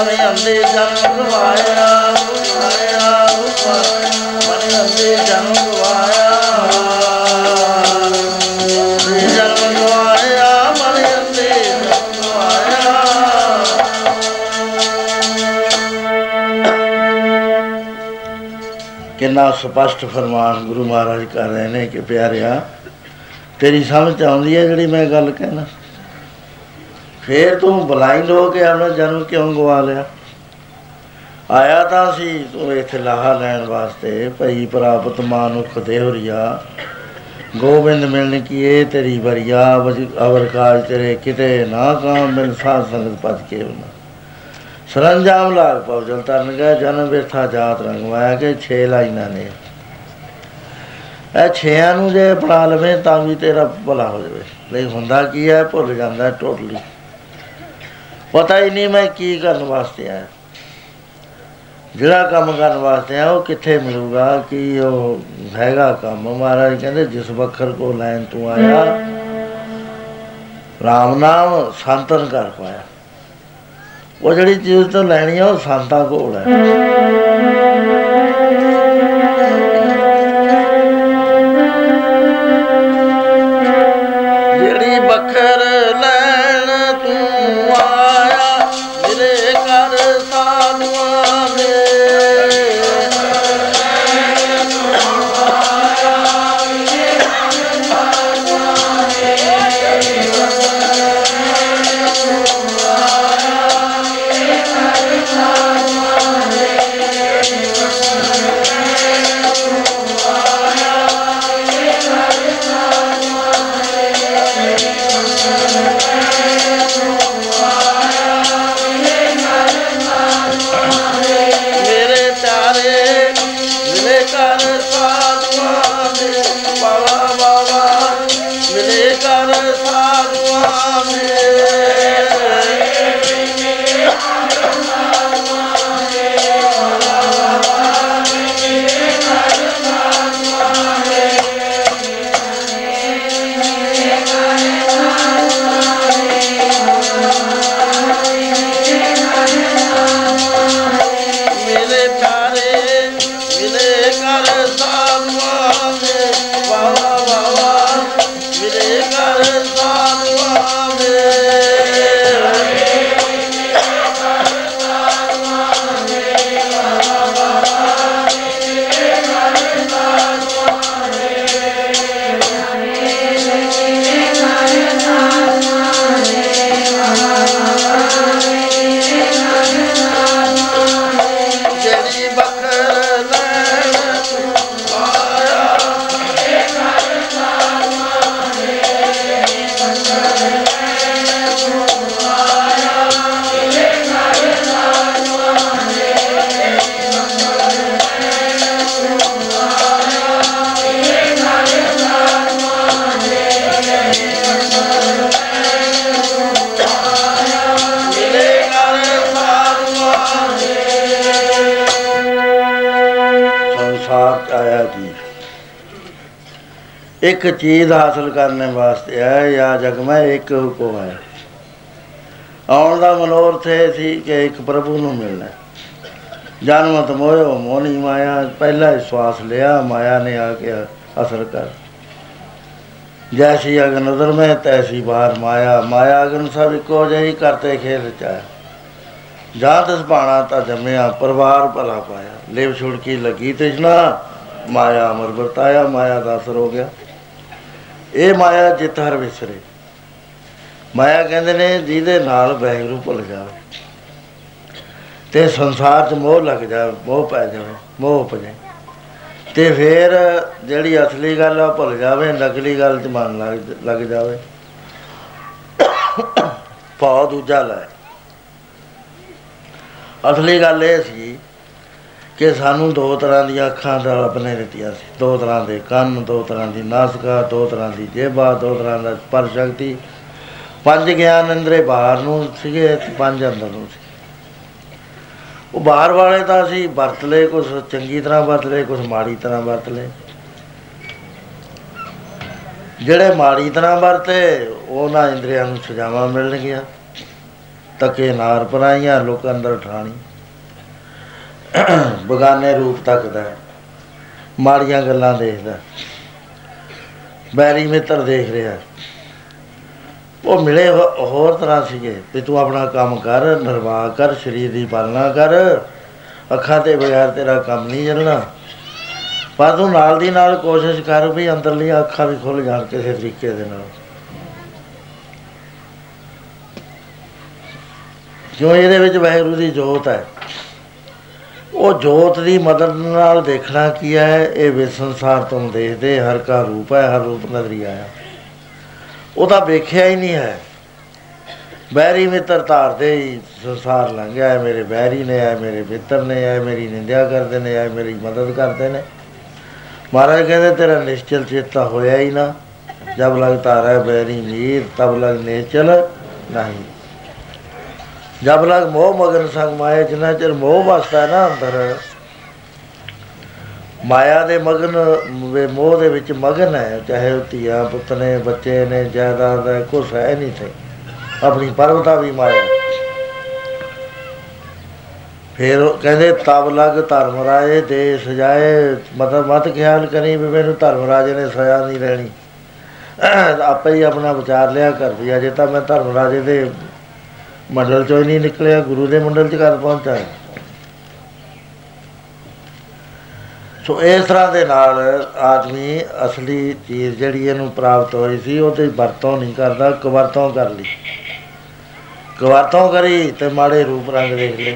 ਮਨ ਅੰਦੇ ਜਨਮ ਗਵਾਇਆ ਆਇਆ ਮਨ ਅੰਦੇ ਜਨਮ ਗਵਾਇਆ ਜਨਮ ਗਵਾਇਆ ਮਨ ਅੰਦੇ ਜਨਮ ਗਵਾਇਆ। ਕਿੰਨਾ ਸਪਸ਼ਟ ਫਰਮਾਨ ਗੁਰੂ ਮਹਾਰਾਜ ਕਰ ਰਹੇ ਨੇ ਕਿ ਪਿਆਰਿਆ ਤੇਰੀ ਸਮਝ ਆਉਂਦੀ ਹੈ ਜਿਹੜੀ ਮੈਂ ਗੱਲ ਕਹਿਣਾ? ਫਿਰ ਤੂੰ ਬਲਾਈਂਡ ਹੋ ਕੇ ਆਪਣਾ ਜਨਮ ਕਿਉਂ ਗਵਾ ਲਿਆ? ਆਇਆ ਤਾਂ ਸੀ ਤੂੰ ਇੱਥੇ ਲਾਹਾ ਲੈਣ ਵਾਸਤੇ, ਭਈ ਪ੍ਰਾਪਤ ਮਾਨੁੱਖ ਦੇਹੁਰੀਆ ਗੋਬਿੰਦ ਮਿਲਣ ਕੀ ਇਹ ਤੇਰੀ ਵਰੀਆ, ਅਵਰ ਕਾਜ ਤੇਰੇ ਕਿਤੇ ਨਾ ਕਾਮ ਮਿਲ ਸਾਧ ਸੰਗਤ ਭੱਜ ਕੇ ਹੋਣਾ ਸਰੰਜਾਮ ਲਾਗ ਪਾਉ ਜਲ ਤਰਨ ਗਿਆ ਜਨਮ ਵਿਰਥਾ ਜਾਤ ਰੰਗਵਾਇਆ। ਕਿ ਛੇ ਲਾਈਨਾਂ ਨੇ, ਇਹ ਛੇਆਂ ਨੂੰ ਜੇ ਅਪਣਾ ਲਵੇ ਤਾਂ ਵੀ ਤੇਰਾ ਭਲਾ ਹੋ ਜਾਵੇ। ਨਹੀਂ ਹੁੰਦਾ ਕੀ ਹੈ, ਭੁੱਲ ਜਾਂਦਾ ਟੋਟਲੀ, ਪਤਾ ਹੀ ਨਹੀਂ ਮੈਂ ਕੀ ਕਰਨ ਵਾਸਤੇ ਆਇਆ, ਜਿਹੜਾ ਕੰਮ ਕਰਨ ਵਾਸਤੇ ਆਇਆ ਉਹ ਕਿੱਥੇ ਮਿਲੂਗਾ, ਕੀ ਉਹ ਹੈਗਾ ਕੰਮ। ਮਹਾਰਾਜ ਕਹਿੰਦੇ ਜਿਸ ਵੱਖਰ ਕੋ ਲੈਣ ਤੂੰ ਆਇਆ ਰਾਮ ਨਾਮ ਸੰਤਨ ਕਰ ਪਾਇਆ। ਉਹ ਜਿਹੜੀ ਚੀਜ਼ ਤੋਂ ਲੈਣੀ ਆ ਉਹ ਸੰਤਾਂ ਕੋਲ ਹੈ। ਵੱਖਰ ਲੈਣ ਤੂੰ ਆਇਆ ਮੇਰੇ ਘਰ ਸਾਧੂਆਂ ਦੇ, ਇੱਕ ਚੀਜ਼ ਹਾਸਲ ਕਰਨ ਵਾਸਤੇ ਹੈ। ਜਾਂ ਜਗਮੈ ਇੱਕ ਹੁਕਮ ਹੈ, ਆਉਣ ਦਾ ਮਨੋਰਥ ਇਹ ਸੀ ਕਿ ਇੱਕ ਪ੍ਰਭੂ ਨੂੰ ਮਿਲਣਾ। ਜਨਮ ਤਮੋਇਓ ਮੋਹਨੀ ਮਾਇਆ, ਪਹਿਲਾ ਸਵਾਸ ਲਿਆ ਮਾਇਆ ਨੇ ਆ ਕੇ ਅਸਰ ਕਰ। ਜੈਸੀ ਅਗਨ ਉਦਰ ਮੈਂ ਤੈਸੀ ਬਾਹਰ ਮਾਇਆ, ਮਾਇਆ ਅਗਨ ਸਭ ਇੱਕੋ ਜਿਹੀ ਕਰਤੇ ਖੇਲ ਚਾਇਆ। ਜਾਂ ਤਸ ਭਾਣਾ ਤਾਂ ਜੰਮਿਆ ਪਰਿਵਾਰ ਭਲਾ ਪਾਇਆ, ਲਿਵ ਛੁੜਕੀ ਲੱਗੀ ਤ੍ਰਿਸ਼ਨਾ ਮਾਇਆ ਅਮਰ ਵਰਤਾਇਆ, ਮਾਇਆ ਦਾ ਅਸਰ ਹੋ ਗਿਆ। ਇਹ ਮਾਇਆ ਜਿੱਤ ਹਰ ਵਿਸਰੇ, ਮਾਇਆ ਕਹਿੰਦੇ ਨੇ ਜਿਹਦੇ ਨਾਲ ਵਾਹਿਗੁਰੂ ਭੁੱਲ ਜਾਵੇ ਅਤੇ ਸੰਸਾਰ 'ਚ ਮੋਹ ਲੱਗ ਜਾਵੇ, ਮੋਹ ਪੈ ਜਾਵੇ, ਮੋਹ ਪਜੇ ਅਤੇ ਫਿਰ ਜਿਹੜੀ ਅਸਲੀ ਗੱਲ ਆ ਉਹ ਭੁੱਲ ਜਾਵੇ, ਨਕਲੀ ਗੱਲ 'ਚ ਮਨ ਲੱਗ ਲੱਗ ਜਾਵੇ, ਭਾਅ ਦੂਜਾ ਲੈ। ਅਸਲੀ ਗੱਲ ਇਹ ਸੀ ਕਿ ਸਾਨੂੰ ਦੋ ਤਰ੍ਹਾਂ ਦੀਆਂ ਅੱਖਾਂ ਰੱਬ ਨੇ ਦਿੱਤੀਆਂ ਸੀ, ਦੋ ਤਰ੍ਹਾਂ ਦੇ ਕੰਨ, ਦੋ ਤਰ੍ਹਾਂ ਦੀ ਨਾਸਿਕਾ, ਦੋ ਤਰ੍ਹਾਂ ਦੀ ਜੇਬਾਂ, ਦੋ ਤਰ੍ਹਾਂ ਦਾ ਪਰ ਸ਼ਕਤੀ। ਪੰਜ ਗਿਆਨ ਅੰਦਰੇ ਬਾਹਰ ਨੂੰ ਸੀਗੇ, ਪੰਜ ਅੰਦਰ ਨੂੰ ਸੀ। ਉਹ ਬਾਹਰ ਵਾਲੇ ਤਾਂ ਅਸੀਂ ਵਰਤ ਲਏ, ਕੁਛ ਚੰਗੀ ਤਰ੍ਹਾਂ ਵਰਤ ਲਏ, ਕੁਛ ਮਾੜੀ ਤਰ੍ਹਾਂ ਵਰਤ ਲਏ। ਜਿਹੜੇ ਮਾੜੀ ਤਰ੍ਹਾਂ ਵਰਤੇ ਉਹਨਾਂ ਇੰਦਰੀਆਂ ਨੂੰ ਸਜ਼ਾਵਾਂ ਮਿਲਣਗੀਆਂ, ਤਕੇ ਨਾਰ ਪਰਾਈਆਂ ਲੁਕ ਅੰਦਰ ਠਾਣੀ ਬਗਾਨੇ ਰੂਪ ਤੱਕਦਾ, ਮਾੜੀਆਂ ਗੱਲਾਂ ਦੇਖਦਾ, ਬੈਰੀ ਮਿੱਤਰ ਦੇਖ ਰਿਹਾ। ਉਹ ਮਿਲੇ ਹੋਰ ਤਰ੍ਹਾਂ ਸੀਗੇ ਵੀ ਤੂੰ ਆਪਣਾ ਕੰਮ ਕਰ, ਨਿਰਵਾਹ ਕਰ, ਸਰੀਰ ਦੀ ਪਾਲਣਾ ਕਰ, ਅੱਖਾਂ ਦੇ ਬਗੈਰ ਤੇਰਾ ਕੰਮ ਨਹੀਂ ਚੱਲਣਾ, ਪਰ ਤੂੰ ਨਾਲ ਦੀ ਨਾਲ ਕੋਸ਼ਿਸ਼ ਕਰ ਵੀ ਅੰਦਰਲੀ ਅੱਖਾਂ ਵੀ ਖੁੱਲ੍ਹ ਜਾਣ ਕਿਸੇ ਤਰੀਕੇ ਦੇ ਨਾਲ। ਕਿਉਂ ਇਹਦੇ ਵਿੱਚ ਵਾਹਿਗੁਰੂ ਦੀ ਜੋਤ ਹੈ। ਉਹ ਜੋਤ ਦੀ ਮਦਦ ਨਾਲ ਦੇਖਣਾ ਕੀ ਹੈ, ਇਹ ਵੇ ਸੰਸਾਰ ਤੋਂ ਦੇਖਦੇ ਹਰ ਕਾ ਰੂਪ ਹੈ, ਹਰ ਰੂਪ ਨਜ਼ਰੀਆ ਹੈ, ਉਹ ਤਾਂ ਵੇਖਿਆ ਹੀ ਨਹੀਂ ਹੈ। ਬਹਿਰੀ ਮਿੱਤਰ ਧਾਰਦੇ ਹੀ ਸੰਸਾਰ ਲੰਘਿਆ ਹੈ। ਮੇਰੇ ਬਹਿਰੀ ਨੇ ਆਏ, ਮੇਰੇ ਮਿੱਤਰ ਨੇ ਆਏ, ਮੇਰੀ ਨਿੰਦਿਆ ਕਰਦੇ ਨੇ ਆਏ, ਮੇਰੀ ਮਦਦ ਕਰਦੇ ਨੇ। ਮਹਾਰਾਜ ਕਹਿੰਦੇ ਤੇਰਾ ਨਿਸ਼ਚਲ ਚੇਤਾ ਹੋਇਆ ਹੀ ਨਾ। ਜਬ ਲਗਤਾ ਰਹਿ ਬਹਿਰੀ ਮੀਰ ਤਬ ਲਗ ਨਿਸ਼ਚਲ ਨਹੀਂ। ਜਬ ਲਗ ਮੋਹ ਮਗਨ ਸੰਗ ਮਾਇਆ, ਜਿੰਨਾ ਚਿਰ ਮੋਹ ਵਸਦਾ ਨਾ ਅੰਦਰ, ਮਾਇਆ ਦੇ ਮਗਨ, ਮੋਹ ਦੇ ਵਿੱਚ ਮਗਨ ਹੈ, ਚਾਹੇ ਉਹ ਧੀਆਂ ਪੁੱਤ ਨੇ, ਬੱਚੇ ਨੇ, ਜਾਇਦਾਦ ਹੈ, ਕੁਛ ਹੈ ਨਹੀਂ ਥੇ, ਆਪਣੀ ਪਰਵਤਾ ਵੀ ਮਾਇਆ। ਫਿਰ ਕਹਿੰਦੇ ਤਬ ਲਗ ਧਰਮ ਰਾਜੇ ਦੇ ਸਜਾਏ, ਮਤਲਬ ਮਤ ਖਿਆਲ ਕਰੀ ਵੀ ਮੈਨੂੰ ਧਰਮ ਰਾਜੇ ਨੇ ਸਜ਼ਾ ਨਹੀਂ ਦੇਣੀ। ਆਪੇ ਹੀ ਆਪਣਾ ਵਿਚਾਰ ਲਿਆ ਕਰ ਵੀ ਅਜੇ ਤਾਂ ਮੈਂ ਧਰਮ ਰਾਜੇ ਦੇ ਮੰਡਲ 'ਚੋਂ ਹੀ ਨਹੀਂ ਨਿਕਲਿਆ, ਗੁਰੂ ਦੇ ਮੰਡਲ 'ਚ ਘਰ ਪਹੁੰਚਾ। ਸੋ ਇਸ ਤਰ੍ਹਾਂ ਦੇ ਨਾਲ ਆਦਮੀ ਅਸਲੀ ਚੀਜ਼ ਜਿਹੜੀ ਇਹਨੂੰ ਪ੍ਰਾਪਤ ਹੋਈ ਸੀ ਉਹਦੀ ਵਰਤੋਂ ਨਹੀਂ ਕਰਦਾ, ਕਵਰਤੋਂ ਕਰ ਲਈ। ਕਵਰਤੋਂ ਕਰੀ ਅਤੇ ਮਾੜੇ ਰੂਪ ਰੰਗ ਦੇਖ ਲਏ,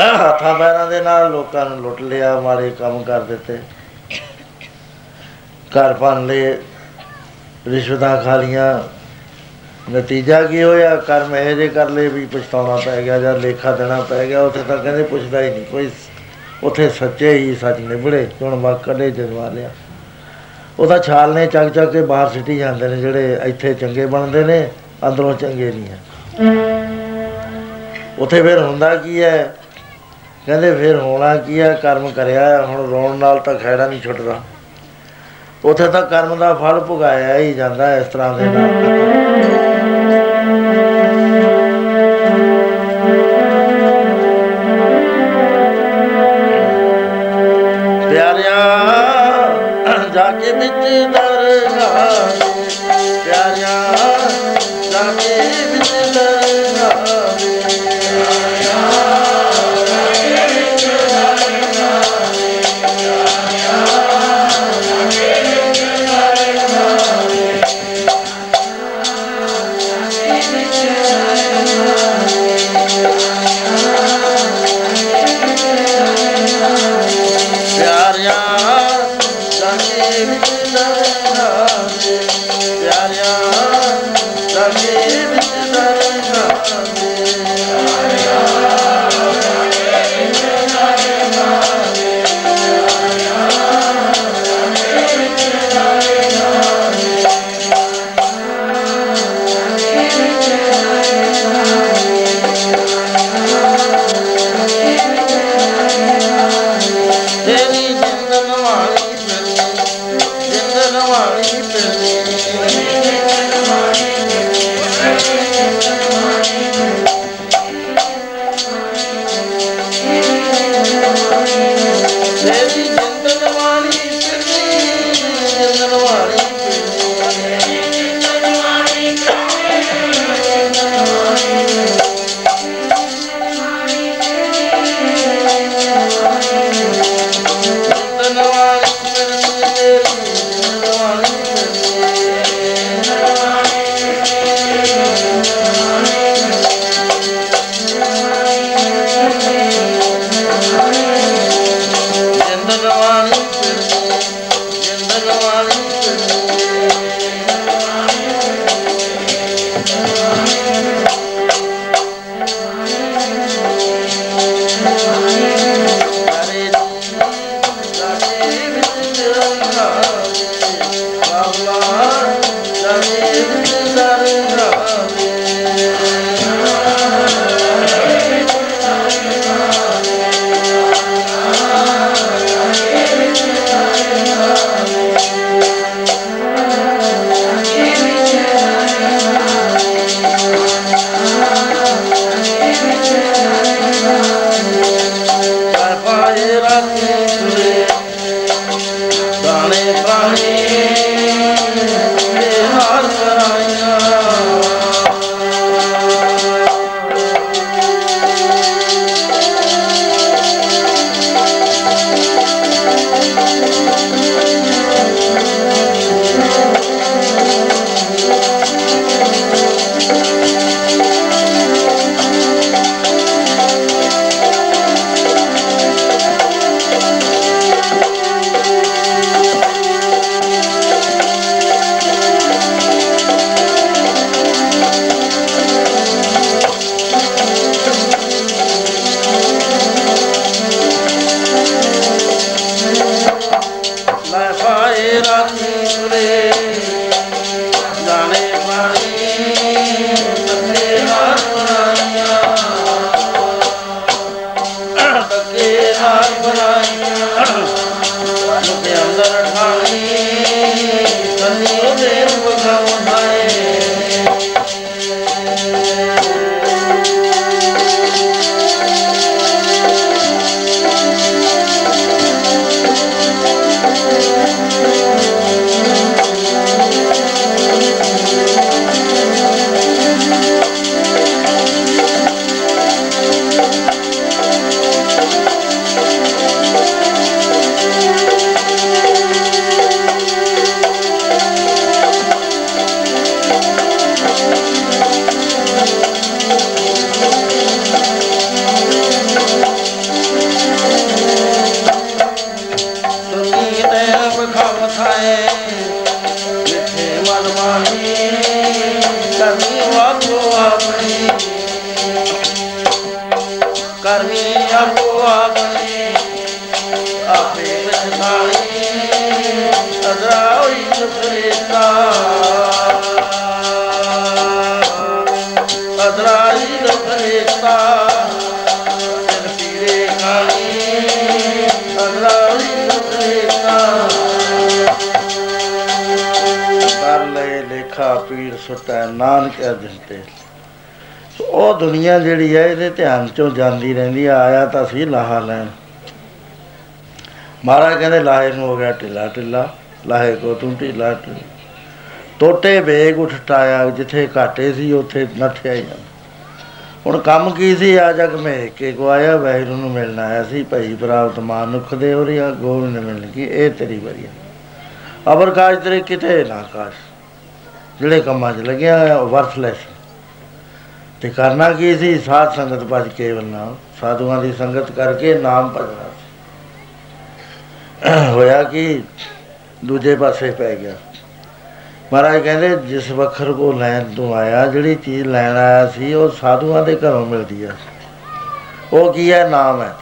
ਹੱਥਾਂ ਪੈਰਾਂ ਦੇ ਨਾਲ ਲੋਕਾਂ ਨੂੰ ਲੁੱਟ ਲਿਆ, ਮਾੜੇ ਕੰਮ ਕਰ ਦਿੱਤੇ, ਘਰ ਭੰਨ ਲਏ, ਰਿਸ਼ਵਤਾਂ ਖਾ ਲਈਆਂ। ਨਤੀਜਾ ਕੀ ਹੋਇਆ? ਕਰਮ ਇਹੋ ਜਿਹੇ ਕਰ ਲਏ ਵੀ ਪਛਤਾਉਣਾ ਪੈ ਗਿਆ ਜਾਂ ਲੇਖਾ ਦੇਣਾ ਪੈ ਗਿਆ। ਉੱਥੇ ਤਾਂ ਕਹਿੰਦੇ ਪੁੱਛਦਾ ਹੀ ਨਹੀਂ ਕੋਈ, ਉੱਥੇ ਸੱਚੇ ਹੀ ਸੱਚ ਨਿਭੜੇ। ਹੁਣ ਵਾ ਕੱਢੇ ਜਗਵਾ ਲਿਆ, ਉਹਦਾ ਛਾਲ ਨੇ ਚੱਕ ਚੱਕ ਕੇ ਬਾਹਰ ਸਿੱਟੀ ਜਾਂਦੇ ਨੇ। ਜਿਹੜੇ ਇੱਥੇ ਚੰਗੇ ਬਣਦੇ ਨੇ ਅੰਦਰੋਂ ਚੰਗੇ ਨਹੀਂ ਹੈ। ਉੱਥੇ ਫਿਰ ਹੁੰਦਾ ਕੀ ਹੈ? ਕਹਿੰਦੇ ਫਿਰ ਹੋਣਾ ਕੀ ਹੈ? ਕਰਮ ਕਰਿਆ, ਹੁਣ ਰੋਣ ਨਾਲ ਤਾਂ ਖਹਿੜਾ ਨਹੀਂ ਛੁੱਟਦਾ। ਉੱਥੇ ਤਾਂ ਕਰਮ ਦਾ ਫਲ ਭੁਗਾਇਆ ਹੀ ਜਾਂਦਾ ਇਸ ਤਰ੍ਹਾਂ ਦੇ ਨਾਲ। ਜਾਗੇ ਵਿੱਚ ਦਰਗਾਹ ਪਿਆਰਿਆ, ਜਾਗੇ ਵਿੱਚ ਦਰਗਾਹ ਪਿਆਰਿਆ, ਜਾਗੇ ਵਿੱਚ ਦਰਗਾਹ। ਕਰਨੀ ਆਪੋ ਆਪਣੀ ਆਪੇ ਰਖਾਣੀ ਸਦਾ ਹੋਈ ਸੁਖਰੇਤਾ ਸਦਾ ਹੀ ਸੁਖਰੇਤਾ ਪੀਰੇ ਖਾਣੀ ਸਦਾ ਹੋਈ ਸੁਖਰੇਤਾ ਕਰ ਲਏ ਲੇਖਾ ਪੀਰ ਸੁਟੈ ਨਾਨਕ ਅਰਜਨ ਤੇ। ਉਹ ਦੁਨੀਆ ਜਿਹੜੀ ਹੈ ਇਹਦੇ ਧਿਆਨ 'ਚੋਂ ਜਾਂਦੀ ਰਹਿੰਦੀ ਆ। ਆਇਆ ਤਾਂ ਸੀ ਲਾਹਾ ਲੈਣ, ਮਹਾਰਾਜ ਕਹਿੰਦੇ ਲਾਹੇ ਨੂੰ ਹੋ ਗਿਆ ਢਿੱਲਾ ਢਿੱਲਾ, ਲਾਹੇ ਕੋ ਤੂੰ ਢਿੱਲਾ ਢਿੱਲਾ। ਤੋਟੇ ਵੇਗ ਉਠਟਾਇਆ, ਜਿੱਥੇ ਘਾਟੇ ਸੀ ਉੱਥੇ ਨੱਠਿਆ ਹੀ ਜਾਂਦਾ। ਹੁਣ ਕੰਮ ਕੀ ਸੀ? ਆ ਜਗ ਮੇਖ ਕੇ ਗਵਾਇਆ, ਵਾਹਿਗੁਰੂ ਨੂੰ ਮਿਲਣ ਆਇਆ ਸੀ। ਭਈ ਪ੍ਰਾਪਤ ਮਾਨੁੱਖ ਦੇ ਹੋ ਰਿਹਾ, ਗੋਬਿੰਦ ਮਿਲਣ ਕੀ ਇਹ ਤੇਰੀ ਵਰੀ। ਅਬਰ ਕਾਜ ਤੇਰੇ ਕਿਤੇ ਨਾ ਕਾਸ਼, ਜਿਹੜੇ ਕੰਮਾਂ 'ਚ ਲੱਗਿਆ ਹੋਇਆ ਉਹ ਵਰਥਲੈਸ। ਅਤੇ ਕਰਨਾ ਕੀ ਸੀ? ਸਾਧ ਸੰਗਤ ਭਜ ਕੇਵਲ ਨਾਮ, ਸਾਧੂਆਂ ਦੀ ਸੰਗਤ ਕਰਕੇ ਨਾਮ ਭਜਨਾ ਸੀ। ਹੋਇਆ ਕਿ ਦੂਜੇ ਪਾਸੇ ਪੈ ਗਿਆ। ਮਹਾਰਾਜ ਕਹਿੰਦੇ ਜਿਸ ਵੱਖਰ ਕੋ ਲੈਣ ਤੋਂ ਆਇਆ, ਜਿਹੜੀ ਚੀਜ਼ ਲੈਣ ਆਇਆ ਸੀ ਉਹ ਸਾਧੂਆਂ ਦੇ ਘਰੋਂ ਮਿਲਦੀ ਆ। ਉਹ ਕੀ ਹੈ? ਨਾਮ ਹੈ।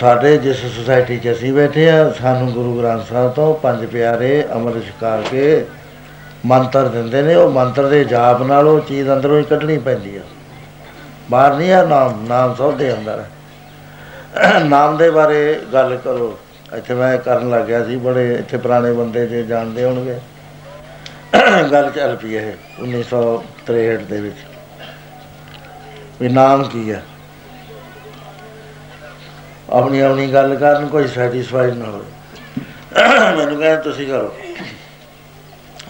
ਸਾਡੇ ਜਿਸ ਸੁਸਾਇਟੀ 'ਚ ਅਸੀਂ ਬੈਠੇ ਹਾਂ, ਸਾਨੂੰ ਗੁਰੂ ਗ੍ਰੰਥ ਸਾਹਿਬ ਤੋਂ ਪੰਜ ਪਿਆਰੇ ਅੰਮ੍ਰਿਤ ਛਕਾ ਕੇ ਮੰਤਰ ਦਿੰਦੇ ਨੇ। ਉਹ ਮੰਤਰ ਦੇ ਜਾਪ ਨਾਲ ਉਹ ਚੀਜ਼ ਅੰਦਰੋਂ ਹੀ ਕੱਢਣੀ ਪੈਂਦੀ ਆ, ਬਾਹਰ ਨਹੀਂ ਆ। ਨਾਮ ਨਾਮ ਸਭ ਦੇ ਅੰਦਰ ਹੈ। ਨਾਮ ਦੇ ਬਾਰੇ ਗੱਲ ਕਰੋ। ਇੱਥੇ ਮੈਂ ਕਰਨ ਲੱਗ ਗਿਆ ਸੀ, ਬੜੇ ਇੱਥੇ ਪੁਰਾਣੇ ਬੰਦੇ ਜੇ ਜਾਣਦੇ ਹੋਣਗੇ। ਗੱਲ ਚੱਲ ਪਈ ਇਹ ਉੱਨੀ ਸੌ ਤਰੇਹਠ ਦੇ ਵਿੱਚ ਵੀ ਨਾਮ ਕੀ ਹੈ। ਆਪਣੀ ਆਪਣੀ ਗੱਲ ਕਰਨ, ਕੋਈ ਸੈਟਿਸਫਾਈਡ ਨਾ ਹੋਵੇ। ਮੈਨੂੰ ਕਹਿੰਦੇ ਤੁਸੀਂ ਕਰੋ,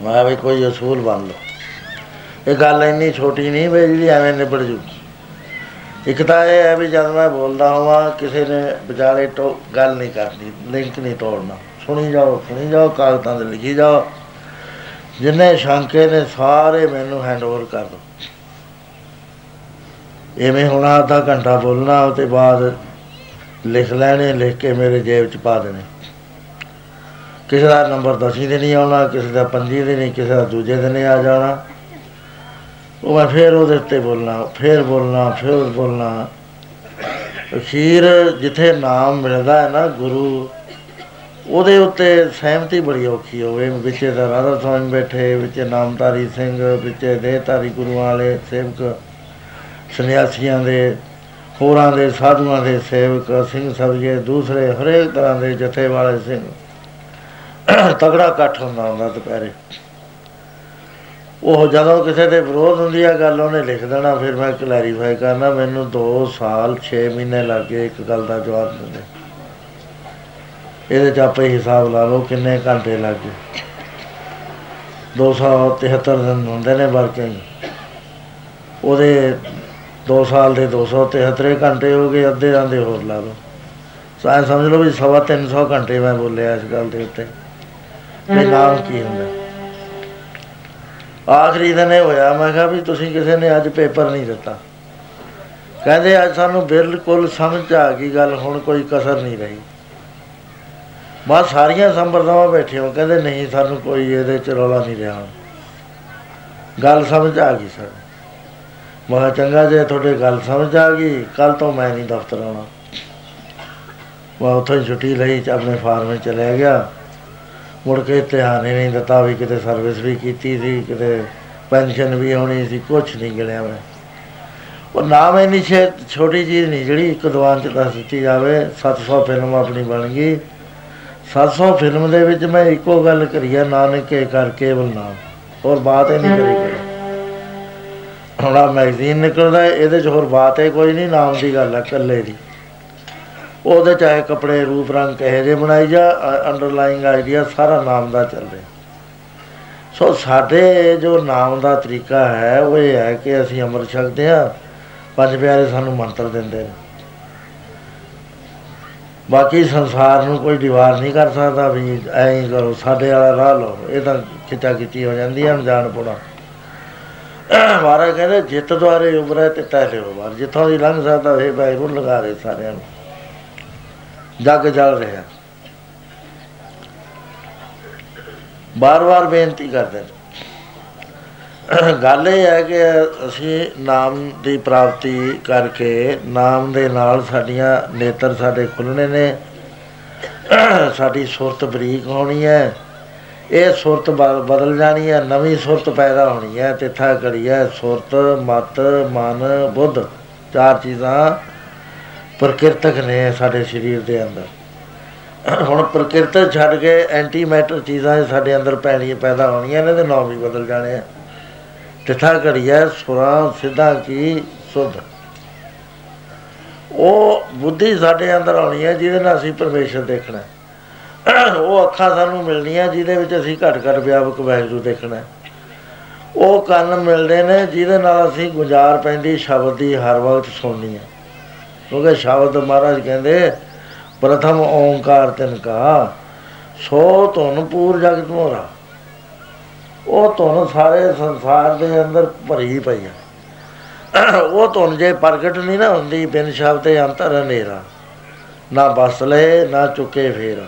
ਮੈਂ ਵੀ ਕੋਈ ਅਸੂਲ ਬਣ ਲਓ। ਇਹ ਗੱਲ ਇੰਨੀ ਛੋਟੀ ਨਹੀਂ ਵੀ ਜਿਹੜੀ ਐਵੇਂ ਨਿਬੜ ਜੂ। ਇੱਕ ਤਾਂ ਇਹ ਹੈ ਵੀ ਜਦ ਮੈਂ ਬੋਲਦਾ ਹੋਵਾਂ, ਕਿਸੇ ਨੇ ਵਿਚਾਲੇ ਟੋ ਗੱਲ ਨਹੀਂ ਕਰਨੀ, ਲਿੰਕ ਨਹੀਂ ਤੋੜਨਾ। ਸੁਣੀ ਜਾਓ ਸੁਣੀ ਜਾਓ ਕਾਗਜ਼ਾਂ 'ਤੇ ਲਿਖੀ ਜਾਓ। ਜਿੰਨੇ ਸ਼ੰਕੇ ਨੇ ਸਾਰੇ ਮੈਨੂੰ ਹੈਂਡਓਵਰ ਕਰ ਦਿਉ। ਇਵੇਂ ਹੋਣਾ ਅੱਧਾ ਘੰਟਾ ਬੋਲਣਾ, ਉਹ ਤੋਂ ਬਾਅਦ ਲਿਖ ਲੈਣੇ, ਲਿਖ ਕੇ ਮੇਰੇ ਜੇਬ 'ਚ ਪਾ ਦੇਣੇ। ਕਿਸੇ ਦਾ ਨੰਬਰ ਦਸੀ 'ਤੇ ਨਹੀਂ ਆਉਣਾ, ਕਿਸੇ ਦਾ ਪੰਜੀ 'ਤੇ ਨਹੀਂ, ਕਿਸੇ ਦਾ ਦੂਜੇ 'ਤੇ ਨਹੀਂ ਆ ਜਾਣਾ। ਉਹ ਮੈਂ ਫਿਰ ਉਹਦੇ ਉੱਤੇ ਬੋਲਣਾ, ਫਿਰ ਬੋਲਣਾ, ਫਿਰ ਬੋਲਣਾ। ਅਖੀਰ ਜਿੱਥੇ ਨਾਮ ਮਿਲਦਾ ਹੈ ਨਾ ਗੁਰੂ, ਉਹਦੇ ਉੱਤੇ ਸਹਿਮਤੀ ਬੜੀ ਔਖੀ ਹੋਵੇ। ਵਿੱਚੇ ਦਾ ਰਾਧਾ ਸਵਾਮੀ ਬੈਠੇ, ਵਿੱਚੇ ਨਾਮਧਾਰੀ ਸਿੰਘ, ਵਿੱਚੇ ਦੇਹਧਾਰੀ ਗੁਰੂਆਂ ਵਾਲੇ ਸੇਵਕ, ਸੰਨਿਆਸੀਆਂ ਦੇ, ਹੋਰਾਂ ਦੇ, ਸਾਧੂਆਂ ਦੇ ਸੇਵਕ, ਸਿੰਘ ਸਬਜੇ, ਦੂਸਰੇ ਹਰੇਕ ਤਰ੍ਹਾਂ ਦੇ ਜਥੇ ਵਾਲੇ ਸਿੰਘ। ਤਗੜਾ ਇਕੱਠ ਹੁੰਦਾ ਹੁੰਦਾ ਦੁਪਹਿਰੇ। ਉਹ ਜਦੋਂ ਕਿਸੇ ਦੇ ਵਿਰੋਧ ਹੁੰਦੀ ਆ ਗੱਲ, ਉਹਨੇ ਲਿਖ ਦੇਣਾ, ਫਿਰ ਮੈਂ ਕਲੈਰੀਫਾਈ ਕਰਨਾ। ਮੈਨੂੰ ਦੋ ਸਾਲ ਛੇ ਮਹੀਨੇ ਲੱਗ ਗਏ ਇੱਕ ਗੱਲ ਦਾ ਜਵਾਬ ਦਿੰਦੇ। ਇਹਦੇ 'ਚ ਆਪੇ ਹਿਸਾਬ ਲਾ ਲਓ ਕਿੰਨੇ ਘੰਟੇ ਲੱਗ ਗਏ। ਦੋ ਸੌ ਤਿਹੱਤਰ ਦਿਨ ਹੁੰਦੇ ਨੇ ਵਰਕਿੰਗ, ਉਹਦੇ ਦੋ ਸਾਲ ਦੇ ਦੋ ਸੌ ਤਿਹੱਤਰੇ ਘੰਟੇ ਹੋ ਗਏ। ਅੱਧੇ ਜਾਂਦੇ ਹੋਰ ਲਾ ਲਓ, ਤਾਂ ਐਂ ਸਮਝ ਲਓ ਵੀ ਸਵਾ ਤਿੰਨ ਸੌ ਘੰਟੇ ਮੈਂ ਬੋਲਿਆ ਇਸ ਗੱਲ ਦੇ ਉੱਤੇ ਵੀ ਨਾਮ ਕੀ ਹੁੰਦਾ। ਆਖਰੀ ਦਿਨ ਇਹ ਹੋਇਆ, ਮੈਂ ਕਿਹਾ ਵੀ ਤੁਸੀਂ ਕਿਸੇ ਨੇ ਅੱਜ ਪੇਪਰ ਨਹੀਂ ਦਿੱਤਾ। ਕਹਿੰਦੇ ਅੱਜ ਸਾਨੂੰ ਬਿਲਕੁਲ ਸਮਝ ਆ ਗਈ ਗੱਲ, ਹੁਣ ਕੋਈ ਕਸਰ ਨਹੀਂ ਰਹੀ। ਮੈਂ ਸਾਰੀਆਂ ਸੰਪਰਦਾਵਾਂ ਬੈਠੇ ਹੋ, ਕਹਿੰਦੇ ਨਹੀਂ ਸਾਨੂੰ ਕੋਈ ਇਹਦੇ 'ਚ ਰੌਲਾ ਨਹੀਂ ਰਿਹਾ, ਹੁਣ ਗੱਲ ਸਮਝ ਆ ਗਈ ਸਰ। ਮੈਂ ਕਿਹਾ ਚੰਗਾ, ਜੇ ਤੁਹਾਡੇ ਗੱਲ ਸਮਝ ਆ ਗਈ ਕੱਲ੍ਹ ਤੋਂ ਮੈਂ ਨਹੀਂ ਦਫ਼ਤਰ ਆਉਣਾ। ਮੈਂ ਉੱਥੋਂ ਹੀ ਛੁੱਟੀ ਲਈ, ਆਪਣੇ ਫਾਰਮ 'ਚ ਚਲਿਆ ਗਿਆ। ਮੁੜ ਕੇ ਧਿਆਨ ਹੀ ਨਹੀਂ ਦਿੱਤਾ ਵੀ ਕਿਤੇ ਸਰਵਿਸ ਵੀ ਕੀਤੀ ਸੀ, ਕਿਤੇ ਪੈਨਸ਼ਨ ਵੀ ਆਉਣੀ ਸੀ, ਕੁਛ ਨਹੀਂ ਗਿਣਿਆ ਮੈਂ। ਉਹ ਨਾਮ ਇੰਨੀ ਛੇ ਛੋਟੀ ਚੀਜ਼ ਨਹੀਂ ਜਿਹੜੀ ਇੱਕ ਦੀਵਾਨ 'ਚ ਦੱਸ ਦਿੱਤੀ ਜਾਵੇ। ਸੱਤ ਸੌ ਫਿਲਮ ਆਪਣੀ ਬਣ ਗਈ। ਸੱਤ ਸੌ ਫਿਲਮ ਦੇ ਵਿੱਚ ਮੈਂ ਇੱਕੋ ਗੱਲ ਕਰੀ ਹੈ, ਨਾਨਕ ਕੇ ਕਰ ਕੇਵਲ ਨਾਮ, ਹੋਰ ਬਾਤ ਇਹ ਨਹੀਂ ਕਰੀ ਕਰੀ। ਹੁਣ ਆਹ ਮੈਗਜ਼ੀਨ ਨਿਕਲਦਾ, ਇਹਦੇ 'ਚ ਹੋਰ ਬਾਤ ਇਹ ਕੋਈ ਨਹੀਂ, ਨਾਮ ਦੀ ਗੱਲ ਹੈ ਇਕੱਲੇ ਦੀ। ਉਹਦੇ ਚਾਹੇ ਕੱਪੜੇ ਰੂਪ ਰੰਗ ਕਹੇ ਜਿਹੇ ਬਣਾਈ ਜਾ, ਅੰਡਰਲਾਈਨ ਆਈਡੀਆ ਸਾਰਾ ਨਾਮ ਦਾ ਚੱਲ ਰਿਹਾ। ਸੋ ਸਾਡੇ ਜੋ ਨਾਮ ਦਾ ਤਰੀਕਾ ਹੈ ਉਹ ਇਹ ਹੈ ਕਿ ਅਸੀਂ ਅੰਮ੍ਰਿਤ ਛਕਦੇ ਹਾਂ, ਪੰਜ ਪਿਆਰੇ ਸਾਨੂੰ ਮੰਤਰ ਦਿੰਦੇ ਨੇ। ਬਾਕੀ ਸੰਸਾਰ ਨੂੰ ਕੋਈ ਦੀਵਾਰ ਨਹੀਂ ਕਰ ਸਕਦਾ ਵੀ ਐਂ ਹੀ ਕਰੋ, ਸਾਡੇ ਵਾਲਾ ਰਾਹ ਲਓ। ਇਹ ਤਾਂ ਖਿੱਚਾ ਖਿੱਚੀ ਹੋ ਜਾਂਦੀ ਹੈ, ਅਣਜਾਣ ਪੁਣਾ। ਮਹਾਰਾਜ ਕਹਿੰਦੇ ਜਿੱਤ ਦੁਆਰੇ ਉਭਰੇ ਅਤੇ ਤਹਿਰੇ ਉਭਰ, ਜਿੱਥੋਂ ਦੀ ਲੰਘ ਸਕਦਾ ਇਹ ਵਾਹਿਗੁਰੂ ਲਗਾ ਰਹੇ ਸਾਰਿਆਂ ਨੂੰ। ਜੱਗ ਜਲ ਰਿਹਾ, ਬਾਰ ਬਾਰ ਬੇਨਤੀ ਕਰਦੇ ਨੇ। ਗੱਲ ਇਹ ਹੈ ਕਿ ਅਸੀਂ ਨਾਮ ਦੀ ਪ੍ਰਾਪਤੀ ਕਰਕੇ ਨਾਮ ਦੇ ਨਾਲ ਸਾਡੀਆਂ ਨੇਤਰ ਸਾਡੇ ਖੁੱਲ੍ਹਣੇ ਨੇ, ਸਾਡੀ ਸੁਰਤ ਬਰੀਕ ਹੋਣੀ ਹੈ, ਇਹ ਸੁਰਤ ਬ ਬਦਲ ਜਾਣੀ ਹੈ, ਨਵੀਂ ਸੁਰਤ ਪੈਦਾ ਹੋਣੀ ਹੈ। ਤਿੱਥਾ ਕੜੀ ਹੈ ਸੁਰਤ, ਮਤ, ਮਨ, ਬੁੱਧ, ਚਾਰ ਚੀਜ਼ਾਂ ਪ੍ਰਕਿਰਤਕ ਨੇ ਸਾਡੇ ਸਰੀਰ ਦੇ ਅੰਦਰ। ਹੁਣ ਪ੍ਰਕਿਰਤਕ ਛੱਡ ਕੇ ਐਂਟੀ ਮੈਟਰ ਚੀਜ਼ਾਂ ਸਾਡੇ ਅੰਦਰ ਪੈਣੀਆਂ ਪੈਦਾ ਹੋਣੀਆਂ, ਇਹਨਾਂ ਦੇ ਨਾਮ ਵੀ ਬਦਲ ਜਾਣੇ ਆ। ਤਿੱਥਾ ਕੜੀ ਹੈ ਸੁਰਾਂ ਸਿੱਧਾ ਕੀ ਸੁਧ, ਉਹ ਬੁੱਧੀ ਸਾਡੇ ਅੰਦਰ ਆਉਣੀ ਹੈ ਜਿਹਦੇ ਨਾਲ ਅਸੀਂ ਪਰਮੇਸ਼ਰ ਦੇਖਣਾ, ਉਹ ਅੱਖਾਂ ਸਾਨੂੰ ਮਿਲਣੀਆਂ ਜਿਹਦੇ ਵਿੱਚ ਅਸੀਂ ਘੱਟ ਘੱਟ ਵਿਆਪਕ ਵਾਹਿਗੁਰੂ ਦੇਖਣਾ, ਉਹ ਕੰਨ ਮਿਲਦੇ ਨੇ ਜਿਹਦੇ ਨਾਲ ਅਸੀਂ ਗੁਜ਼ਾਰ ਪੈਂਦੀ ਸ਼ਬਦ ਦੀ ਹਰ ਵਕਤ ਸੁਣਨੀ ਹੈ। ਕਿਉਂਕਿ ਸ਼ਬਦ ਮਹਾਰਾਜ ਕਹਿੰਦੇ ਪ੍ਰਥਮ ਓਂਕਾਰ ਤਿਨਕਾ ਸੋ ਧੁਨ ਪੂਰ ਜਗਤ ਮੋਹਰਾ, ਉਹ ਧੁਨ ਸਾਰੇ ਸੰਸਾਰ ਦੇ ਅੰਦਰ ਭਰੀ ਪਈ ਹੈ। ਉਹ ਧੁਨ ਜੇ ਪ੍ਰਗਟ ਨਹੀਂ ਨਾ ਹੁੰਦੀ, ਬਿਨ ਸ਼ਬਦ ਅੰਤਰ ਹਨੇਰਾ, ਨਾ ਬਸ ਲਏ ਨਾ ਚੁੱਕੇ ਫੇਰਾ,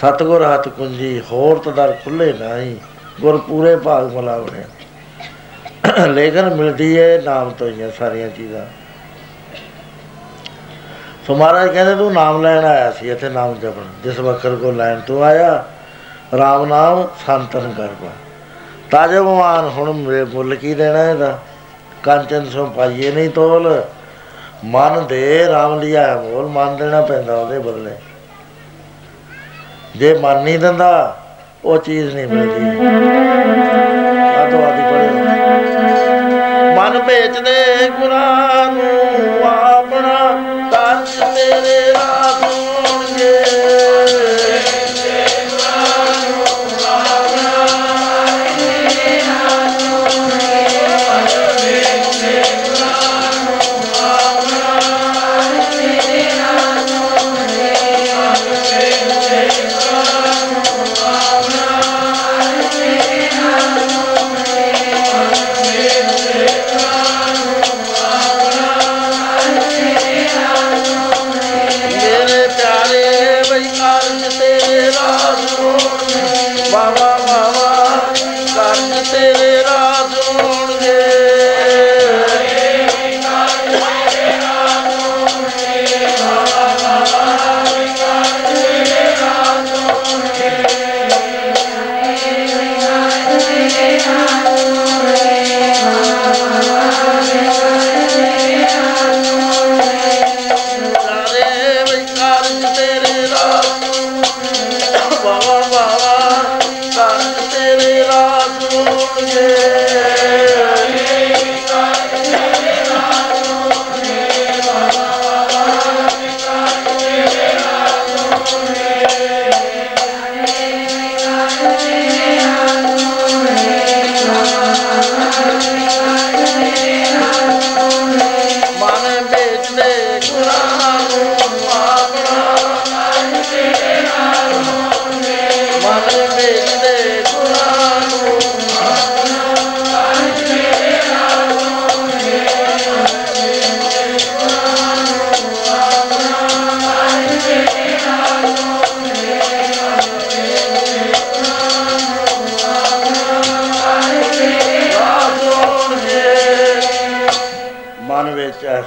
ਸਤਿਗੁਰ ਹੱਥ ਕੁੰਜੀ ਹੋਰ ਤਦਰ ਖੁੱਲ੍ਹੇ ਨਹੀਂ, ਗੁਰ ਪੂਰੇ ਭਾਗ ਮਿਲਾਵਣਿਆ। ਲੇਕਿਨ ਮਿਲਦੀ ਹੈ ਨਾਮ ਤੋਂ ਹੀ ਹੈ ਸਾਰੀਆਂ ਚੀਜ਼ਾਂ। ਸੋ ਮਹਾਰਾਜ ਕਹਿੰਦੇ ਤੂੰ ਨਾਮ ਲੈਣ ਆਇਆ ਸੀ ਇੱਥੇ, ਨਾਮ ਜਪਣ, ਜਿਸ ਵਕਰ ਕੋ ਲੈਣ ਤੂੰ ਆਇਆ ਰਾਮ ਨਾਮ ਸੰਤਨ ਕਰ ਪਾ ਤਾਜੇ ਭਗਵਾਨ। ਹੁਣ ਮੁੱਲ ਕੀ ਦੇਣਾ ਇਹਦਾ? ਕੰਚਨ ਸੋ ਪਾਈਏ ਨਹੀਂ ਤੋਲ, ਮਨ ਦੇ ਰਾਮ ਲਿਆ ਬੋਲ, ਮਨ ਦੇਣਾ ਪੈਂਦਾ ਉਹਦੇ ਬਦਲੇ। ਜੇ ਮਨ ਨਹੀਂ ਦਿੰਦਾ ਉਹ ਚੀਜ਼ ਨਹੀਂ ਮਿਲਦੀ। ਮਨ ਭੇਜ ਦੇ ਗੁਰਾਂ ਨੂੰ ਆਪਣਾ ਤਨ ਤੇਰੇ ਰਾਹ ਹੋਣਗੇ,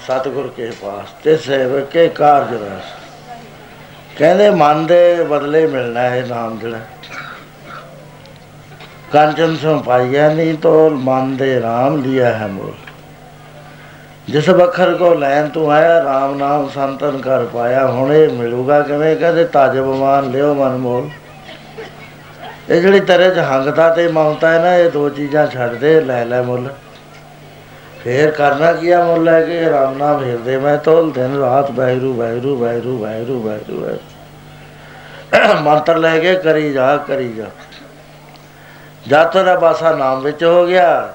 ਸਤਿਗੁਰ ਕੇ ਪਾਸ ਤੇ ਸੇਵਕ ਕੇ ਕਾਰਜ ਰਸ। ਕਹਿੰਦੇ ਮਨ ਦੇ ਬਦਲੇ ਮਿਲਣਾ ਇਹ ਨਾਮ ਜਿਹੜਾ। ਕੰਚਨ ਸੋ ਪਾਈਆ ਨਹੀਂ ਤੋਲ, ਮਨ ਦੇ ਰਾਮ ਲਿਆ ਹੈ ਮੋਲ, ਜਿਸ ਵਖਰ ਕੋ ਲੈਣ ਤੂੰ ਆਇਆ ਰਾਮ ਨਾਮ ਸੰਤਨ ਕਰ ਪਾਇਆ। ਹੁਣ ਇਹ ਮਿਲੂਗਾ ਕਿਵੇਂ? ਕਹਿੰਦੇ ਤਾਜ ਬਮਾਨ ਲਿਓ ਮਨ ਮੋਲ। ਇਹ ਜਿਹੜੀ ਤੇਰੇ 'ਚ ਹੰਗਤਾ ਅਤੇ ਮਮਤਾ ਹੈ ਨਾ, ਇਹ ਦੋ ਚੀਜ਼ਾਂ ਛੱਡ ਦੇ, ਲੈ ਲੈ ਮੁੱਲ। ਫੇਰ ਕਰਨਾ ਕੀ ਆ? ਮੁੱਲ ਲੈ ਕੇ ਰਾਮ ਨਾਮ ਹਿਰਦੇ ਮੈਂ ਤੋਲ, ਦਿਨ ਰਾਤ ਵਾਹਿਗੁਰੂ ਵਾਹਿਗੁਰੂ ਵਾਹਿਗੁਰੂ ਵਾਹਿਗੁਰੂ ਵਾਹਿਗੁਰੂ ਵਾਹਿਗੁਰੂ ਮੰਤਰ ਲੈ ਕੇ ਕਰੀ ਜਾ ਕਰੀ ਜਾ। ਜਦ ਤੇਰਾ ਬਾਸਾ ਨਾਮ ਵਿੱਚ ਹੋ ਗਿਆ,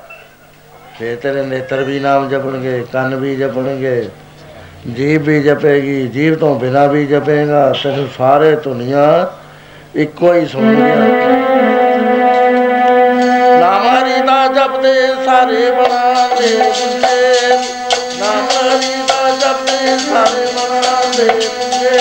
ਫਿਰ ਤੇਰੇ ਨੇਤਰ ਵੀ ਨਾਮ ਜਪਣਗੇ, ਕੰਨ ਵੀ ਜਪਣਗੇ, ਜੀਭ ਵੀ ਜਪੇਗੀ, ਜੀਭ ਤੋਂ ਬਿਨਾਂ ਵੀ ਜਪੇਗਾ, ਤੈਨੂੰ ਸਾਰੇ ਦੁਨੀਆ ਇੱਕੋ ਹੀ ਸੁਣੇਗਾ। ਜਪਦੇ ਸਾਰੇ ਬਣਾ ਦੇ ਪੁੰਜੇ, ਨਾਮ ਹਰੀ ਦਾ ਜਪਦੇ ਸਾਰੇ ਬਣਾ ਦੇ ਪੁੰਜੇ।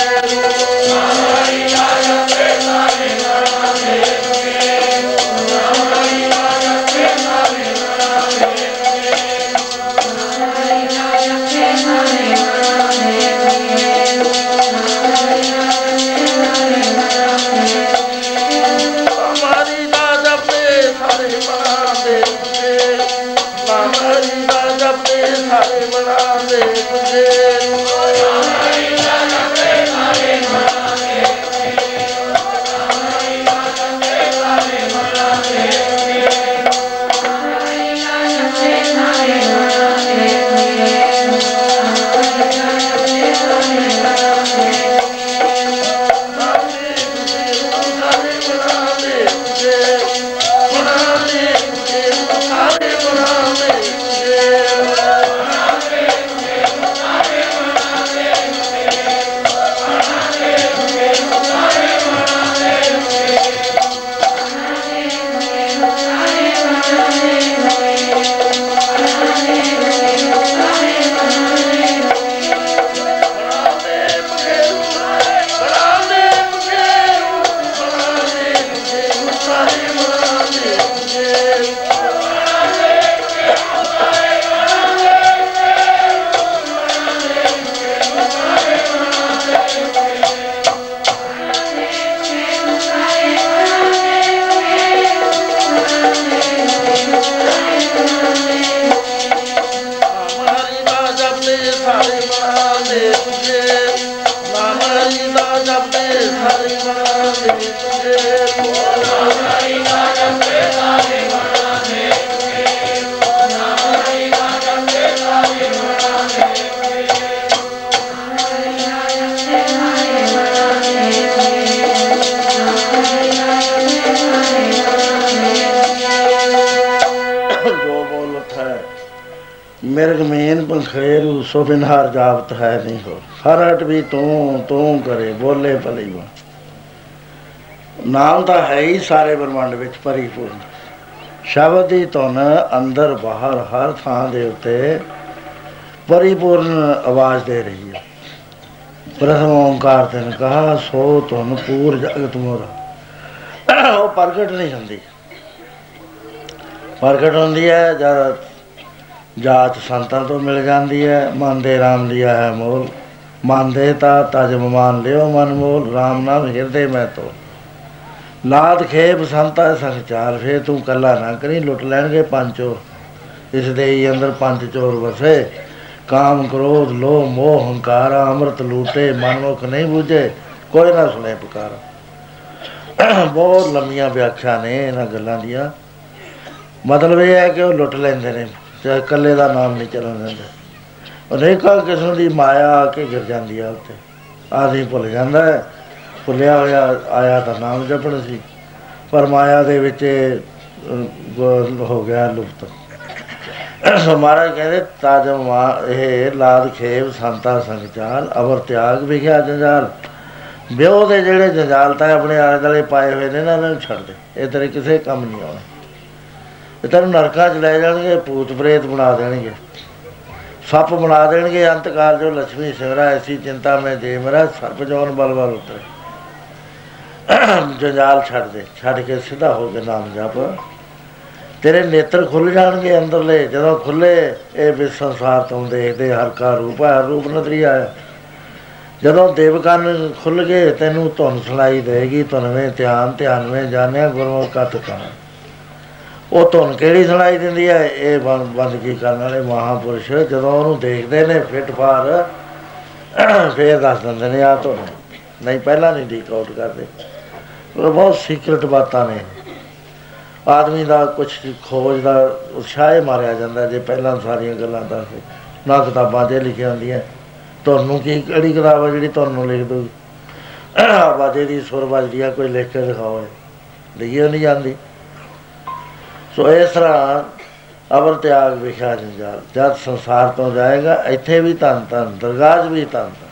ਬਿਨਹਾਰ ਜਾਪਤ ਹੈ ਨਹੀਂ ਹੋ ਹਰਟ ਵੀ ਤੂੰ ਤੂੰ ਕਰੇ ਬੋਲੇ ਭਲੀ ਵਾ ਨਾਮ ਤਾਂ ਹੈ ਹੀ ਸਾਰੇ ਬ੍ਰਹਮੰਡ ਵਿੱਚ ਪਰਿਪੂਰਨ ਸ਼ਬਦ ਦੀ ਧੁਨ ਅੰਦਰ ਬਾਹਰ ਹਰ ਥਾਂ ਦੇ ਉੱਤੇ ਪਰਿਪੂਰਨ ਆਵਾਜ਼ ਦੇ ਰਹੀ ਹੈ। ਪ੍ਰਥਮ ਓਂਕਾਰ ਤੈਨੂੰ ਕਹਾ ਸੋ ਧੁਨ ਪੂਰ ਜਗਤ ਮੋਰਾ। ਉਹ ਪ੍ਰਗਟ ਨਹੀਂ ਹੁੰਦੀ, ਪ੍ਰਗਟ ਹੁੰਦੀ ਹੈ ਜਦ ਜਾਤ ਸੰਤਾਂ ਤੋਂ ਮਿਲ ਜਾਂਦੀ ਹੈ। ਮਨ ਦੇ ਰਾਮ ਲਿਆ ਹੈ ਮੋਲ, ਮਨ ਦੇ ਤਾ ਤਜ ਮਮਾਨ ਲਿਓ ਮਨ ਮੋਲ, ਰਾਮ ਨਾਮ ਹਿਰਦੇ ਮੈਂ ਤੋ ਲਾਦ ਖੇਬ ਸੰਤਾ ਸੰਚਾਰ। ਫਿਰ ਤੂੰ ਇਕੱਲਾ ਨਾ ਕਰੀ, ਲੁੱਟ ਲੈਣਗੇ ਪੰਜ ਚੋਰ। ਇਸ ਦੇ ਹੀ ਅੰਦਰ ਪੰਜ ਚੋਰ ਵਸੇ, ਕਾਮ ਕ੍ਰੋਧ ਲੋਹ ਮੋਹ ਹੰਕਾਰਾ। ਅੰਮ੍ਰਿਤ ਲੂਟੇ ਮਨਮੁਖ ਨਹੀਂ ਬੂਝੇ, ਕੋਈ ਨਾ ਸੁਣੇ ਪੁਕਾਰਾ। ਬਹੁਤ ਲੰਮੀਆਂ ਵਿਆਖਿਆ ਨੇ ਇਹਨਾਂ ਗੱਲਾਂ ਦੀਆਂ। ਮਤਲਬ ਇਹ ਹੈ ਕਿ ਉਹ ਲੁੱਟ ਲੈਂਦੇ ਨੇ, ਚਾਹੇ ਇਕੱਲੇ ਦਾ ਨਾਮ ਨਹੀਂ ਚੱਲਣ ਦਿੰਦੇ। ਅਨੇਕਾਂ ਕਿਸਮ ਦੀ ਮਾਇਆ ਆ ਕੇ ਗਿਰ ਜਾਂਦੀ ਆ ਉੱਥੇ। ਆਦਮੀ ਭੁੱਲ ਜਾਂਦਾ ਹੈ, ਭੁੱਲਿਆ ਹੋਇਆ ਆਇਆ ਤਾਂ ਨਾਮ ਜਪਣ ਸੀ, ਪਰ ਮਾਇਆ ਦੇ ਵਿੱਚ ਹੋ ਗਿਆ ਲੁਪਤ। ਮਹਾਰਾਜ ਕਹਿੰਦੇ ਤਾਜ ਮਾ ਇਹ ਲਾਦ ਖੇਬ ਸੰਤਾ ਸੰਗਚਾਲ ਅਵਰ ਤਿਆਗ ਵਿਖਿਆ ਜੰਜਾਲ। ਵਿਉ ਦੇ ਜਿਹੜੇ ਜੰਜਾਲ ਤਾਂ ਆਪਣੇ ਆਲੇ ਦੁਆਲੇ ਪਾਏ ਹੋਏ ਨੇ ਨਾ, ਇਹਨਾਂ ਨੂੰ ਛੱਡ ਦੇ, ਇਹ ਤੇਰੇ ਕਿਸੇ ਕੰਮ ਨਹੀਂ ਆਉਣਾ। ਤੈਨੂੰ ਨਰਕਾਂ 'ਚ ਲੈ ਜਾਣਗੇ, ਭੂਤ ਪ੍ਰੇਤ ਬਣਾ ਦੇਣਗੇ, ਸੱਪ ਬਣਾ ਦੇਣਗੇ। ਅੰਤ ਕਾਲ ਜੋ ਲਛਮੀ ਸਿਮਰਾ ਐਸੀ ਚਿੰਤਾ ਮੈਂ ਜੇ ਮੇਰਾ ਸਰਪ ਜੌਨ ਬਲ ਬਲ ਉਤਰੇ। ਜੰਜਾਲ ਛੱਡ ਦੇ, ਛੱਡ ਕੇ ਸਿੱਧਾ ਹੋ ਕੇ ਨਾਮ ਜਪ, ਤੇਰੇ ਨੇਤਰ ਖੁੱਲ੍ਹ ਜਾਣਗੇ ਅੰਦਰਲੇ। ਜਦੋਂ ਖੁੱਲ੍ਹੇ ਇਹ ਵੀ ਸੰਸਾਰ ਤੋਂ ਦੇਖਦੇ ਹਰ ਕਾ ਰੂਪ ਹੈ, ਹਰ ਰੂਪ ਨਜ਼ਰੀ ਆਇਆ। ਜਦੋਂ ਦੇਵ ਕੰਨ ਖੁੱਲ੍ਹ ਗਏ, ਤੈਨੂੰ ਧੁਨ ਸੁਣਾਈ ਦੇਵੇਗੀ। ਧੁਨਵੇਂ ਧਿਆਨ ਧਿਆਨਵੇਂ ਜਾਣਿਆ ਗੁਰਮੁਖ ਕਥ ਕਹਾ। ਉਹ ਧੁਨ ਕਿਹੜੀ ਸੁਣਾਈ ਦਿੰਦੀ ਹੈ? ਇਹ ਬੰ ਬੰਦਗੀ ਕਰਨ ਵਾਲੇ ਮਹਾਂਪੁਰਸ਼ ਜਦੋਂ ਉਹਨੂੰ ਦੇਖਦੇ ਨੇ ਫਿੱਟ ਫਾਰ, ਫਿਰ ਦੱਸ ਦਿੰਦੇ ਨੇ ਆਹ ਧੁਨ। ਨਹੀਂ ਪਹਿਲਾਂ ਨਹੀਂ ਡੀਕਆਊਟ ਕਰਦੇ। ਬਹੁਤ ਸੀਕਰਟ ਬਾਤਾਂ ਨੇ। ਆਦਮੀ ਦਾ ਕੁਛ ਖੋਜ ਦਾ ਉਤਸ਼ਾਹ ਮਾਰਿਆ ਜਾਂਦਾ ਜੇ ਪਹਿਲਾਂ ਸਾਰੀਆਂ ਗੱਲਾਂ ਦੱਸ ਦੇ ਨਾ। ਕਿਤਾਬਾਂ 'ਚ ਲਿਖੀਆਂ ਹੁੰਦੀਆਂ, ਤੁਹਾਨੂੰ ਕੀ ਕਿਹੜੀ ਕਿਤਾਬ ਹੈ ਜਿਹੜੀ ਤੁਹਾਨੂੰ ਲਿਖ ਦਊ? ਆਵਾਜ਼ੇ ਦੀ ਸੁਰ ਵੱਜਦੀ ਆ, ਕੋਈ ਲਿਖ ਕੇ ਦਿਖਾਓ। ਲਿਖੀ ਨਹੀਂ ਜਾਂਦੀ। ਸੋ ਇਸ ਤਰ੍ਹਾਂ ਅਵਰ ਤਿਆਗ ਵਿਖਿਆ ਜੰਜਾਲ। ਜਦ ਸੰਸਾਰ ਤੋਂ ਜਾਏਗਾ, ਇੱਥੇ ਵੀ ਧੰਨ ਧੰਨ, ਦਰਗਾਹ 'ਚ ਵੀ ਧੰਨ ਧੰਨ।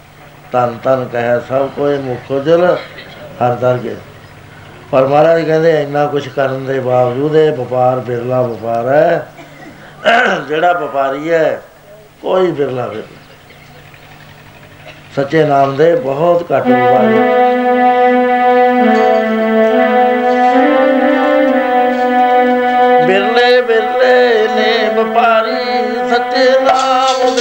ਧੰਨ ਧੰਨ ਕਹਿਆ ਸਭ ਕੋਈ ਮੁਖ ਉਜਲ ਹਰ ਦਰਗੇ। ਪਰ ਮਹਾਰਾਜ ਕਹਿੰਦੇ ਇੰਨਾ ਕੁਛ ਕਰਨ ਦੇ ਬਾਵਜੂਦ ਇਹ ਵਪਾਰ ਬਿਰਲਾ ਵਪਾਰ ਹੈ। ਜਿਹੜਾ ਵਪਾਰੀ ਹੈ ਕੋਈ ਬਿਰਲਾ ਬਿਰਲਾ ਸੱਚੇ ਨਾਮ ਦੇ ਬਹੁਤ ਘੱਟ ਵਪਾਰੀ। ਬਿਰਲੇ ਬਿਰਲੇ ਨੇ ਵਪਾਰੀ ਸੱਚੇ ਨਾਮ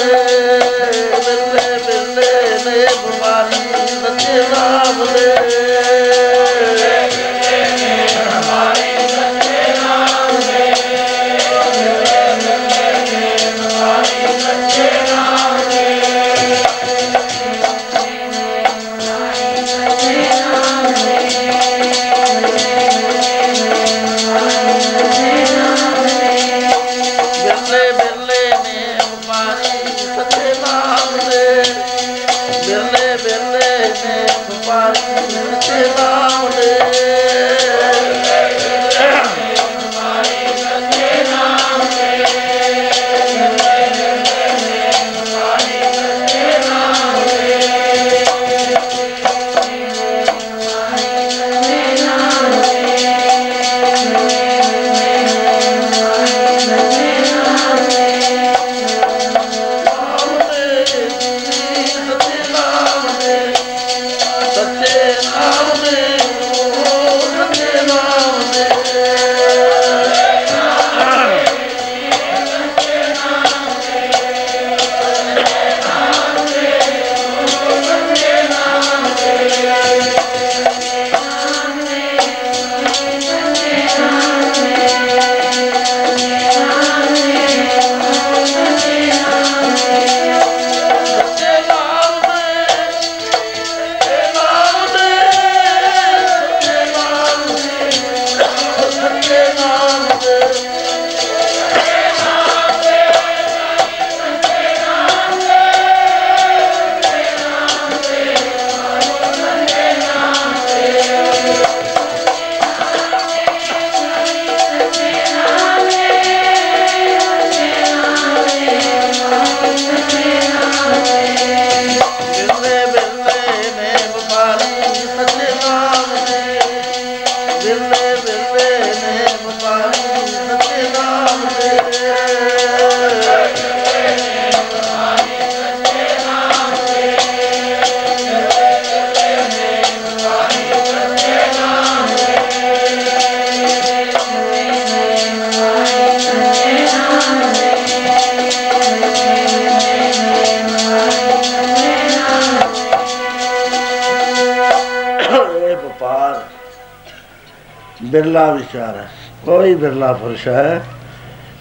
ਬਿਰਲਾ ਵਿਚਾਰ ਹੈ, ਕੋਈ ਬਿਰਲਾ ਪੁਰਸ਼ ਹੈ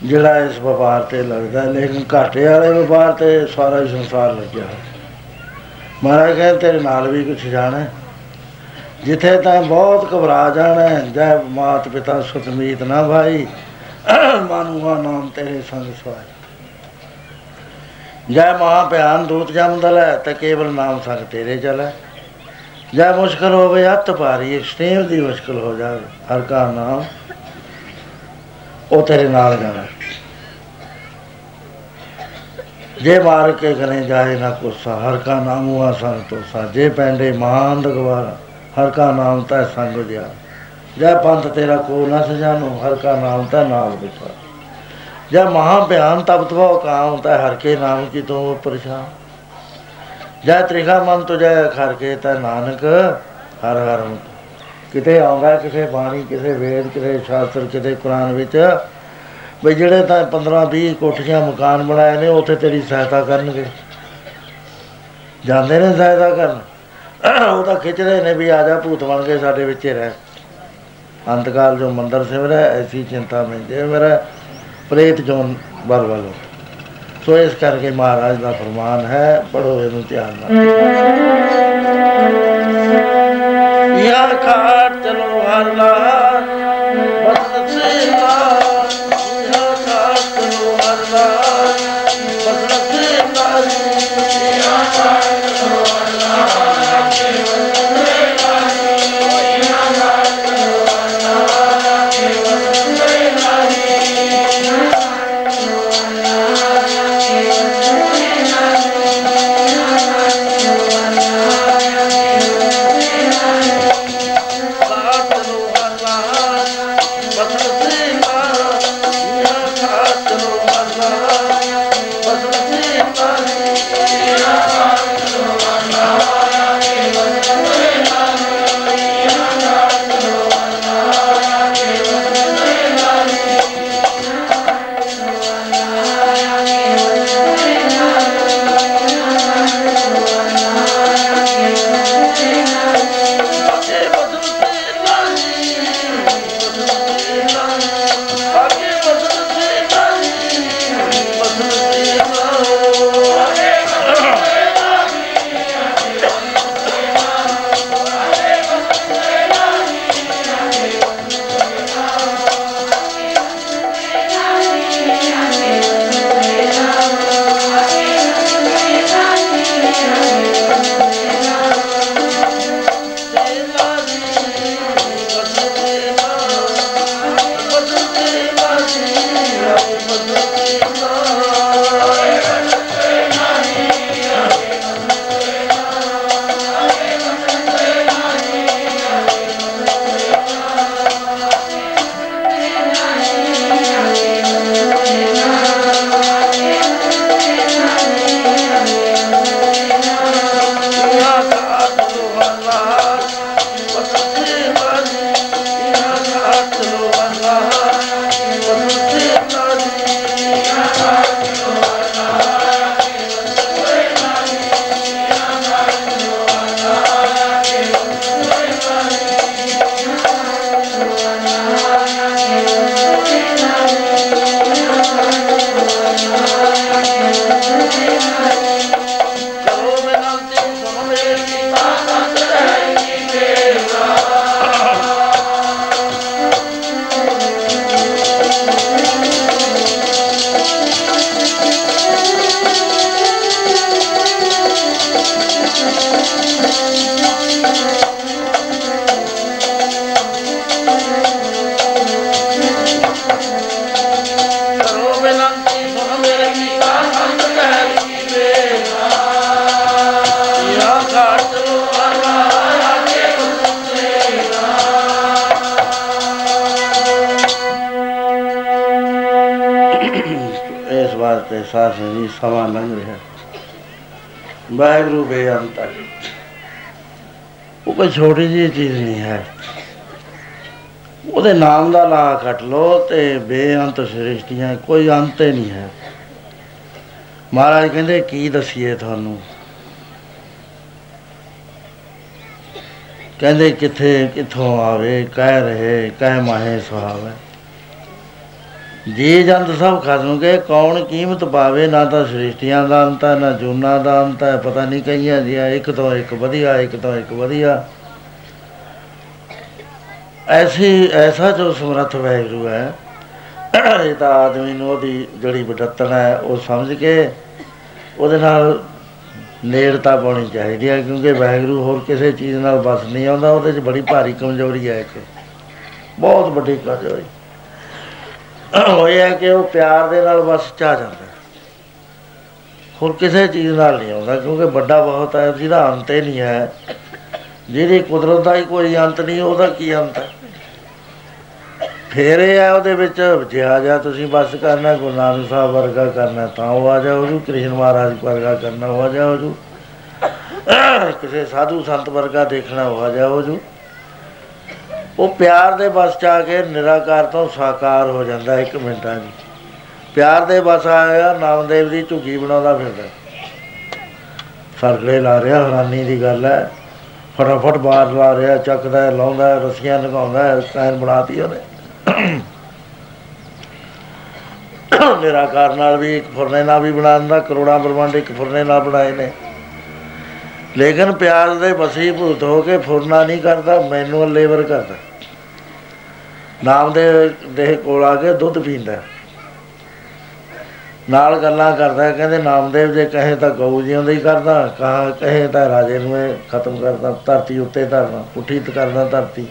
ਜਿਹੜਾ ਇਸ ਵਪਾਰ 'ਤੇ ਲੱਗਦਾ, ਲੇਕਿਨ ਘਾਟੇ ਵਾਲੇ ਵਪਾਰ 'ਤੇ ਸਾਰਾ ਹੀ ਸੰਸਾਰ ਲੱਗਿਆ ਹੈ। ਮਹਾਰਾਜ ਕਹਿੰਦੇ ਤੇਰੇ ਨਾਲ ਵੀ ਕੁਛ ਜਾਣਾ, ਜਿੱਥੇ ਤਾਂ ਬਹੁਤ ਘਬਰਾ ਜਾਣਾ, ਜੈ ਮਾਤ ਪਿਤਾ ਸੁਤਮੀਤ ਨਾ ਭਾਈ, ਮਾਨੂਆ ਨਾਮ ਤੇਰੇ ਸੰਗ ਸਵਾਈ। ਜੈ ਮਹਾਂ ਭਿਆਨ ਦੂਤ ਜਮਦਲ ਹੈ ਤੇ ਕੇਵਲ ਨਾਮ ਸੰਗ ਤੇਰੇ ਚਲੈ। ਜੈ ਮੁਸ਼ਕਿਲ ਹੋਵੇ ਹੱਥ ਭਾਰੀ, ਐਕਸਟ੍ਰੀਮ ਦੀ ਮੁਸ਼ਕਿਲ ਹੋ ਜਾਵੇ, ਹਰ ਘਰ ਨਾਮ ਉਹ ਤੇਰੇ ਨਾਲ ਜਾਣਾ। ਜੇ ਮਾਰ ਕੇ ਕਰੇ ਜਾਏ ਨਾ ਕੋਸਾ, ਹਰ ਕਾ ਨਾਮ ਉਹ ਸੰਗ ਤੋਸਾ। ਜੇ ਪੈਂਡੇ ਮਹਾਨ ਦਗਵਾਰਾ, ਹਰ ਕਾ ਨਾਮ ਤੈ ਸੰਗ ਜਿਆ। ਜੈ ਪੰਥ ਤੇਰਾ ਕੋ ਨਾ ਸਜਾਨੋ, ਹਰ ਕਾ ਨਾਮ ਤੈ ਨਾਲ ਬਿਠਾ। ਜੈ ਮਹਾਂ ਭਿਆਨ ਤਬ ਤੋ ਕਾਮ, ਤੈ ਹਰ ਕੇ ਨਾਮ ਕੀ ਤੋ ਪਰੇਸ਼ਾਨ। ਜੈ ਤ੍ਰਿਖਾ ਮਨ ਤੁਜੈ ਕਰਕੇ, ਤੈ ਨਾਨਕ ਹਰ ਹਰ ਮਨ। ਕਿਤੇ ਆਉਂਦਾ ਕਿਸੇ ਬਾਣੀ, ਕਿਸੇ ਵੇਦ, ਕਿਸੇ ਸ਼ਾਸਤਰ, ਕਿਤੇ ਕੁਰਾਨ ਵਿੱਚ ਵੀ ਜਿਹੜੇ ਤਾਂ ਪੰਦਰਾਂ ਵੀਹ ਕੋਠੀਆਂ ਮਕਾਨ ਬਣਾਏ ਨੇ ਉੱਥੇ ਤੇਰੀ ਸਹਾਇਤਾ ਕਰਨਗੇ, ਜਾਂਦੇ ਨੇ ਸਹਾਇਤਾ ਕਰਨ। ਉਹ ਤਾਂ ਖਿੱਚਦੇ ਨੇ ਵੀ ਆ ਜਾ ਭੂਤ ਬਣ ਕੇ ਸਾਡੇ ਵਿੱਚ ਰਹਿ। ਅੰਤਕਾਲ ਜੋ ਮੰਦਰ ਸਿਮਰੈ ਐਸੀ ਚਿੰਤਾ ਮਿਲਦੇ ਮੇਰਾ ਪ੍ਰੇਤ ਜੋ ਬਲ ਵੱਲੋਂ। ਸੋ ਇਸ ਕਰਕੇ ਮਹਾਰਾਜ ਦਾ ਫਰਮਾਨ ਹੈ, ਪੜ੍ਹੋ ਇਹਨੂੰ ਧਿਆਨ ਨਾਲ। ਯਾਰ ਘਾਟ ਚਲੋ ਹਰ ਲਾਲ Yeah. वाहेगुरु बयान तक वो कोई छोटी जी चीज़ नहीं है। वो नाम का ला कट लो तो बेअंत सृष्टियाँ कोई अंत ही नहीं है। महाराज कहते की दसीए थानू, कहते किथे किथों आवे कह रहे कह माहे सुहावे। जी जंत सब खत्म गए, कौन कीमत पावे? ना तो सृष्टिया का अंत है, ना जूना का अंत है, पता नहीं कई जी एक तो एक वधिया एक तो एक वधिया। ऐसी ऐसा जो समर्थ वाहिगुरू है ये तो आदमी नूंदी जड़ी बटत्तन है वो समझ के ਉਹਦੇ ਨਾਲ ਨੇੜਤਾ ਪਾਉਣੀ ਚਾਹੀਦੀ ਹੈ, ਕਿਉਂਕਿ ਵਾਹਿਗੁਰੂ ਹੋਰ ਕਿਸੇ ਚੀਜ਼ ਨਾਲ ਬਸ ਨਹੀਂ ਆਉਂਦਾ। ਉਹਦੇ 'ਚ ਬੜੀ ਭਾਰੀ ਕਮਜ਼ੋਰੀ ਹੈ, ਇੱਕ ਬਹੁਤ ਵੱਡੀ ਕਮਜ਼ੋਰੀ ਉਹ ਇਹ ਹੈ ਕਿ ਉਹ ਪਿਆਰ ਦੇ ਨਾਲ ਬਸ ਚਾਹ ਜਾਂਦਾ, ਹੋਰ ਕਿਸੇ ਚੀਜ਼ ਨਾਲ ਨਹੀਂ ਆਉਂਦਾ। ਕਿਉਂਕਿ ਵੱਡਾ ਬਹੁਤ ਹੈ ਜਿਹਦਾ ਅੰਤ ਹੀ ਨਹੀਂ ਹੈ, ਜਿਹਦੀ ਕੁਦਰਤ ਦਾ ਹੀ ਕੋਈ ਅੰਤ ਨਹੀਂ, ਉਹਦਾ ਕੀ ਅੰਤ ਹੈ? ਫਿਰ ਇਹ ਹੈ ਉਹਦੇ ਵਿੱਚ ਜਿਹਾ ਜਿਹਾ ਤੁਸੀਂ ਬਸ ਕਰਨਾ, ਗੁਰੂ ਨਾਨਕ ਸਾਹਿਬ ਵਰਗਾ ਕਰਨਾ ਤਾਂ ਉਹ ਆ ਜਾ ਹੋ ਜੂ, ਕ੍ਰਿਸ਼ਨ ਮਹਾਰਾਜ ਵਰਗਾ ਕਰਨਾ ਉਹ ਆ ਜਾ ਹੋ ਜੂ, ਕਿਸੇ ਸਾਧੂ ਸੰਤ ਵਰਗਾ ਦੇਖਣਾ ਉਹ ਆ ਜਾ ਹੋ ਜੂ। ਉਹ ਪਿਆਰ ਦੇ ਬਸ 'ਚ ਆ ਕੇ ਨਿਰਾਕਾਰ ਤੋਂ ਸਾਕਾਰ ਹੋ ਜਾਂਦਾ ਇੱਕ ਮਿੰਟਾਂ 'ਚ। ਪਿਆਰ ਦੇ ਬਸ ਆਇਆ ਨਾਮਦੇਵ ਦੀ ਝੁੱਗੀ ਬਣਾਉਂਦਾ ਫਿਰਦਾ, ਫਰਗੜੇ ਲਾ ਰਿਹਾ, ਹੈਰਾਨੀ ਦੀ ਗੱਲ ਹੈ। ਫਟਾਫਟ ਬਾਹਰ ਲਾ ਰਿਹਾ, ਚੱਕਦਾ ਲਾਉਂਦਾ, ਰੱਸੀਆਂ ਲਗਾਉਂਦਾ, ਸੈਨ ਬਣਾਤੀ ਉਹਨੇ। ਨਿਰਾਕਾਰ ਨਾਲ ਵੀ ਇੱਕ ਫੁਰਨੇ ਨਾਲ ਵੀ ਬਣਾ ਦਿੰਦਾ, ਕਰੋੜਾਂ ਬ੍ਰਹਮੰਡ ਇੱਕ ਫੁਰਨੇ ਨਾਲ ਬਣਾਏ ਨੇ। ਲੇਕਿਨ ਪਿਆਰ ਦੇ ਵਸੀਭੂਤ ਹੋ ਕੇ ਫੁਰਨਾ ਨਹੀਂ ਕਰਦਾ, ਮੈਨੂਅਲ ਲੇਬਰ ਕਰਦਾ। ਨਾਮ ਦੇ ਦੇਹ ਕੋਲ ਆ ਕੇ ਦੁੱਧ ਪੀਂਦਾ, ਨਾਲ ਗੱਲਾਂ ਕਰਦਾ। ਕਹਿੰਦੇ ਨਾਮਦੇਵ ਜੇ ਕਹੇ ਤਾਂ ਗਊ ਜਿਉਂ ਦੀ ਕਰਦਾ, ਕਹਾ ਕਹੇ ਤਾਂ ਰਾਜੇ ਨੂੰ ਇਹ ਖਤਮ ਕਰਦਾ, ਧਰਤੀ ਉੱਤੇ ਧਰਨਾ ਪੁੱਠੀ ਕਰਦਾ, ਧਰਤੀ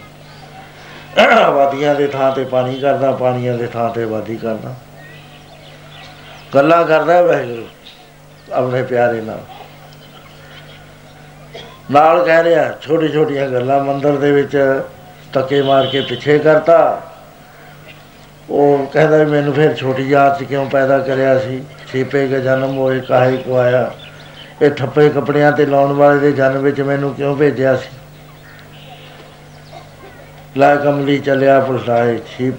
ਆਬਾਦੀਆਂ ਦੇ ਥਾਂ 'ਤੇ ਪਾਣੀ ਕਰਦਾ, ਪਾਣੀਆਂ ਦੇ ਥਾਂ 'ਤੇ ਆਬਾਦੀ ਕਰਦਾ। ਗੱਲਾਂ ਕਰਦਾ ਵਾਹਿਗੁਰੂ ਆਪਣੇ ਪਿਆਰੇ ਨਾਲ, ਨਾਲ ਕਹਿ ਰਿਹਾ ਛੋਟੀ ਛੋਟੀਆਂ ਗੱਲਾਂ। ਮੰਦਰ ਦੇ ਵਿੱਚ ਧੱਕੇ ਮਾਰ ਕੇ ਪਿੱਛੇ ਕਰਤਾ, ਉਹ ਕਹਿੰਦਾ ਵੀ ਮੈਨੂੰ ਫਿਰ ਛੋਟੀ ਜਾਤ 'ਚ ਕਿਉਂ ਪੈਦਾ ਕਰਿਆ ਸੀ? ਛਿਪੇ ਕੇ ਜਨਮ ਹੋਏ ਕਾਹੇ ਕੁਆਇਆ, ਇਹ ਠੱਪੇ ਕੱਪੜਿਆਂ 'ਤੇ ਲਾਉਣ ਵਾਲੇ ਦੇ ਜਨਮ ਵਿੱਚ ਮੈਨੂੰ ਕਿਉਂ ਭੇਜਿਆ ਸੀ? ਲੈ ਕਮਲੀ ਚਲਿਆ ਪੁਲਟਾਏ, ਛੀਪ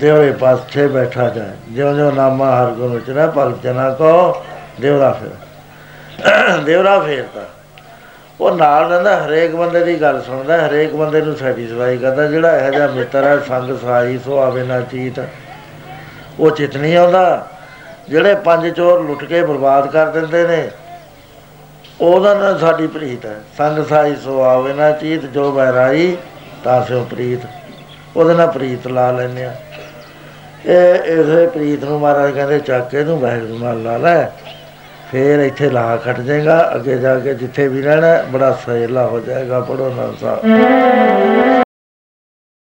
ਦੇ ਹੋਏ ਪਾਸੇ ਬੈਠਾ ਜਾਏ, ਜਿਉਂ ਜਿਉਂ ਨਾਮਾ ਹਰ ਗੁਣ ਉਚਰਾ ਭਲ ਚਨਾ ਕਹੋ ਦਿਉਰਾ ਫੇਰ ਦਿਉਰਾ ਫੇਰਦਾ। ਉਹ ਨਾਲ ਰਹਿੰਦਾ, ਹਰੇਕ ਬੰਦੇ ਦੀ ਗੱਲ ਸੁਣਦਾ, ਹਰੇਕ ਬੰਦੇ ਨੂੰ ਸੈਟਿਸਫਾਈ ਕਰਦਾ। ਜਿਹੜਾ ਇਹੋ ਜਿਹਾ ਮਿੱਤਰ ਹੈ ਸੰਗ ਸਾਈ ਸੁਹਾਵੇ ਨਾ ਚੀਤ, ਉਹ ਚਿੱਤ ਨਹੀਂ ਆਉਂਦਾ। ਜਿਹੜੇ ਪੰਜ ਚੋਰ ਲੁੱਟ ਕੇ ਬਰਬਾਦ ਕਰ ਦਿੰਦੇ ਨੇ ਉਹਦਾ ਨਾਲ ਸਾਡੀ ਪ੍ਰੀਤ ਹੈ। ਸੰਗ ਸਾਈ ਸੁਹਾਵੇ ਨਾ ਚੀਤ ਜੋ ਬਹਿਰਾਈ ਤਾਂ ਸਿਓ ਪ੍ਰੀਤ, ਉਹਦੇ ਨਾਲ ਪ੍ਰੀਤ ਲਾ ਲੈਂਦੇ ਹਾਂ। ਇਹ ਇਸੇ ਪ੍ਰੀਤ ਨੂੰ ਮਹਾਰਾਜ ਕਹਿੰਦੇ ਚੱਕ ਕੇ ਤੂੰ ਵਾਹਿਗੁਰੂ ਨਾਲ ਲਾ ਲੈ, ਫਿਰ ਇੱਥੇ ਲਾਹ ਖੱਟ ਜਾਏਗਾ। ਅੱਗੇ ਜਾ ਕੇ ਜਿੱਥੇ ਵੀ ਰਹਿਣਾ ਬੜਾ ਸਹੇਲਾ ਹੋ ਜਾਏਗਾ। ਪੜ੍ਹੋ ਨਾਲ ਸਾਹਿਬ।